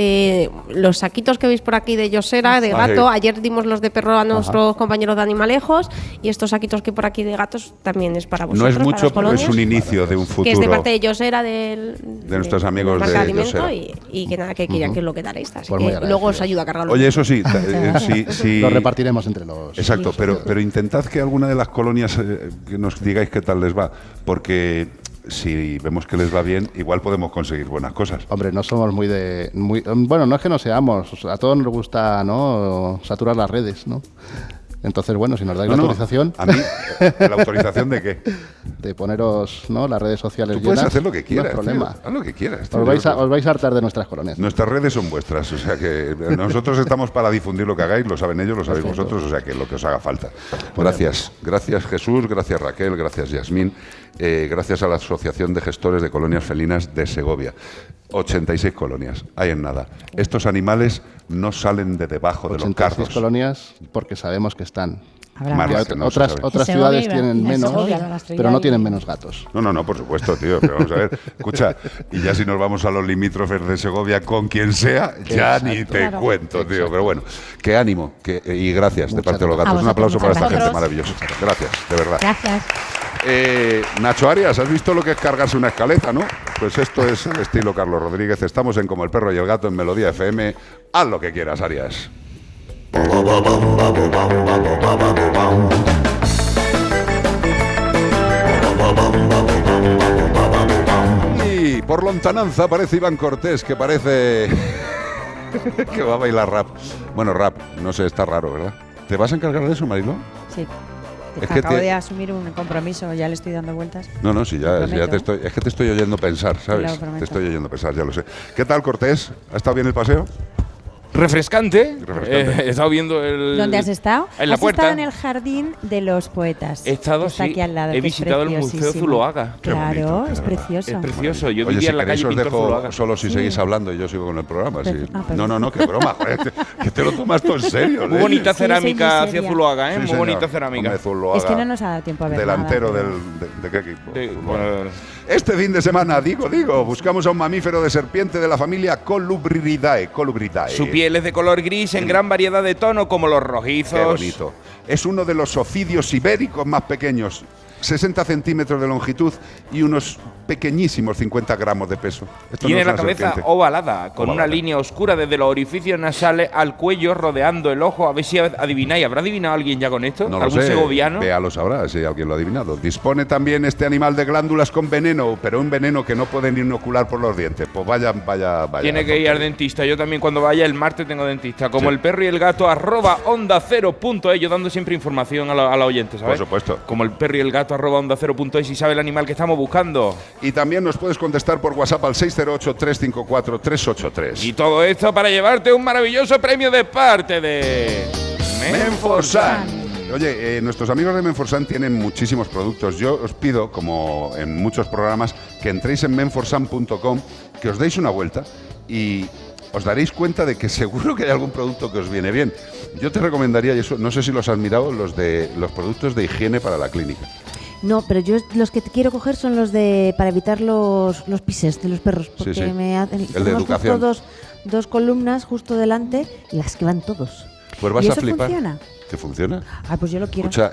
los saquitos que veis por aquí de Josera, de gato, ayer dimos los de perro a nuestros compañeros de Animalejos, y estos saquitos que por aquí de gatos también es para vosotros. No es mucho, pero es un inicio de un futuro. Que es de parte de Josera, de nuestros amigos de Alimento, y que nada, que ya que lo quedaréis, así que luego os ayuda a cargarlo. Oye, eso sí, lo repartiremos entre los... Exacto, pero intentad que alguna de las colonias que nos digáis qué tal les va, porque si vemos que les va bien, igual podemos conseguir buenas cosas. Hombre, no somos bueno, no es que no seamos, o sea, a todos nos gusta, ¿no?, saturar las redes, ¿no? Entonces, bueno, si nos dais la autorización... ¿A mí? ¿La autorización de qué? De poneros, ¿no?, las redes sociales llenas. Tú puedes hacer lo que quieras. No es problema. Haz lo que quieras. Os vais a hartar de nuestras colonias. Nuestras redes son vuestras, o sea que nosotros estamos para difundir lo que hagáis, lo saben ellos, lo sabéis vosotros, o sea que lo que os haga falta. Gracias. Gracias, Jesús, gracias, Raquel, gracias, Yasmín. Gracias a la Asociación de Gestores de Colonias Felinas de Segovia. 86 colonias, hay en nada. Estos animales no salen de debajo de los carros. 86 colonias porque sabemos que están. Otras ciudades tienen menos, pero no tienen menos gatos. No, por supuesto, tío, pero vamos a ver. Escucha, y ya si nos vamos a los limítrofes de Segovia con quien sea, ya ni te cuento, tío. Exacto. Pero bueno, qué ánimo y gracias de parte de los gatos. Un aplauso para esta gente maravillosa. Gracias, de verdad. Gracias. Nacho Arias, ¿has visto lo que es cargarse una escaleta, no? Pues esto es estilo Carlos Rodríguez. Estamos en Como el Perro y el Gato en Melodía FM. Haz lo que quieras, Arias. Y por lontananza aparece Iván Cortés, que parece que va a bailar rap. Bueno, rap, no sé, está raro, ¿verdad? ¿Te vas a encargar de eso, Mariló? Sí. Acabo de asumir un compromiso, ya le estoy dando vueltas. No, sí, ya te estoy... Es que te estoy oyendo pensar, ¿sabes? Te estoy oyendo pensar, ya lo sé. ¿Qué tal, Cortés? ¿Ha estado bien el paseo? Refrescante. He estado viendo el... ¿Dónde has estado? En la puerta. He estado en el Jardín de los Poetas. He estado, sí. Aquí al lado, he visitado el Museo Zuloaga. Claro, es precioso. Es precioso. Yo vivía en la calle Pintor Zuloaga. Solo si seguís hablando y yo sigo con el programa. Sí. No, qué broma. Que te lo tomas todo en serio. Muy bonita cerámica hacia Zuloaga, ¿eh? Muy bonita cerámica. Es que no nos ha dado tiempo a ver nada. Delantero ¿de qué equipo? Este fin de semana, digo, buscamos a un mamífero de serpiente de la familia Colubridae. Su piel es de color gris en gran variedad de tono, como los rojizos. Qué bonito. Es uno de los ofidios ibéricos más pequeños. 60 centímetros de longitud y unos pequeñísimos 50 gramos de peso. Tiene la cabeza ovalada, con una línea oscura desde los orificios nasales al cuello, rodeando el ojo. A ver si adivináis. ¿Habrá adivinado alguien ya con esto? ¿Algún segoviano? Bea lo sabrá, si alguien lo ha adivinado. Dispone también este animal de glándulas con veneno, pero un veneno que no pueden inocular por los dientes. Pues vaya. Tiene que ir al dentista. Yo también, cuando vaya el martes, tengo dentista. Como el perro y el gato, @ondacero.es. Yo dando siempre información a los oyentes, ¿sabes? Por supuesto. Como el perro y el gato, @ondacero.es, y sabe el animal que estamos buscando. Y también nos puedes contestar por WhatsApp al 608-354-383. Y todo esto para llevarte un maravilloso premio de parte de Menforsan. Oye, nuestros amigos de Menforsan tienen muchísimos productos. Yo os pido, como en muchos programas, que entréis en menforsan.com, que os deis una vuelta y os daréis cuenta de que seguro que hay algún producto que os viene bien. Yo te recomendaría, y eso no sé si los has mirado, los productos de higiene para la clínica. No, pero yo los que quiero coger son los de para evitar los pises de los perros, porque sí. Me hacen dos columnas justo delante y las que van todos. Pues vas a flipar. ¿Funciona? ¿Te funciona? Ah, pues yo lo quiero. Escucha,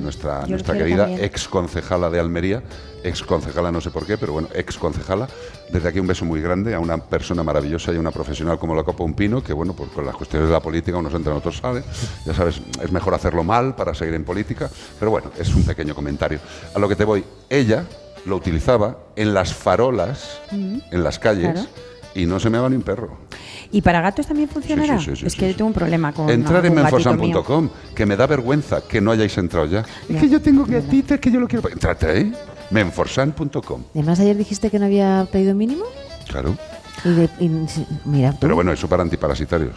nuestra querida exconcejala de Almería, exconcejala no sé por qué, pero bueno, exconcejala, desde aquí un beso muy grande a una persona maravillosa y a una profesional como la Copa Un Pino, que bueno, pues con las cuestiones de la política unos entran, otros salen, ya sabes, es mejor hacerlo mal para seguir en política, pero bueno, es un pequeño comentario. A lo que te voy, ella lo utilizaba en las farolas, en las calles, claro. Y no se me va ni un perro. ¿Y para gatos también funcionará? Sí, yo tengo un problema con entrar en menforsan.com, que me da vergüenza que no hayáis entrado ya. Es que yo tengo gatitas, que yo lo quiero. Entrate ahí, menforsan.com. Además, ayer dijiste que no había pedido mínimo. Claro. Mira, pero bueno, eso para antiparasitarios.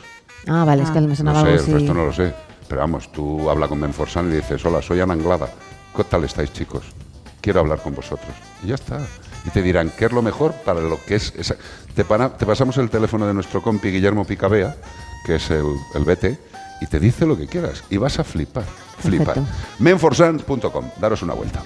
Ah, vale, es que me sonaba algo así. No sé, el resto no lo sé. Pero vamos, tú habla con Menforsan y le dices: hola, soy Ana Anglada. ¿Qué tal estáis, chicos? Quiero hablar con vosotros. Y ya está. Y te dirán qué es lo mejor para lo que es esa. Te pasamos el teléfono de nuestro compi Guillermo Picabea, que es el BT, y te dice lo que quieras. Y vas a flipar. Flipar. Menforsan.com. Daros una vuelta.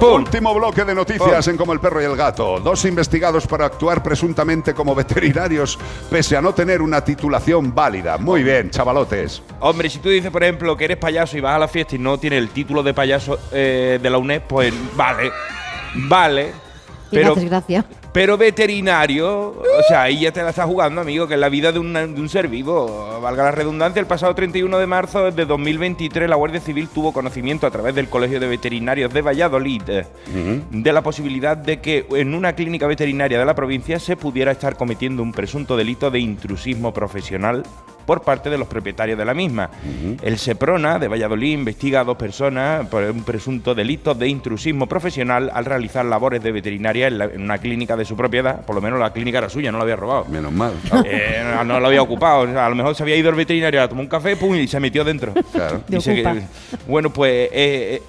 ¡Pum! Último bloque de noticias en Como el perro y el gato. Dos investigados para actuar presuntamente como veterinarios pese a no tener una titulación válida. Muy bien, chavalotes. Hombre, si tú dices, por ejemplo, que eres payaso y vas a la fiesta y no tienes el título de payaso de la UNED, pues vale. Pero, gracias. Pero veterinario, o sea, ahí ya te la estás jugando, amigo, que es la vida de un ser vivo. Valga la redundancia, el pasado 31 de marzo de 2023 la Guardia Civil tuvo conocimiento a través del Colegio de Veterinarios de Valladolid de la posibilidad de que en una clínica veterinaria de la provincia se pudiera estar cometiendo un presunto delito de intrusismo profesional por parte de los propietarios de la misma. El Seprona de Valladolid investiga a dos personas por un presunto delito de intrusismo profesional al realizar labores de veterinaria en una clínica de su propiedad. Por lo menos la clínica era suya, no la había robado. Menos mal. No la había ocupado. O sea, a lo mejor se había ido el veterinario, tomó un café, pum, y se metió dentro. Claro. Bueno, pues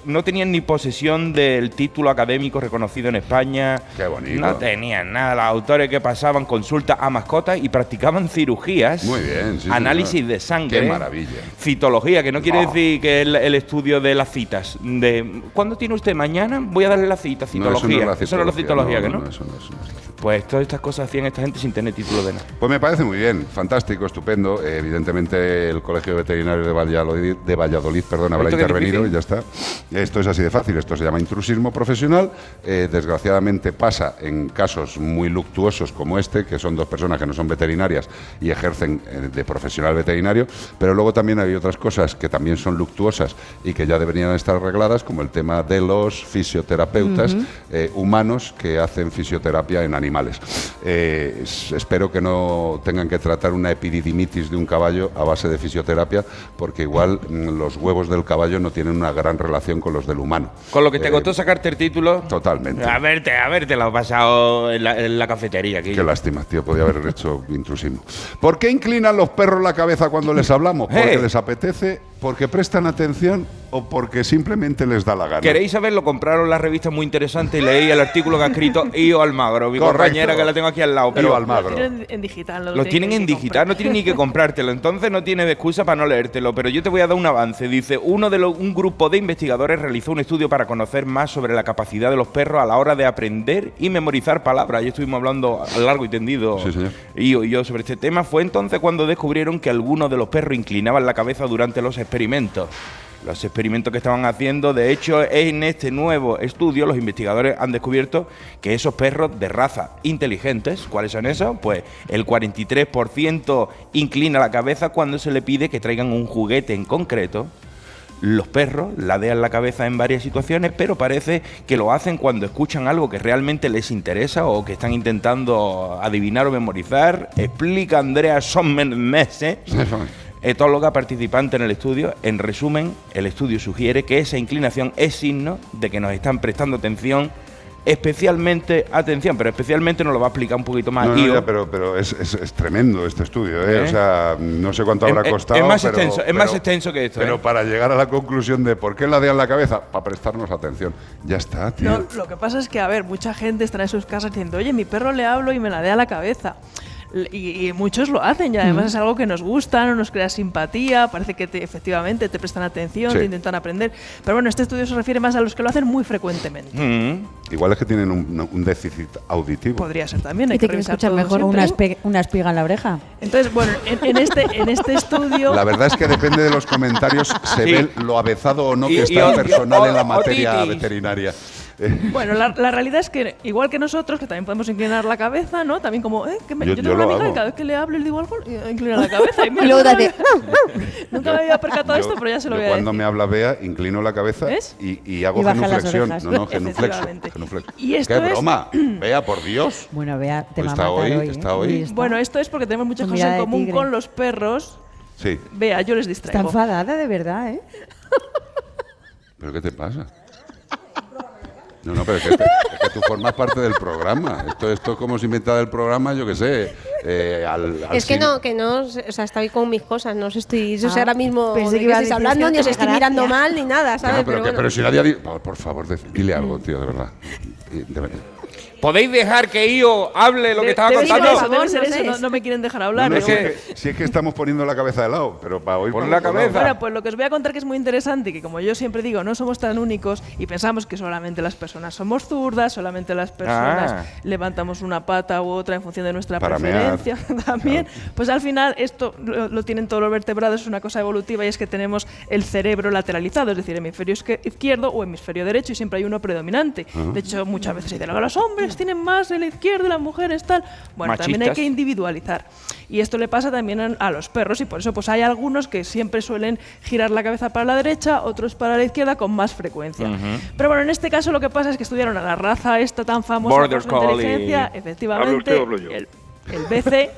no tenían ni posesión del título académico reconocido en España. Qué bonito. No tenían nada. Los autores que pasaban consultas a mascotas y practicaban cirugías. Muy bien, sí. Análisis de sangre. Qué maravilla. Citología, que no quiere decir que es el estudio de las citas. De ¿cuándo tiene usted? Mañana voy a darle la cita. Citología. No, eso no es la citología, ¿no? Pues todas estas cosas hacían esta gente sin tener título de nada. Pues me parece muy bien, fantástico, estupendo. Evidentemente el Colegio Veterinario de Valladolid habrá intervenido y ya está. Esto es así de fácil, esto se llama intrusismo profesional. Desgraciadamente pasa en casos muy luctuosos como este, que son dos personas que no son veterinarias y ejercen de profesional veterinario, pero luego también hay otras cosas que también son luctuosas y que ya deberían estar arregladas, como el tema de los fisioterapeutas humanos que hacen fisioterapia en animales. Espero que no tengan que tratar una epididimitis de un caballo a base de fisioterapia, porque igual los huevos del caballo no tienen una gran relación con los del humano. Con lo que te costó sacarte el título. Totalmente. A ver, te lo has pasado en la cafetería aquí. Qué lástima, tío, podía haber hecho intrusismo. ¿Por qué inclinan los perros la cabeza cuando les hablamos? Porque les apetece, porque prestan atención o porque simplemente les da la gana. ¿Queréis saberlo? Compraron la revista muy interesante y leí el artículo que ha escrito Io Almagro, mi compañera que la tengo aquí al lado. Pero Io Almagro. Lo tienen en digital. Lo tienen en digital, no tienen ni que comprártelo. Entonces no tienes excusa para no leértelo, pero yo te voy a dar un avance. Dice, un grupo de investigadores realizó un estudio para conocer más sobre la capacidad de los perros a la hora de aprender y memorizar palabras. Ya estuvimos hablando largo y tendido, sí, señor, Io y yo sobre este tema. Fue entonces cuando descubrieron que algunos de los perros inclinaban la cabeza durante los experimentos. Los experimentos que estaban haciendo, de hecho, en este nuevo estudio, los investigadores han descubierto que esos perros de raza inteligentes, ¿cuáles son esos? Pues el 43% inclina la cabeza cuando se le pide que traigan un juguete en concreto. Los perros ladean la cabeza en varias situaciones, pero parece que lo hacen cuando escuchan algo que realmente les interesa o que están intentando adivinar o memorizar. Explica Andrea Sommermesse, etóloga participante en el estudio. En resumen, el estudio sugiere que esa inclinación es signo de que nos están prestando atención, especialmente nos lo va a explicar un poquito más. Pero es tremendo este estudio, ¿eh? O sea, no sé cuánto habrá costado. Es más extenso que esto. Pero para llegar a la conclusión de por qué ladean la cabeza, para prestarnos atención. Ya está, tío. No, lo que pasa es que, a ver, mucha gente está en sus casas diciendo, oye, mi perro le hablo y me ladea la cabeza. Y muchos lo hacen, y además es algo que nos gusta, no nos crea simpatía, parece que efectivamente te prestan atención, te intentan aprender. Pero bueno, este estudio se refiere más a los que lo hacen muy frecuentemente. Igual es que tienen un déficit auditivo. Podría ser también. Hay que escuchar mejor una espiga en la oreja. Entonces, bueno, en este estudio... La verdad es que depende de los comentarios, se ve lo avezado o no que está el personal en la materia veterinaria. Bueno, la realidad es que, igual que nosotros, que también podemos inclinar la cabeza, ¿no? También como, yo tengo una amiga y cada vez que le hablo le digo algo, inclina la cabeza. Y luego date. Nunca me había percatado esto, pero ya se lo voy a decir. Cuando me habla Bea, inclino la cabeza y hago genuflexión. No, genuflexo. Y esto ¡qué broma! Bea, por Dios. Bueno, Bea, te va a matar hoy. Está hoy. Bueno, esto es porque tenemos muchas cosas en común con los perros. Sí. Bea, yo les distraigo. Está enfadada, de verdad, ¿eh? ¿Pero qué te pasa? No, pero es que tú formas parte del programa. Esto es como se inventa del programa, yo qué sé. Es que no, o sea, estoy con mis cosas, no os estoy ahora mismo de que estáis hablando, ni os estoy mirando mal, ni nada, ¿sabes? No, pero si nadie ha dicho, por favor, dile algo, tío, de verdad. ¿Podéis dejar que Io hable lo que estaba contando? No me quieren dejar hablar. Si es que estamos poniendo la cabeza de lado, pero para hoy... Pon la cabeza. Bueno, pues lo que os voy a contar que es muy interesante y que, como yo siempre digo, no somos tan únicos y pensamos que solamente las personas somos zurdas, solamente las personas levantamos una pata u otra en función de nuestra preferencia también. Claro. Pues al final esto lo tienen todos los vertebrados, es una cosa evolutiva y es que tenemos el cerebro lateralizado, es decir, hemisferio izquierdo o hemisferio derecho y siempre hay uno predominante. De hecho, muchas veces se dice, los hombres tienen más el izquierdo, las mujeres tal. Bueno, machistas. También hay que individualizar. Y esto le pasa también a los perros y por eso pues hay algunos que siempre suelen girar la cabeza para la derecha, otros para la izquierda con más frecuencia. Pero bueno, en este caso lo que pasa es que estudiaron a la raza esta tan famosa Border Collie, efectivamente. Hablo usted, el BC,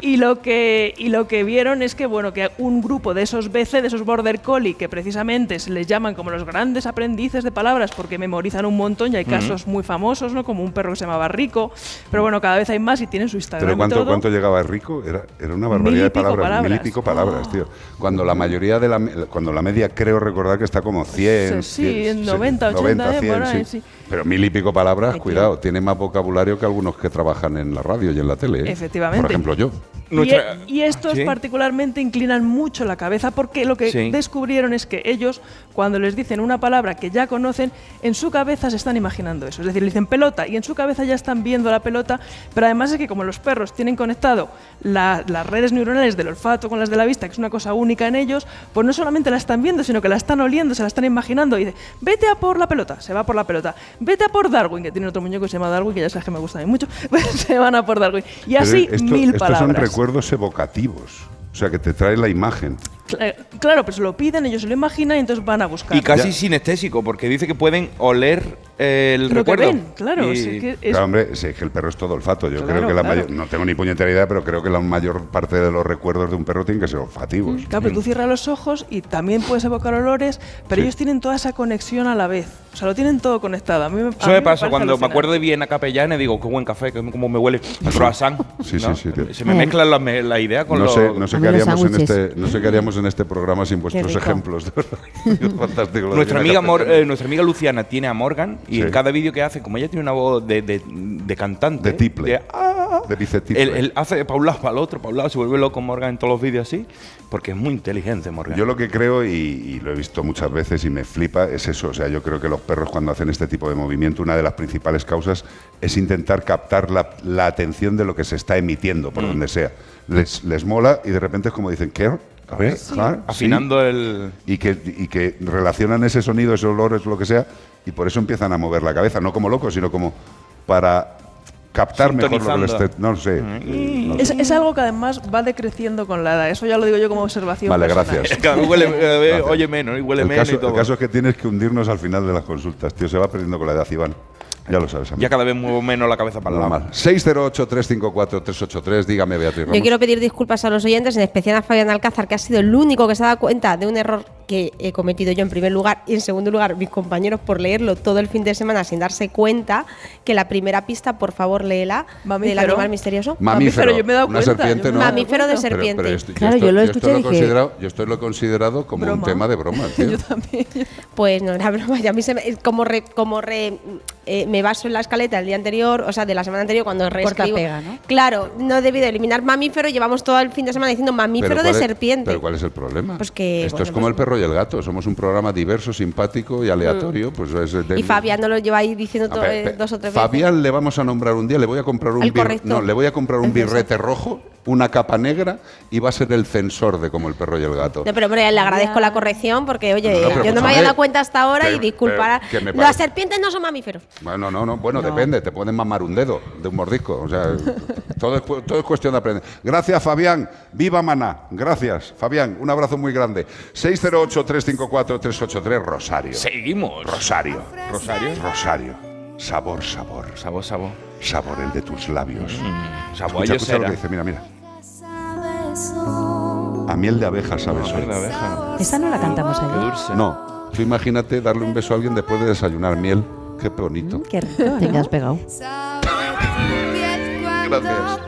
y lo que vieron es que, bueno, que un grupo de esos BC, de esos Border Collie, que precisamente se les llaman como los grandes aprendices de palabras porque memorizan un montón y hay casos muy famosos, ¿no? Como un perro que se llamaba Rico, pero bueno, cada vez hay más y tienen su Instagram. ¿Pero cuánto llegaba Rico? Era una barbaridad de palabras. 1000 y pico palabras, tío. Cuando la mayoría de la media, creo recordar que está como 100. Sí, 100, 90, 80, 100, bueno, sí. Pero 1000 y pico palabras, cuidado, tiene más vocabulario que algunos que trabajan en la radio y en la tele. Efectivamente. Por ejemplo, yo. Y estos particularmente inclinan mucho la cabeza porque lo que descubrieron es que ellos, cuando les dicen una palabra que ya conocen, en su cabeza se están imaginando eso. Es decir, le dicen pelota y en su cabeza ya están viendo la pelota, pero además es que como los perros tienen conectado las redes neuronales del olfato con las de la vista, que es una cosa única en ellos, pues no solamente la están viendo, sino que la están oliendo, se la están imaginando y dice, vete a por la pelota, se va por la pelota, vete a por Darwin, que tiene otro muñeco que se llama Darwin, que ya sabes que me gusta a mí mucho, pues se van a por Darwin. Y así mil palabras. Estos son recuerdos evocativos, o sea, que te trae la imagen. Claro, pues lo piden, ellos se lo imaginan y entonces van a buscar. Y casi sinestésico, porque dice que pueden oler el recuerdo. Lo que ven, claro. Si es que el perro es todo olfato. Yo creo que no tengo ni puñetera idea, pero creo que la mayor parte de los recuerdos de un perro tienen que ser olfativos. Claro, pero tú cierras los ojos y también puedes evocar olores, pero ellos tienen toda esa conexión a la vez. O sea, lo tienen todo conectado. Eso me pasa cuando me acuerdo de Viena Capellana y digo, qué buen café, cómo me huele a croissant. Sí, ¿no? Se me mezclan las ideas con los... No sé qué haríamos en este programa sin vuestros ejemplos. Fantástico. Nuestra amiga Luciana tiene a Morgan y en cada vídeo que hace, como ella tiene una voz de cantante, de tiple, de bicetiple, él hace de paulado para el otro, paulado, se vuelve loco Morgan en todos los vídeos así, porque es muy inteligente Morgan. Yo lo que creo, y lo he visto muchas veces y me flipa, es eso. O sea, yo creo que los perros cuando hacen este tipo de movimiento, una de las principales causas es intentar captar la atención de lo que se está emitiendo, por donde sea. Les mola y de repente es como dicen, ¿qué? A ver, afinando el... Y que relacionan ese sonido, ese olor, es lo que sea, y por eso empiezan a mover la cabeza, no como locos, sino como para captar mejor lo que les... No sé. Es algo que además va decreciendo con la edad, eso ya lo digo yo como observación. Vale, gracias. Huele, oye menos, y huele menos y todo. El caso es que tienes que hundirnos al final de las consultas, tío, se va perdiendo con la edad, Iván. Ya lo sabes. Ya cada vez muevo menos la cabeza para la mano. 608-354-383. Dígame, Beatriz Ramos. Yo quiero pedir disculpas a los oyentes, en especial a Fabián Alcázar, que ha sido el único que se ha dado cuenta de un error que he cometido yo en primer lugar y en segundo lugar mis compañeros por leerlo todo el fin de semana sin darse cuenta que la primera pista, por favor, léela, del animal misterioso. Mamífero, yo me he dado cuenta. Serpiente, ¿no? Mamífero de serpiente. Pero esto, claro, yo lo escuché y dije... Yo esto lo he considerado como broma. Un tema de broma, tío. Yo también. Pues no era broma. A mí se me... me baso en la escaleta del día anterior, o sea, de la semana anterior, cuando reescribo. Pega, ¿no? Claro, no he debido eliminar mamífero, llevamos todo el fin de semana diciendo mamífero de serpiente. ¿Pero cuál es el problema? Pues que... Esto es como el perro y el gato, somos un programa diverso, simpático y aleatorio. Pues es de... Y Fabián no lo lleva ahí diciendo dos o tres veces. Fabián le vamos a nombrar un día, le voy a comprar un birrete rojo, una capa negra y va a ser el censor de como el perro y el gato. No, pero hombre, le agradezco la corrección porque, oye, yo no me había dado cuenta hasta ahora y disculpará. Las serpientes no son mamíferos. Bueno, depende, te pueden mamar un dedo de un mordisco, o sea, todo es cuestión de aprender. Gracias, Fabián, viva Maná, gracias, Fabián, un abrazo muy grande. 608-354-383, Rosario. Seguimos. Rosario. Sabor. Sabor el de tus labios. Sabor, escucha lo que dice, mira. A miel de abeja, ¿sabes? Esa no la cantamos ayer. Dulce. No, tú imagínate darle un beso a alguien después de desayunar miel. Qué bonito. Qué rico, te quedas pegado. Gracias.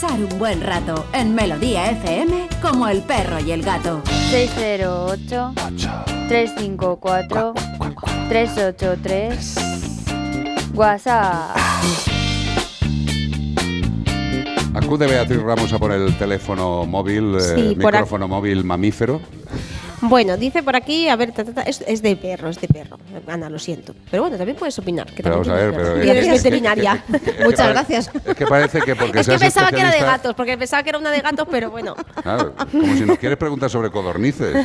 pasar un buen rato en Melodía FM como el perro y el gato. 608-354-383 WhatsApp. Acude Beatriz Ramos a por el teléfono móvil, sí, micrófono móvil mamífero. Bueno, dice por aquí, a ver, es de perro, Ana, lo siento. Pero bueno, también puedes opinar. Que pero vamos a ver, pero eres veterinaria. Muchas gracias. Es que parece que porque es que pensaba que era de gatos, porque pensaba que era una de gatos, pero bueno. Claro, como si nos quieres preguntar sobre codornices.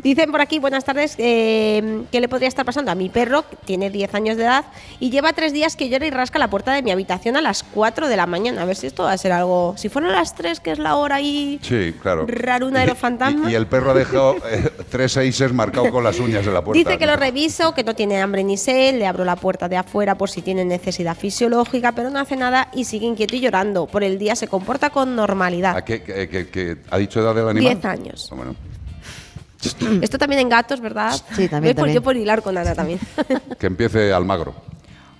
Dicen por aquí, buenas tardes, ¿qué le podría estar pasando a mi perro, que tiene 10 años de edad, y lleva 3 días que llora y rasca la puerta de mi habitación a las 4 de la mañana? A ver si esto va a ser algo... Si fueron a las 3, que es la hora ahí... Sí, claro. Raruna de los fantasmas. Y el perro ha dejado... 3 6 marcado con las uñas de la puerta. Dice que lo reviso, que no tiene hambre ni sed, le abro la puerta de afuera por si tiene necesidad fisiológica, pero no hace nada y sigue inquieto y llorando. Por el día se comporta con normalidad. ¿A qué ha dicho edad del animal? 10 años. Bueno. Esto también en gatos, ¿verdad? Sí, también. Yo por hilar con Ana también. Que empiece Almagro.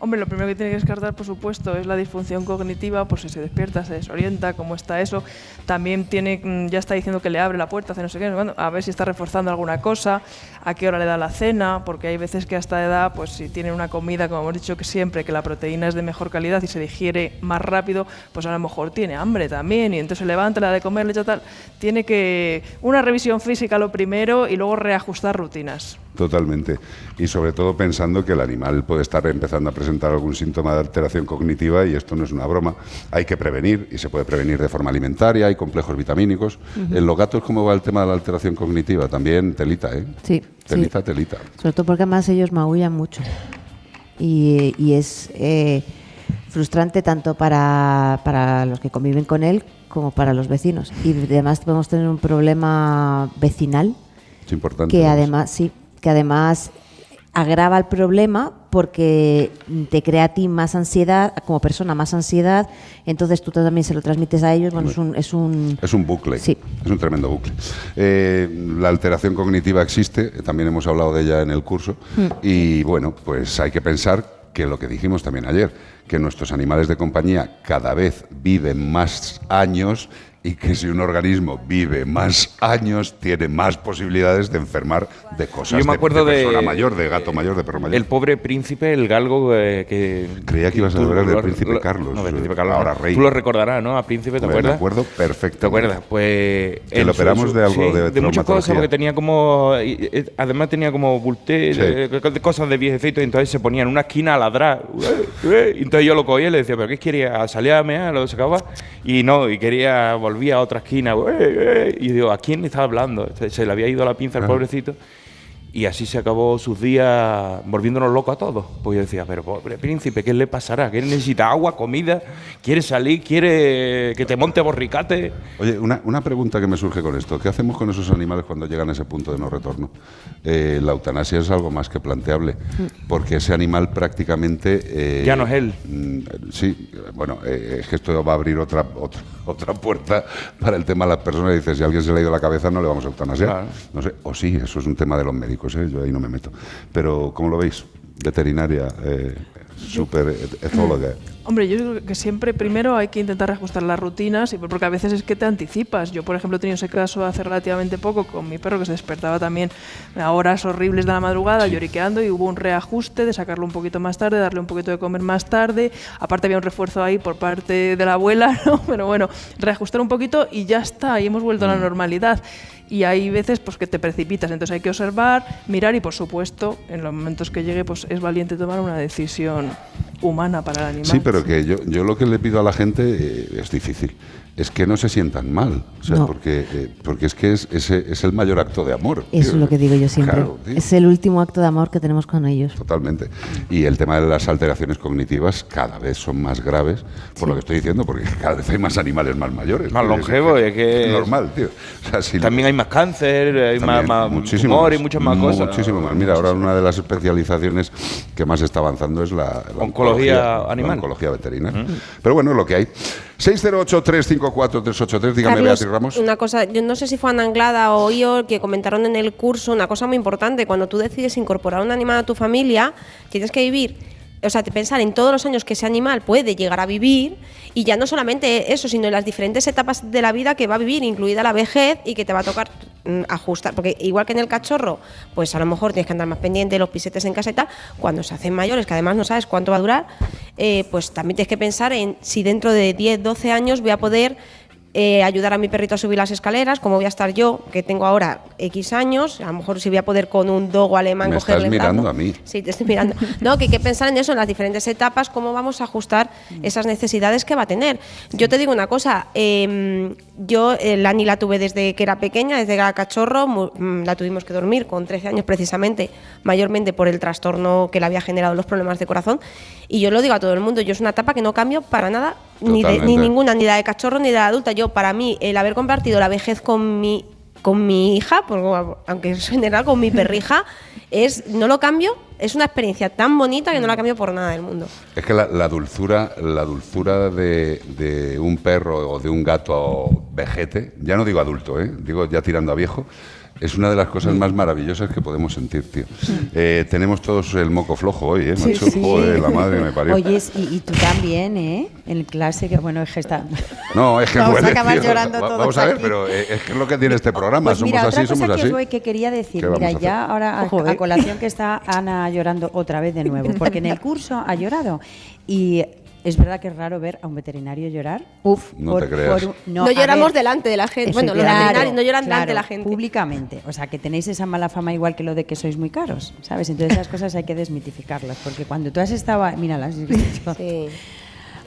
Hombre, lo primero que tiene que descartar, por supuesto, es la disfunción cognitiva, pues si se despierta, se desorienta, cómo está eso. También tiene, ya está diciendo que le abre la puerta, hace no sé qué, bueno, a ver si está reforzando alguna cosa, a qué hora le da la cena, porque hay veces que a esta edad, pues si tienen una comida, como hemos dicho que siempre, que la proteína es de mejor calidad y se digiere más rápido, pues a lo mejor tiene hambre también, y entonces se levanta, le da de comer, le echa tal. Tiene que una revisión física lo primero y luego reajustar rutinas. Totalmente. Y sobre todo pensando que el animal puede estar empezando a presentar algún síntoma de alteración cognitiva y esto no es una broma. Hay que prevenir y se puede prevenir de forma alimentaria, hay complejos vitamínicos. Uh-huh. En los gatos, ¿cómo va el tema de la alteración cognitiva? También telita, ¿eh? Sí. Telita, sí. Telita. Sobre todo porque además ellos maullan mucho y es frustrante tanto para los que conviven con él como para los vecinos. Y además podemos tener un problema vecinal. Es importante. Que además, sí. Que además agrava el problema porque te crea a ti más ansiedad, como persona más ansiedad, entonces tú también se lo transmites a ellos, bueno, es un bucle, sí. Es un tremendo bucle. La alteración cognitiva existe, también hemos hablado de ella en el curso, y bueno, pues hay que pensar que lo que dijimos también ayer, que nuestros animales de compañía cada vez viven más años y que si un organismo vive más años tiene más posibilidades de enfermar de cosas. Yo me acuerdo de persona mayor, de gato mayor, de perro mayor. El pobre príncipe, el galgo que... Creía que ibas a hablar del príncipe Carlos. No, del príncipe Carlos, ahora rey. Tú lo recordarás, ¿no? A príncipe, ¿te acuerdas? Me acuerdo perfectamente. ¿Te acuerdas? Pues... Que lo operamos de algo, sí, de muchas cosas, porque tenía como... Además tenía como bulté, sí. Cosas de viejecitos, y entonces se ponía en una esquina a ladrar. Y entonces yo lo cogía y le decía, ¿pero qué quería? ¿Salía a mear? Lo sacaba. Y no, y quería... Volvía a otra esquina, y digo, ¿a quién le estaba hablando? Se le había ido a la pinza al pobrecito, y así se acabó sus días volviéndonos locos a todos. Pues yo decía, pero pobre príncipe, ¿qué le pasará? ¿Qué necesita? ¿Agua, comida? ¿Quiere salir? ¿Quiere que te monte borricate? Oye, una pregunta que me surge con esto. ¿Qué hacemos con esos animales cuando llegan a ese punto de no retorno? La eutanasia es algo más que planteable, porque ese animal prácticamente... ya no es él. Sí, bueno, es que esto va a abrir otra puerta para el tema de las personas. Dices, si a alguien se le ha ido la cabeza, no le vamos a eutanasiar. Claro. No sé, o sí, eso es un tema de los médicos, ¿eh? Yo ahí no me meto. Pero, ¿cómo lo veis? Veterinaria, súper etóloga. Hombre, yo creo que siempre primero hay que intentar reajustar las rutinas, porque a veces es que te anticipas. Yo, por ejemplo, he tenido ese caso hace relativamente poco con mi perro, que se despertaba también a horas horribles de la madrugada, sí, lloriqueando, y hubo un reajuste de sacarlo un poquito más tarde, darle un poquito de comer más tarde. Aparte había un refuerzo ahí por parte de la abuela, ¿no? Pero bueno, reajustar un poquito y ya está, y hemos vuelto a la normalidad. Y hay veces pues que te precipitas, entonces hay que observar, mirar y, por supuesto, en los momentos que llegue, pues es valiente tomar una decisión humana para el animal. Sí, pero que yo lo que le pido a la gente es difícil. Es que no se sientan mal, o sea, no. Porque es que es el mayor acto de amor. Eso es lo que digo yo siempre. Claro, ¿sí? Es el último acto de amor que tenemos con ellos. Totalmente. Y el tema de las alteraciones cognitivas cada vez son más graves, por lo que estoy diciendo, porque cada vez hay más animales más mayores. Más longevos, es que... Es normal, tío. O sea, si también hay más cáncer, hay más tumor y muchas más cosas. Muchísimo más. Mira, ahora una de las especializaciones que más está avanzando es la oncología animal. La oncología veterinaria. Pero bueno, es lo que hay. 608-354-383, dígame, Carlos, Beatriz Ramos. Una cosa, yo no sé si fue Ana Anglada o Io que comentaron en el curso, una cosa muy importante: cuando tú decides incorporar un animal a tu familia, tienes que vivir o sea, pensar en todos los años que ese animal puede llegar a vivir, y ya no solamente eso, sino en las diferentes etapas de la vida que va a vivir, incluida la vejez, y que te va a tocar ajustar, porque igual que en el cachorro, pues a lo mejor tienes que andar más pendiente de los pisetes en casa y tal, cuando se hacen mayores, que además no sabes cuánto va a durar, pues también tienes que pensar en si dentro de 10, 12 años voy a poder ayudar a mi perrito a subir las escaleras, como voy a estar yo, que tengo ahora X años, a lo mejor si voy a poder con un dogo alemán cogerle. Me estás mirando a mí. Sí, te estoy mirando. No, que hay que pensar en eso, en las diferentes etapas, cómo vamos a ajustar esas necesidades que va a tener. Yo te digo una cosa, yo la Ani la tuve desde que era pequeña, desde que era cachorro, la tuvimos que dormir con 13 años precisamente, mayormente por el trastorno que le había generado los problemas de corazón, y yo lo digo a todo el mundo, yo es una etapa que no cambio para nada, ni ninguna, ni la de cachorro ni la de adulta. Yo, para mí, el haber compartido la vejez con mi hija, aunque en general con mi perrija, no lo cambio, es una experiencia tan bonita que no la cambio por nada del mundo. Es que la dulzura de un perro o de un gato vejete, ya no digo adulto, digo ya tirando a viejo, es una de las cosas más maravillosas que podemos sentir, tío. Tenemos todos el moco flojo hoy, macho. Sí, sí. Joder, la madre me parió. Oye, y tú también, en clase, que bueno, es que está... No, es que vamos a acabar llorando todos. Vamos a ver, aquí. Pero es que es lo que tiene este programa. Pues somos mira, así, somos así. Otra cosa que quería decir, mira, ya ahora a colación que está Ana llorando otra vez de nuevo, porque en el curso ha llorado y... Es verdad que es raro ver a un veterinario llorar. Uf, no te creas. No lloramos delante de la gente. Bueno, los veterinarios no lloran delante de la gente. Públicamente. O sea, que tenéis esa mala fama igual que lo de que sois muy caros, ¿sabes? Entonces esas cosas hay que desmitificarlas, porque cuando tú has estado... Míralas. Sí.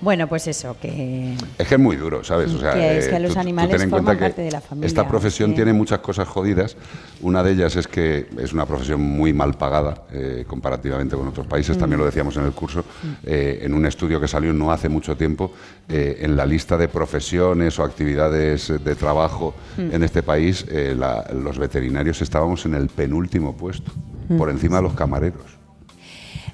Bueno, pues eso, que... Es que es muy duro, ¿sabes? O sea, que es que los animales forman parte de la familia. Esta profesión tiene muchas cosas jodidas. Una de ellas es que es una profesión muy mal pagada comparativamente con otros países. También lo decíamos en el curso. En un estudio que salió no hace mucho tiempo, en la lista de profesiones o actividades de trabajo en este país, los veterinarios estábamos en el penúltimo puesto, por encima de los camareros.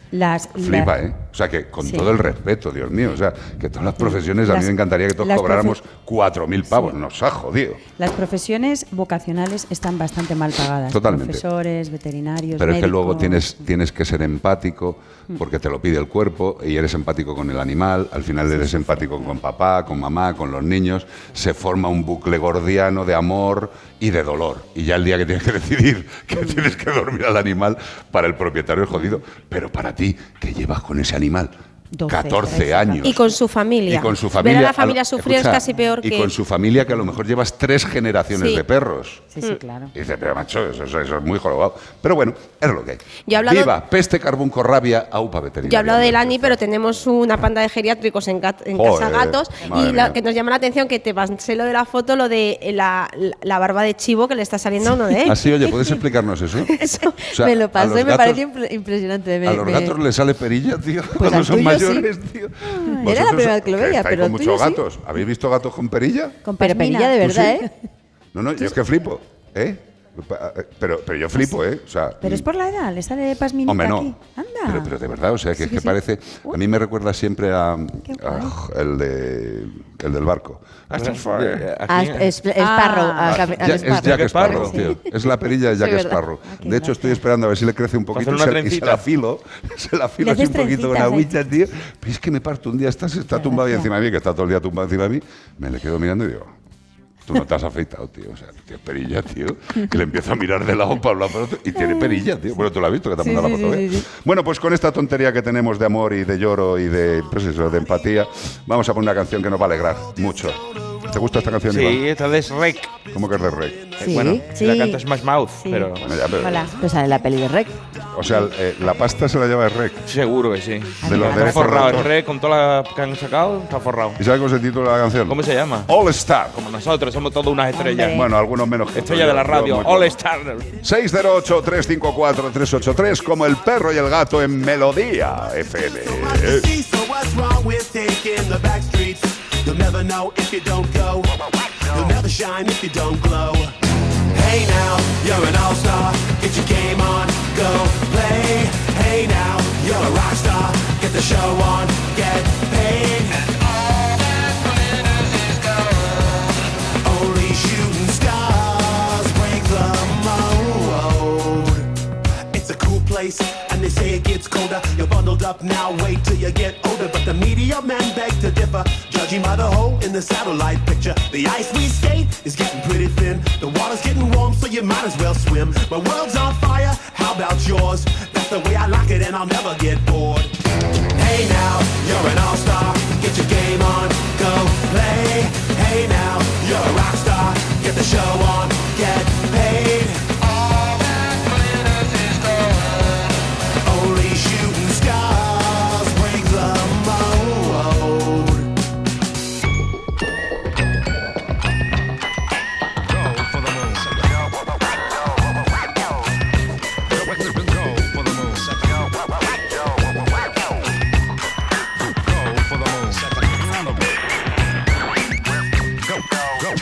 Flipa, O sea, que con todo el respeto, Dios mío, o sea, que todas las profesiones, a mí me encantaría que todos cobráramos 4.000 pavos, nos ha jodido. Las profesiones vocacionales están bastante mal pagadas. Totalmente. Profesores, veterinarios, pero médicos. Es que luego tienes que ser empático, porque te lo pide el cuerpo, y eres empático con el animal, al final eres empático con papá, con mamá, con los niños, se forma un bucle gordiano de amor y de dolor, y ya el día que tienes que decidir que tienes que dormir al animal, para el propietario es jodido, pero para ti, que llevas con ese animal 14 años. Y con su familia. Ver a la familia sufrir es casi peor que... Y con su familia, que a lo mejor llevas 3 generaciones de perros. Sí, sí, claro. Y dices, pero macho, eso es muy jorobado. Pero bueno, es lo que hay. Yo he hablado... Viva, peste, carbunco, rabia, aupa veterinaria. Yo he hablado del Ani, pero tenemos una panda de geriátricos en casa gatos. Y lo que nos llama la atención, que te pasé lo de la foto, lo de la barba de chivo que le está saliendo a uno de ellos. Así, oye, ¿puedes explicarnos eso? Eso o sea, me lo pasó y me pareció impresionante. A los gatos les sale perilla, tío, cuando son mayores. Llores, tío. Era la primera vez que lo veía, pero con muchos gatos. Sí. ¿Habéis visto gatos con perilla? Con perilla de verdad, sí. No, yo es que flipo, Pero yo flipo, O sea, pero es por la edad, le sale pasminita. Hombre, no. Aquí. Anda. Pero de verdad, o sea, que es que parece... A mí me recuerda siempre a el del barco. Jack Sparrow, tío. Es la perilla de Jack Sparrow. De hecho, estoy esperando a ver si le crece un poquito y se la filo. Se la filo así un poquito con la huilla, tío. Pero es que me parto. Un día está tumbado encima de mí, que está todo el día tumbado encima de mí. Me le quedo mirando y digo... Tú no te has afeitado, tío. O sea, tiene perilla, tío. Que le empieza a mirar de lado para hablar para otro. Y tiene perilla, tío. Bueno, tú lo has visto, que te has mandado la foto, Bueno, pues con esta tontería que tenemos de amor y de lloro y de, pues eso, de empatía, vamos a poner una canción que nos va a alegrar mucho. ¿Te gusta esta canción, Iván? Sí, esta es Rec. ¿Cómo que es de Rec? Sí, bueno, la canta Smash Mouth, pero... Bueno, hola, pues sale la peli de Rec. O sea, la pasta se la lleva de Rec. Seguro que sí. Está forrado, Rec, con toda la que han sacado, está forrado. ¿Y sabes cómo se titula la canción? ¿Cómo se llama? All Star. Como nosotros, somos todas unas estrellas. Bueno, algunos menos que... Estrella de la radio, All Star. 608-354-383, como el perro y el gato en Melodía FM. You'll never know if you don't go. You'll never shine if you don't glow. Hey now, you're an all-star. Get your game on, go play. Hey now, you're a rock star. Get the show on, get paid. And all that glitters is gold. Only shooting stars break the mold. It's a cool place, and they say it gets colder. You're bundled up now, wait till you get older. But the media men beg to differ, judging by the hole in the satellite picture. The ice we skate is getting pretty thin. The water's getting warm, so you might as well swim. My world's on fire, how about yours? That's the way I like it and I'll never get bored. Hey now, you're an all-star, get your game on, go play. Hey now, you're a rock star, get the show on, get paid. All that glitters is gold. Only shooting stars break the mold.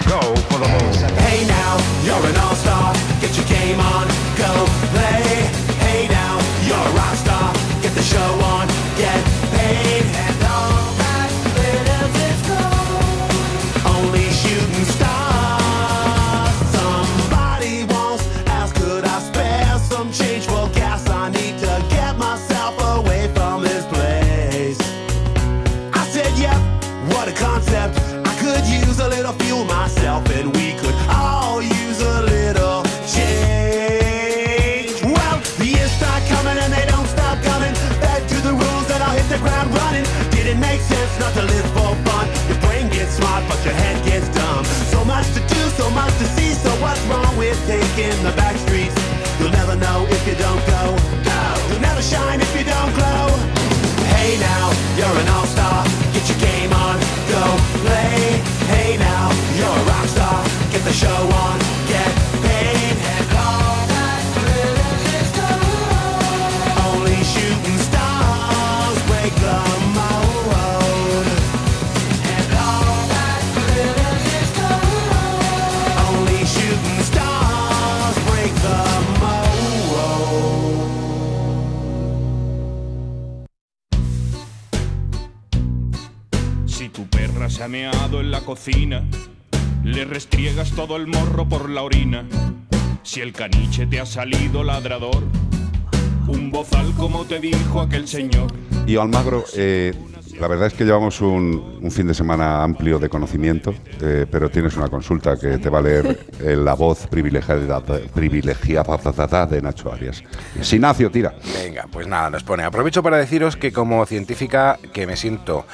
Go for the moon. Hey now, you're an all-star, get your game on, go play. Hey now, you're a rock star, get the show on, get paid. And all that glitters is gold. Only shooting stars. Somebody wants, ask could I spare some change for gas? I need to get myself away from this place. I said, yep, what a concept. I could use a little fuel myself and we could all use a little change. Well, the years start coming and they don't stop coming. Back to the rules that I'll hit the ground running. Didn't make sense not to live for fun. Your brain gets smart but your head gets dumb. So much to do, so much to see. So what's wrong with taking the back streets? You'll never know if you don't go. You'll never shine if you don't glow. Hey now, you're an all-star, get your game on, go play. Hey now, you're a rock star, get the show on, get paid. And all that glitters is gold. Only shooting stars break the mold. And all that glitters is gold. Only shooting stars break the mold. Si tu perra se ha meado en la cocina, le restriegas todo el morro por la orina. Si el caniche te ha salido ladrador, un bozal como te dijo aquel señor. Io Almagro, la verdad es que llevamos un fin de semana amplio de conocimiento, pero tienes una consulta que te va a leer la voz privilegiada de Nacho Arias. Sinacio, tira. Venga, pues nada, nos pone. Aprovecho para deciros que como científica que me siento,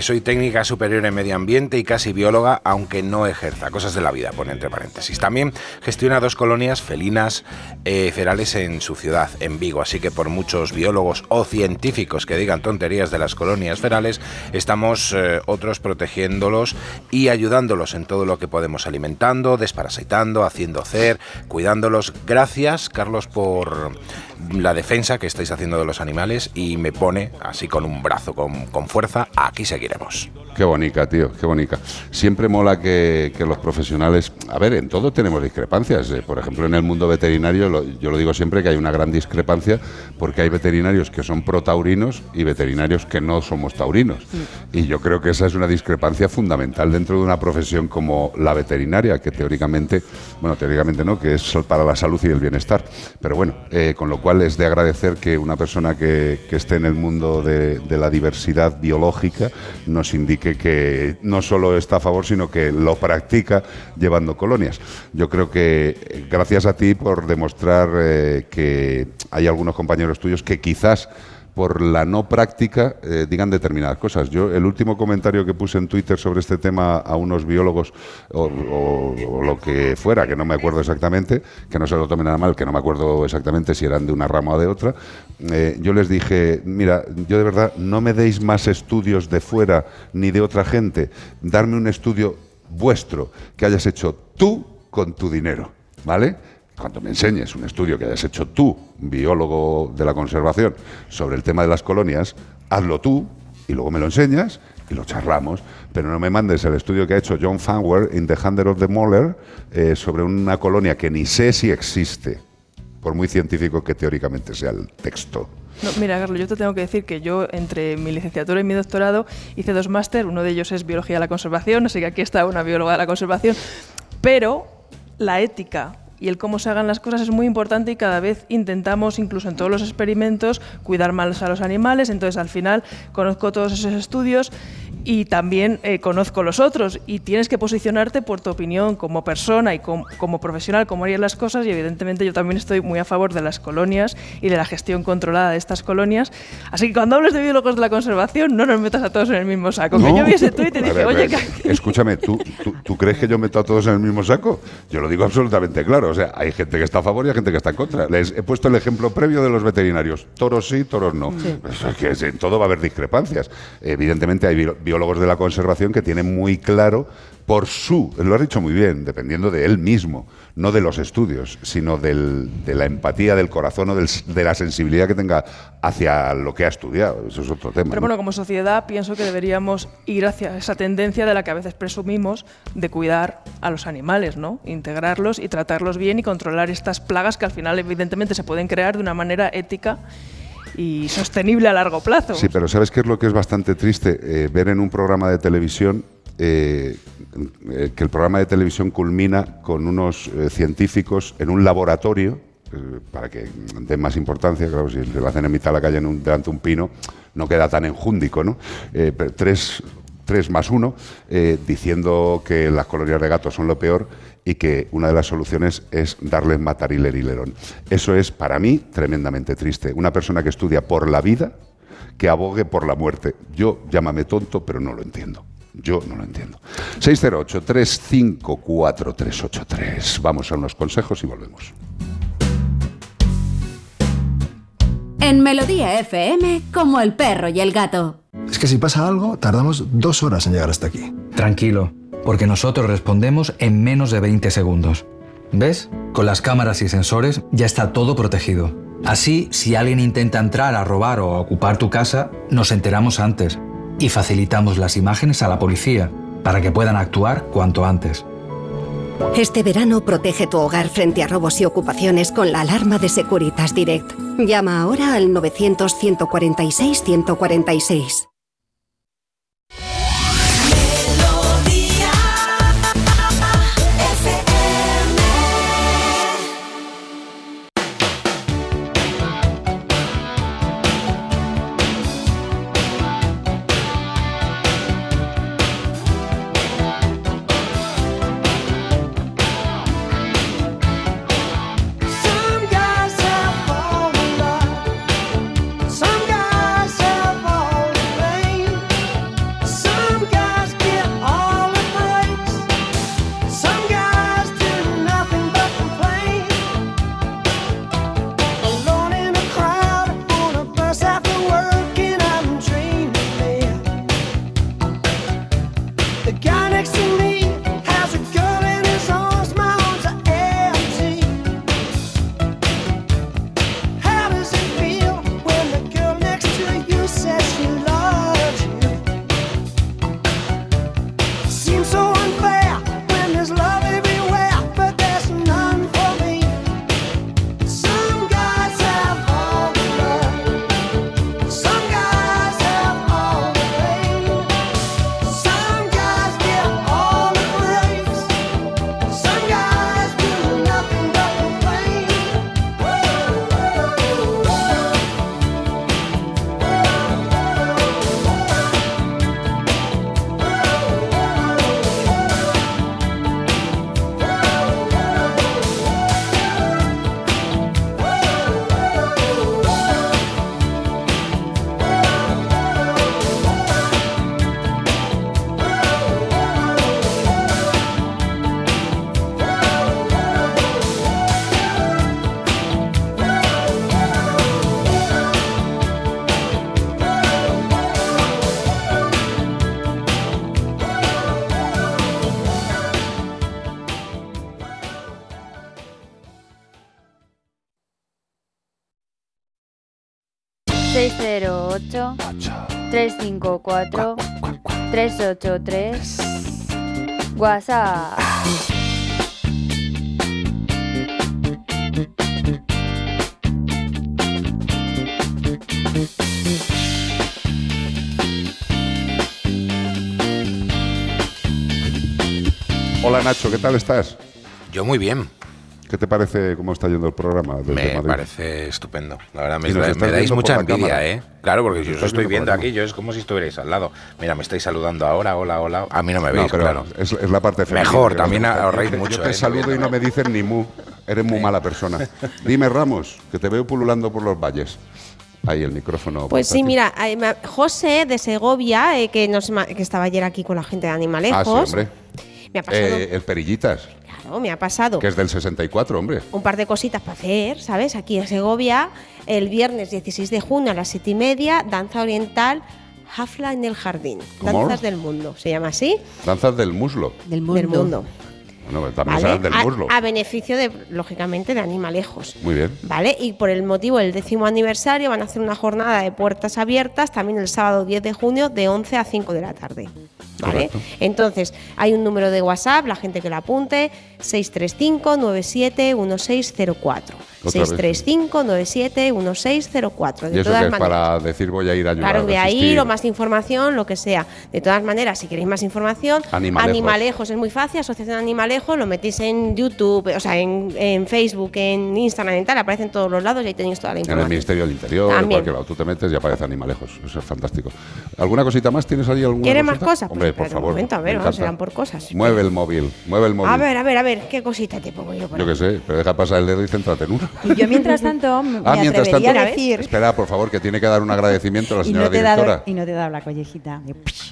soy técnica superior en medio ambiente y casi bióloga, aunque no ejerza. Cosas de la vida, pone entre paréntesis. También gestiona 2 colonias felinas ferales en su ciudad, en Vigo. Así que por muchos biólogos o científicos que digan tonterías de las colonias ferales, estamos otros protegiéndolos y ayudándolos en todo lo que podemos, alimentando, desparasitando, haciendo CER, cuidándolos. Gracias, Carlos, por la defensa que estáis haciendo de los animales. Y me pone así con un brazo, con fuerza, aquí seguiremos. Qué bonita, tío, qué bonita. Siempre mola que los profesionales... A ver, en todo tenemos discrepancias. Por ejemplo, en el mundo veterinario, yo lo digo siempre, que hay una gran discrepancia porque hay veterinarios que son protaurinos y veterinarios que no somos taurinos. Sí. Y yo creo que esa es una discrepancia fundamental dentro de una profesión como la veterinaria, que teóricamente, bueno, teóricamente no, que es para la salud y el bienestar. Pero bueno, con lo cual es de agradecer que una persona que esté en el mundo de la diversidad biológica nos indique que no solo está a favor, sino que lo practica llevando colonias. Yo creo que gracias a ti por demostrar que hay algunos compañeros tuyos que quizás por la no práctica digan determinadas cosas. Yo el último comentario que puse en Twitter sobre este tema a unos biólogos o lo que fuera, que no me acuerdo exactamente, que no se lo tomen nada mal, que no me acuerdo exactamente si eran de una rama o de otra, yo les dije, mira, yo de verdad no me deis más estudios de fuera ni de otra gente, darme un estudio vuestro que hayas hecho tú con tu dinero, ¿vale? Cuando me enseñes un estudio que hayas hecho tú, biólogo de la conservación, sobre el tema de las colonias, hazlo tú y luego me lo enseñas y lo charlamos, pero no me mandes el estudio que ha hecho John Fanwer in The Hand of the Moller sobre una colonia que ni sé si existe, por muy científico que teóricamente sea el texto. No, mira, Carlos, yo te tengo que decir que yo, entre mi licenciatura y mi doctorado, hice 2 máster, uno de ellos es Biología de la Conservación, así que aquí está una bióloga de la conservación, pero la ética y el cómo se hagan las cosas es muy importante, y cada vez intentamos, incluso en todos los experimentos, cuidar más a los animales. Entonces, al final, conozco todos esos estudios y también conozco los otros, y tienes que posicionarte por tu opinión como persona y como profesional, cómo harías las cosas. Y evidentemente yo también estoy muy a favor de las colonias y de la gestión controlada de estas colonias, así que cuando hables de biólogos de la conservación no nos metas a todos en el mismo saco. No, que yo vi ese tuit y dije, oye... Escúchame, ¿tú crees que yo meto a todos en el mismo saco? Yo lo digo absolutamente claro, o sea, hay gente que está a favor y hay gente que está en contra. Les he puesto el ejemplo previo de los veterinarios, toros sí, toros no, sí. Es que en todo va a haber discrepancias. Evidentemente hay biólogos de la conservación que tienen muy claro, por su, lo has dicho muy bien, dependiendo de él mismo, no de los estudios, sino de la empatía, del corazón o de la sensibilidad que tenga hacia lo que ha estudiado. Eso es otro tema. Pero bueno, como sociedad pienso que deberíamos ir hacia esa tendencia de la que a veces presumimos, de cuidar a los animales, ¿no? Integrarlos y tratarlos bien y controlar estas plagas que al final evidentemente se pueden crear de una manera ética y sostenible a largo plazo. Sí, pero ¿sabes qué es lo que es bastante triste? Ver en un programa de televisión que el programa de televisión culmina con unos científicos en un laboratorio, para que den más importancia, claro, si lo hacen en mitad de la calle delante de un pino, no queda tan enjúndico, ¿no? Pero tres más uno, diciendo que las colonias de gatos son lo peor y que una de las soluciones es darles matarilerilerón. Eso es, para mí, tremendamente triste. Una persona que estudia por la vida, que abogue por la muerte. Yo, llámame tonto, pero no lo entiendo. Yo no lo entiendo. 608-354-383. Vamos a unos consejos y volvemos. En Melodía FM, como el perro y el gato. Es que si pasa algo, tardamos 2 horas en llegar hasta aquí. Tranquilo, porque nosotros respondemos en menos de 20 segundos. ¿Ves? Con las cámaras y sensores ya está todo protegido. Así, si alguien intenta entrar a robar o a ocupar tu casa, nos enteramos antes. Y facilitamos las imágenes a la policía para que puedan actuar cuanto antes. Este verano protege tu hogar frente a robos y ocupaciones con la alarma de Securitas Direct. Llama ahora al 900-146-146. Cuatro, 383 WhatsApp. Hola Nacho, ¿qué tal estás? Yo muy bien. ¿Qué te parece cómo está yendo el programa? Me parece estupendo. La verdad, me dais mucha envidia, ¿eh? Claro, porque yo os estoy viendo aquí, yo es como si estuvierais al lado. Mira, me estáis saludando ahora, hola, hola. A mí no me veis, no, claro. Es la parte femenina. Mejor, también os reís mucho. Yo te saludo y no me dicen ni mu. Eres muy mala persona. Dime, Ramos, que te veo pululando por los valles. Ahí el micrófono. Pues portátil. Sí, mira, José de Segovia, que estaba ayer aquí con la gente de Animalejos. Ah, sí, hombre. Me ha pasado. El Perillitas. Claro, me ha pasado. Que es del 64, hombre. Un par de cositas para hacer, ¿sabes? Aquí en Segovia, el viernes 16 de junio a las 7:30, danza oriental, Hafla en el jardín. ¿Cómo? Danzas del mundo, ¿se llama así? Danzas del muslo. Del mundo. Del mundo. Bueno, también serán del muslo. A beneficio, lógicamente, de Animalejos. Muy bien. ¿Vale? Y por el motivo del 10º aniversario van a hacer una jornada de puertas abiertas también el sábado 10 de junio de 11 a 5 de la tarde. ¿Vale? Correcto. Entonces, hay un número de WhatsApp, la gente que lo apunte, 635-971604. 635-971604. De todas maneras, para decir voy a ir a ayudar. Claro, voy a ir o más información, lo que sea. De todas maneras, si queréis más información, Animalejos es muy fácil, Asociación Animalejos, lo metéis en YouTube, o sea, en Facebook, en Instagram, en tal, aparece en todos los lados y ahí tenéis toda la información. En el Ministerio del Interior, también. En cualquier lado, tú te metes y aparece Animalejos. Eso es fantástico. ¿Alguna cosita más? ¿Tienes ahí alguna? ¿Quieres más cosas? Hombre, por favor. Un momento, a ver, vamos, serán por cosas. Mueve el móvil, mueve el móvil. A ver, ¿qué cosita te pongo yo? Yo qué sé, pero deja pasar el dedo y céntrate en una. Y yo mientras tanto me atrevería a decir... Espera, por favor, que tiene que dar un agradecimiento a la señora directora. Y no te he dado la collejita.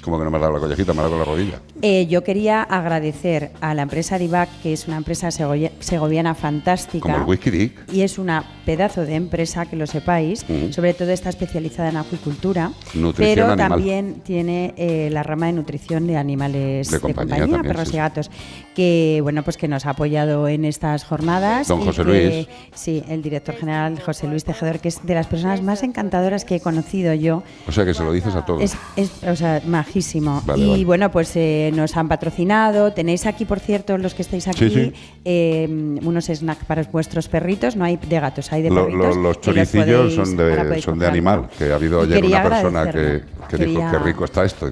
¿Cómo que no me has dado la collejita? Me has dado la rodilla. Yo quería agradecer a la empresa Divac, que es una empresa segoviana fantástica. Como el Whisky Dick. Y es una pedazo de empresa, que lo sepáis. Sobre todo está especializada en acuicultura. Nutrición pero animal. También tiene la rama de nutrición de animales de compañía también, perros y gatos. Que, bueno, pues que nos ha apoyado en estas jornadas. Don José Luis. Sí, el director general José Luis Tejedor, que es de las personas más encantadoras que he conocido yo. O sea, que se lo dices a todos. O sea, majísimo. Vale, bueno, pues nos han patrocinado. Tenéis aquí, por cierto, los que estáis aquí, sí. Unos snacks para vuestros perritos. No hay de gatos, hay de perritos. Los choricillos son de animal, que ha habido ayer una persona que dijo qué rico está esto.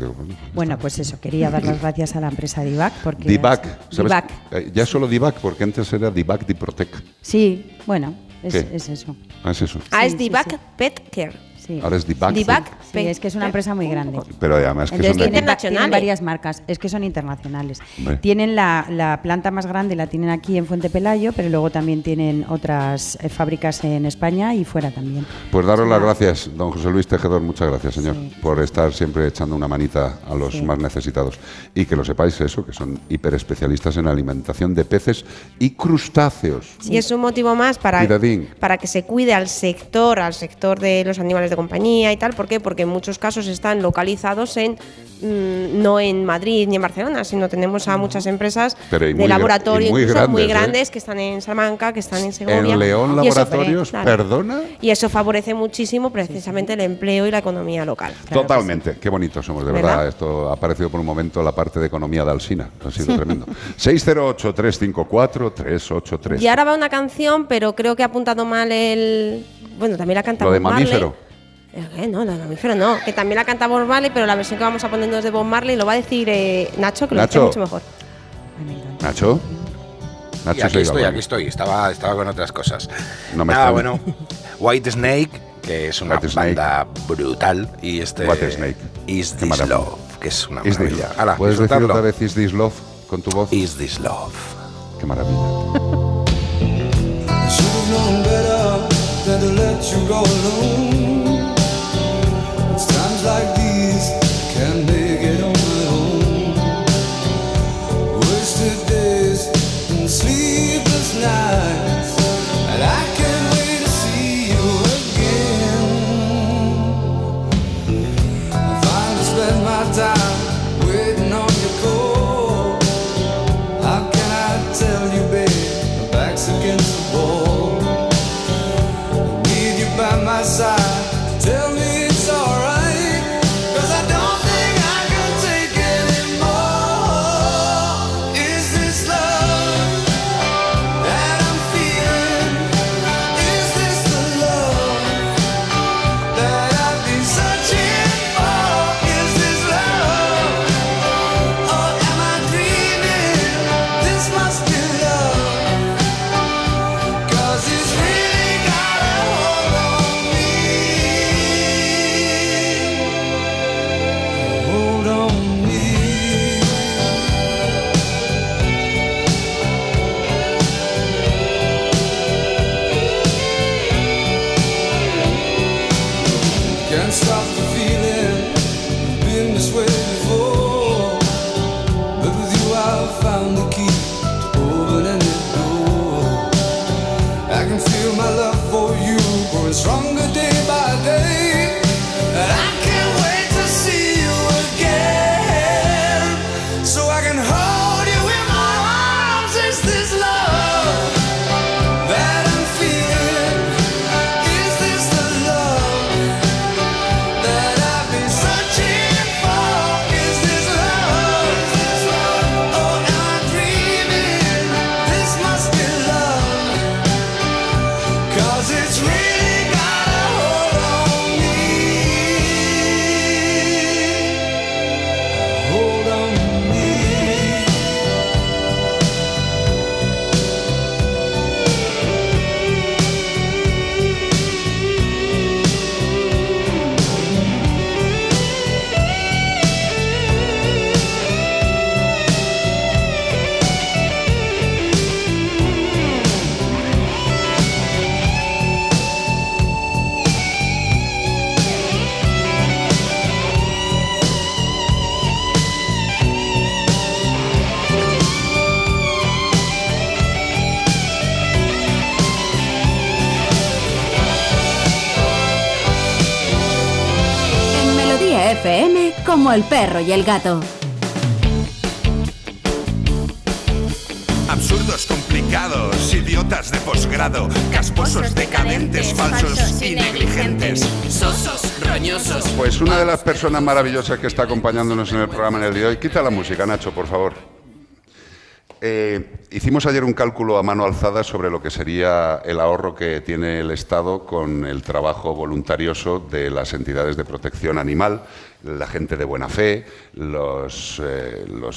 Bueno, pues eso, quería dar las gracias a la empresa Divac. Porque Divac, ¿sabes? Divac. Ya solo Divac, porque antes era Divac Diprotec. Sí, bueno. Es eso. Ah, es eso. Ah, es Divac Pet Care. Sí. Ahora es Divac. Sí, es que es una empresa muy grande. Pero además que entonces son tienen varias marcas. Es que son internacionales. Vale. Tienen la planta más grande, la tienen aquí en Fuente Pelayo, pero luego también tienen otras fábricas en España y fuera también. Pues daros las gracias, don José Luis Tejedor. Muchas gracias, señor, por estar siempre echando una manita a los más necesitados. Y que lo sepáis eso, que son hiperespecialistas en alimentación de peces y crustáceos. Y es un motivo más para que se cuide al sector de los animales de compañía y tal. ¿Por qué? Porque en muchos casos están localizados no en Madrid ni en Barcelona, sino tenemos a muchas empresas de laboratorio, muy grandes, que están en Salamanca, que están en Segovia. En León Laboratorios, perdona. Y eso favorece muchísimo precisamente el empleo y la economía local. Claro. Totalmente. Qué bonitos somos, de verdad. Esto ha parecido por un momento la parte de economía de Alsina. Ha sido tremendo. 608-354-383. Y ahora va una canción, pero creo que ha apuntado mal el... Bueno, también la canta. Lo de mamífero. No, la de mamífero no, que también la canta Bob Marley, pero la versión que vamos a ponernos es de Bob Marley, lo va a decir Nacho, que lo dice mucho mejor. Nacho, aquí estoy, estaba con otras cosas. No me estaba. Bueno, White Snake, que es una banda brutal, y White Snake. Is This Love, que es una maravilla. Ala, ¿puedes decir otra vez Is This Love con tu voz? Is This Love. Qué maravilla. Times like these, can't make it on my own. Wasted days and sleepless nights, and I can't wait to see you again. I finally spent my time waiting on your call. How can I tell you, babe, my back's against the wall. I need you by my side. FM como el perro y el gato. Absurdos complicados, idiotas de posgrado, casposos decadentes, falsos y negligentes, sosos, roñosos. Pues una de las personas maravillosas que está acompañándonos en el programa en el día de hoy. Quita la música, Nacho, por favor. Hicimos ayer un cálculo a mano alzada sobre lo que sería el ahorro que tiene el Estado con el trabajo voluntarioso de las entidades de protección animal, la gente de buena fe, los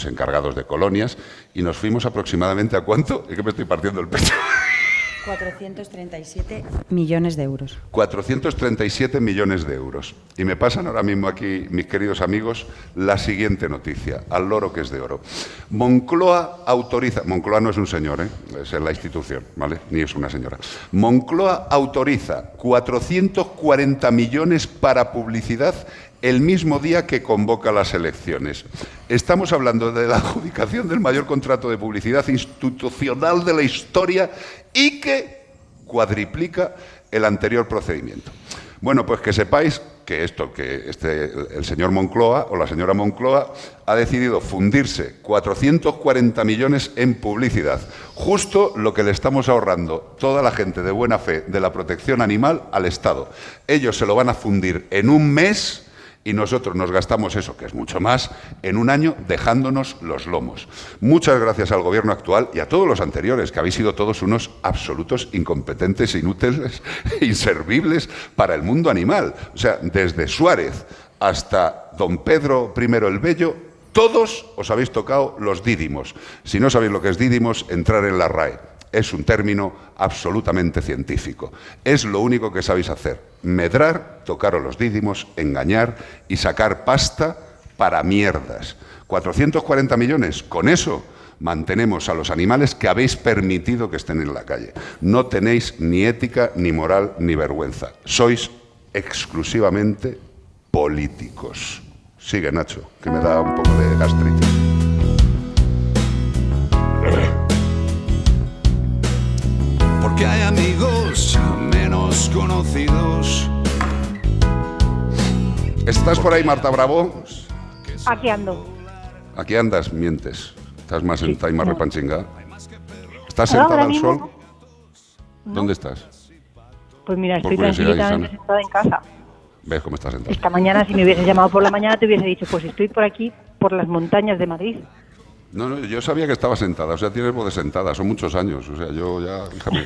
encargados de colonias, y nos fuimos aproximadamente a ¿cuánto? Es que me estoy partiendo el pecho. 437 millones de euros. 437 millones de euros. Y me pasan ahora mismo aquí, mis queridos amigos, la siguiente noticia, al loro que es de oro. Moncloa autoriza... Moncloa no es un señor, ¿eh? Es la institución, ¿vale? Ni es una señora. Moncloa autoriza 440 millones para publicidad el mismo día que convoca las elecciones. Estamos hablando de la adjudicación del mayor contrato de publicidad institucional de la historia y que cuadriplica el anterior procedimiento. Bueno, pues que sepáis que esto, que el señor Moncloa o la señora Moncloa ha decidido fundirse 440 millones en publicidad, justo lo que le estamos ahorrando toda la gente de buena fe de la protección animal al Estado. Ellos se lo van a fundir en un mes. Y nosotros nos gastamos eso, que es mucho más, en un año dejándonos los lomos. Muchas gracias al gobierno actual y a todos los anteriores, que habéis sido todos unos absolutos incompetentes, inútiles, inservibles para el mundo animal. O sea, desde Suárez hasta don Pedro I el Bello, todos os habéis tocado los dídimos. Si no sabéis lo que es dídimos, entrar en la RAE. Es un término absolutamente científico. Es lo único que sabéis hacer. Medrar, tocaros los dídimos, engañar y sacar pasta para mierdas. 440 millones. Con eso mantenemos a los animales que habéis permitido que estén en la calle. No tenéis ni ética, ni moral, ni vergüenza. Sois exclusivamente políticos. Sigue, Nacho, que me da un poco de gastritis. Que hay amigos menos conocidos. ¿Estás por ahí, Marta Bravo? Aquí ando. Aquí andas, mientes. Estás más sentada y más repanchingada. ¿Estás sentada al sol? No. ¿Dónde estás? Pues mira, estoy tranquilamente sentada en casa. ¿Ves cómo estás sentada? Esta mañana, si me hubieses llamado por la mañana, te hubiese dicho, pues estoy por aquí, por las montañas de Madrid. No, no, yo sabía que estaba sentada, o sea, tienes voz de sentada, son muchos años, o sea, yo ya, hija mía,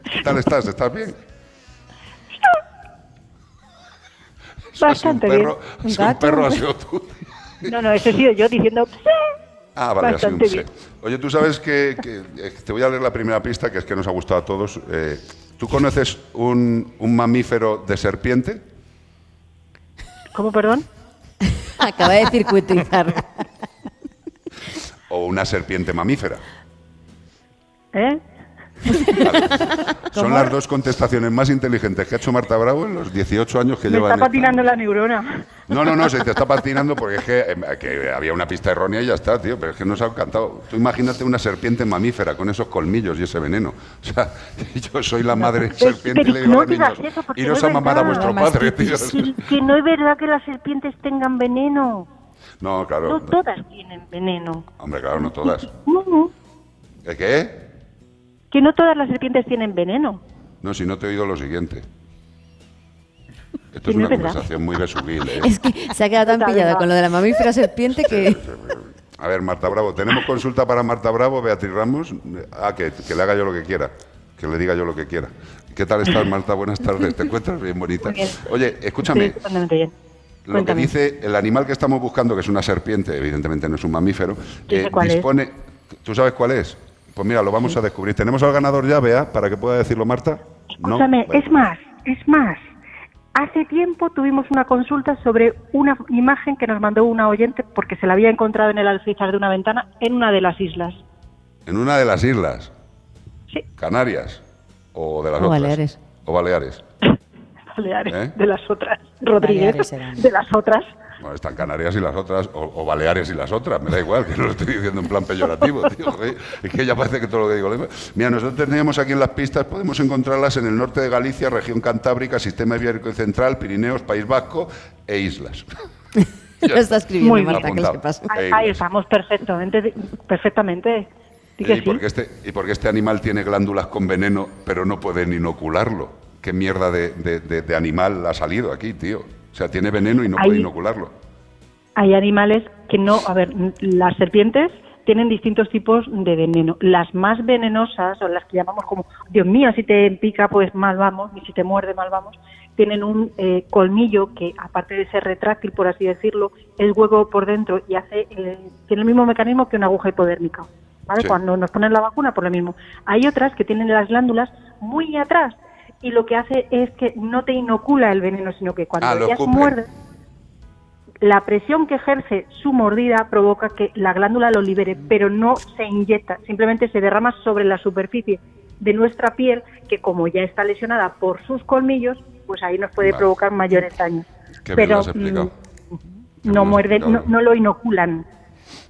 ¿qué tal estás? ¿Estás bien? Bastante bien. ¿Es un perro, ha sido tú? No, no, eso he sido yo diciendo... Ah, vale, ha sido un sé. Oye, tú sabes que te voy a leer la primera pista, que es que nos ha gustado a todos. ¿Tú conoces un mamífero de serpiente? ¿Cómo, perdón? Acaba de circuitizar. ¿O una serpiente mamífera? ¿Eh? Son las dos contestaciones más inteligentes que ha hecho Marta Bravo en los 18 años que lleva. Me está patinando la neurona. No, no, no, se te está patinando porque es que había una pista errónea y ya está, tío, pero es que nos ha encantado. Tú imagínate una serpiente mamífera con esos colmillos y ese veneno. O sea, yo soy la madre serpiente y le digo a los niños, iros a mamar a vuestro padre, tío. Que no es verdad que las serpientes tengan veneno. No, claro. No todas tienen veneno. Hombre, claro, no todas. No, no. ¿Qué? Que no todas las serpientes tienen veneno. No, si no te he oído lo siguiente. Esto es una conversación muy besuguil, ¿eh? Es que se ha quedado tan pillada con lo de la mamífera serpiente que... A ver, Marta Bravo, tenemos consulta para Marta Bravo, Beatriz Ramos. Ah, que le haga yo lo que quiera, que le diga yo lo que quiera. ¿Qué tal estás, Marta? Buenas tardes, ¿te encuentras bien bonita? Bien. Oye, escúchame. Sí, lo cuéntame. Que dice el animal que estamos buscando, que es una serpiente, evidentemente no es un mamífero, dispone... ¿Tú sabes cuál es? Pues mira, lo vamos a descubrir. ¿Tenemos al ganador ya, Bea, para que pueda decirlo Marta? Escúchame, ¿no? Bueno. Es más. Hace tiempo tuvimos una consulta sobre una imagen que nos mandó una oyente porque se la había encontrado en el alféizar de una ventana en una de las islas. ¿En una de las islas? Sí. ¿Canarias? ¿O de las otras? Baleares. ¿O Baleares? Baleares, ¿eh? De las otras. Rodríguez, de las otras. Bueno, están Canarias y las otras, o Baleares y las otras, me da igual, que no lo estoy diciendo en plan peyorativo, tío. Es que ya parece que todo lo que digo... Mira, nosotros teníamos aquí en las pistas, podemos encontrarlas en el norte de Galicia, región Cantábrica, Sistema Ibérico Central, Pirineos, País Vasco e islas. Lo está escribiendo muy Marta, que pasa. Ahí estamos perfectamente. ¿Y por qué este animal tiene glándulas con veneno, pero no pueden inocularlo? ¿Qué mierda de animal ha salido aquí, tío? O sea, tiene veneno y no puede inocularlo. Hay animales que no... A ver, las serpientes tienen distintos tipos de veneno. Las más venenosas, o las que llamamos como, Dios mío, si te pica, pues mal vamos, y si te muerde, mal vamos, tienen un colmillo que, aparte de ser retráctil, por así decirlo, es hueco por dentro y hace tiene el mismo mecanismo que una aguja hipodérmica, ¿vale? Sí. Cuando nos ponen la vacuna, por lo mismo. Hay otras que tienen las glándulas muy atrás, y lo que hace es que no te inocula el veneno, sino que cuando ellas muerden, la presión que ejerce su mordida provoca que la glándula lo libere, pero no se inyecta, simplemente se derrama sobre la superficie de nuestra piel, que como ya está lesionada por sus colmillos, pues ahí nos puede provocar mayores daños. Pero no muerden, no lo inoculan.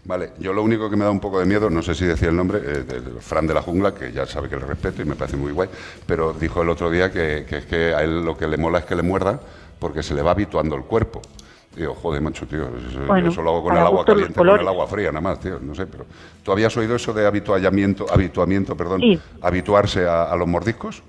Vale, yo lo único que me da un poco de miedo, no sé si decía el nombre, del Fran de la Jungla, que ya sabe que le respeto y me parece muy guay, pero dijo el otro día que es que a él lo que le mola es que le muerda porque se le va habituando el cuerpo. Digo, joder, macho, tío, eso lo hago con el agua caliente, con el agua fría, nada más, tío, no sé, pero... ¿Tú habías oído eso de habituamiento, sí, habituarse a los mordiscos?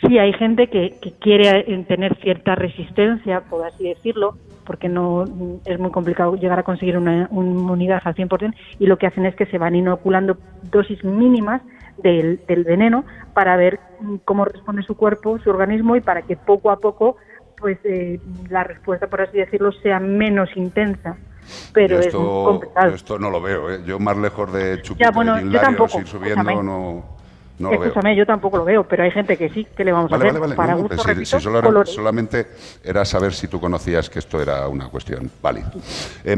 Sí, hay gente que quiere tener cierta resistencia, por así decirlo, porque no es muy complicado llegar a conseguir una inmunidad al 100%, y lo que hacen es que se van inoculando dosis mínimas del veneno para ver cómo responde su cuerpo, su organismo, y para que poco a poco pues la respuesta, por así decirlo, sea menos intensa. Pero esto, es muy complicado. Esto no lo veo, ¿eh? Yo más lejos de chupito de hilarios, ir subiendo, pues no escúchame, yo tampoco lo veo, pero hay gente que sí, que le vamos a hacer? Vale. Para gusto, solamente era saber si tú conocías que esto era una cuestión válida.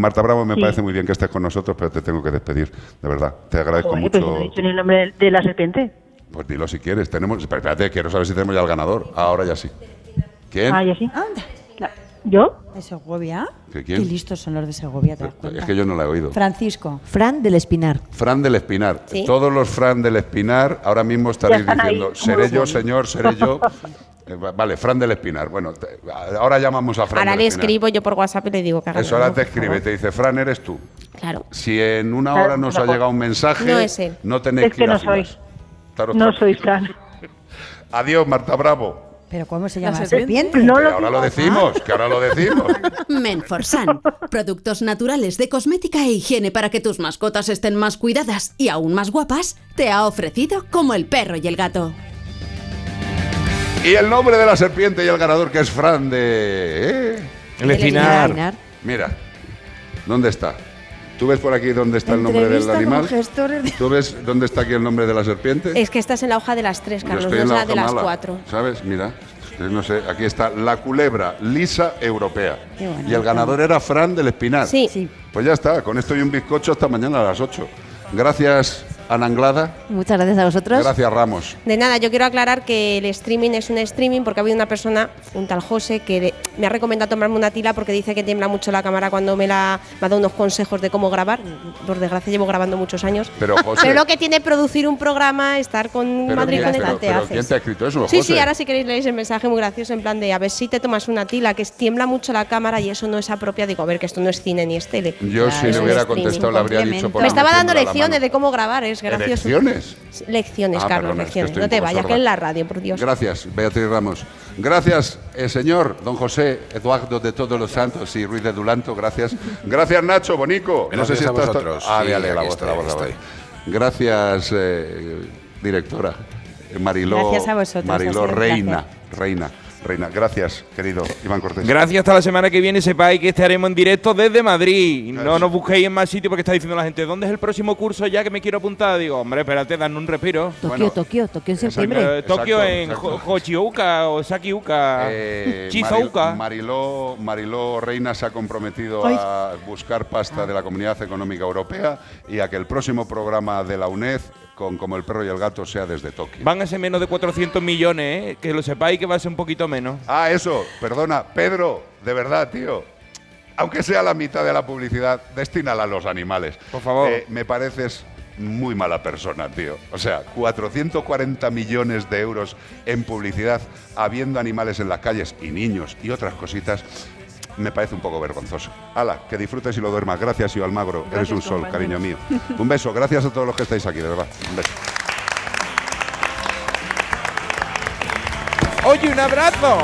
Marta Bravo, me parece muy bien que estés con nosotros, pero te tengo que despedir, de verdad. Te agradezco mucho. Pues no he dicho ni el nombre de la serpiente. Pues dilo si quieres. Espérate, quiero saber si tenemos ya el ganador. Ahora ya sí. ¿Quién? Ah, ya sí. ¿Yo? ¿De Segovia? ¿Qué listos son los de Segovia? Es que yo no la he oído. Francisco. Fran del Espinar. Fran del Espinar. ¿Sí? Todos los Fran del Espinar ahora mismo estaréis diciendo, seré yo, señor, seré yo. Vale, Fran del Espinar. Bueno, ahora llamamos a Fran ahora del Espinar. Ahora le escribo yo por WhatsApp y le digo que haga. Eso ahora te escribe, te dice, Fran, eres tú. Claro. Si en una hora nos ha llegado un mensaje, no es él. No tenéis que ir a sois. No soy Fran. Adiós, Marta Bravo. ¿Pero cómo se llama la serpiente? Que ahora lo decimos. Menforsan. Productos naturales de cosmética e higiene para que tus mascotas estén más cuidadas y aún más guapas, te ha ofrecido como el perro y el gato. Y el nombre de la serpiente y el ganador, que es Fran de... El Espinar. Mira, ¿dónde está? ¿Tú ves por aquí dónde está el nombre del animal? ¿Tú ves dónde está aquí el nombre de la serpiente? Es que estás en la hoja de las 3, Carlos, no es la de las 4. ¿Sabes? Mira, no sé, aquí está la culebra lisa europea. Bueno, y el ganador era Fran del Espinar. Sí. Pues ya está, con esto y un bizcocho hasta mañana a las 8. Gracias Ana Anglada. Muchas gracias a vosotros. Gracias, Ramos. De nada, yo quiero aclarar que el streaming es un streaming porque ha habido una persona, un tal José, que me ha recomendado tomarme una tila porque dice que tiembla mucho la cámara cuando me ha dado unos consejos de cómo grabar. Por desgracia llevo grabando muchos años. Pero, José, pero lo que tiene producir un programa, estar con Madrid con el arte. ¿Quién te ha escrito eso, José? Sí, sí, ahora si queréis leéis el mensaje muy gracioso en plan de a ver si te tomas una tila, que tiembla mucho la cámara y eso no es apropiado. Digo, a ver, que esto no es cine ni es tele. Yo si le hubiera contestado le habría dicho por... Me estaba dando lecciones de cómo grabar, es gracioso. ¿Lecciones? Lecciones, Carlos, perdón, lecciones. Es que no te vayas, que es la radio, por Dios. Gracias, Beatriz Ramos. Gracias, señor don José Eduardo de Todos los Santos y Ruiz de Dulanto, gracias. Gracias, Nacho, Bonico. No sé si estás vosotros. Ah, sí, la voz, la voz. Gracias, directora. Mariló, Mariló Reina, gracias, querido Iván Cortés. Gracias, hasta la semana que viene. Sepáis que estaremos en directo desde Madrid. No nos busquéis en más sitios porque está diciendo la gente, ¿dónde es el próximo curso ya que me quiero apuntar? Digo, hombre, espérate, dan un respiro. Tokio, bueno, Tokio en septiembre. Tokio en Hochiuka o Sakiuka, Chizouka. Mariló Reina se ha comprometido a buscar pasta de la Comunidad Económica Europea y a que el próximo programa de la UNED como el perro y el gato sea desde Tokio. Van a ser menos de 400 millones, ¿eh? Que lo sepáis que va a ser un poquito menos. Ah, eso, perdona, Pedro, de verdad, tío. Aunque sea la mitad de la publicidad, destínala a los animales. Por favor. Me pareces muy mala persona, tío. O sea, 440 millones de euros en publicidad, habiendo animales en las calles y niños y otras cositas, me parece un poco vergonzoso. Hala, que disfrutes y lo duermas. Gracias, Io Almagro. Gracias, eres un sol, cariño mío. Un beso. Gracias a todos los que estáis aquí, de verdad. Un beso. Oye, un abrazo.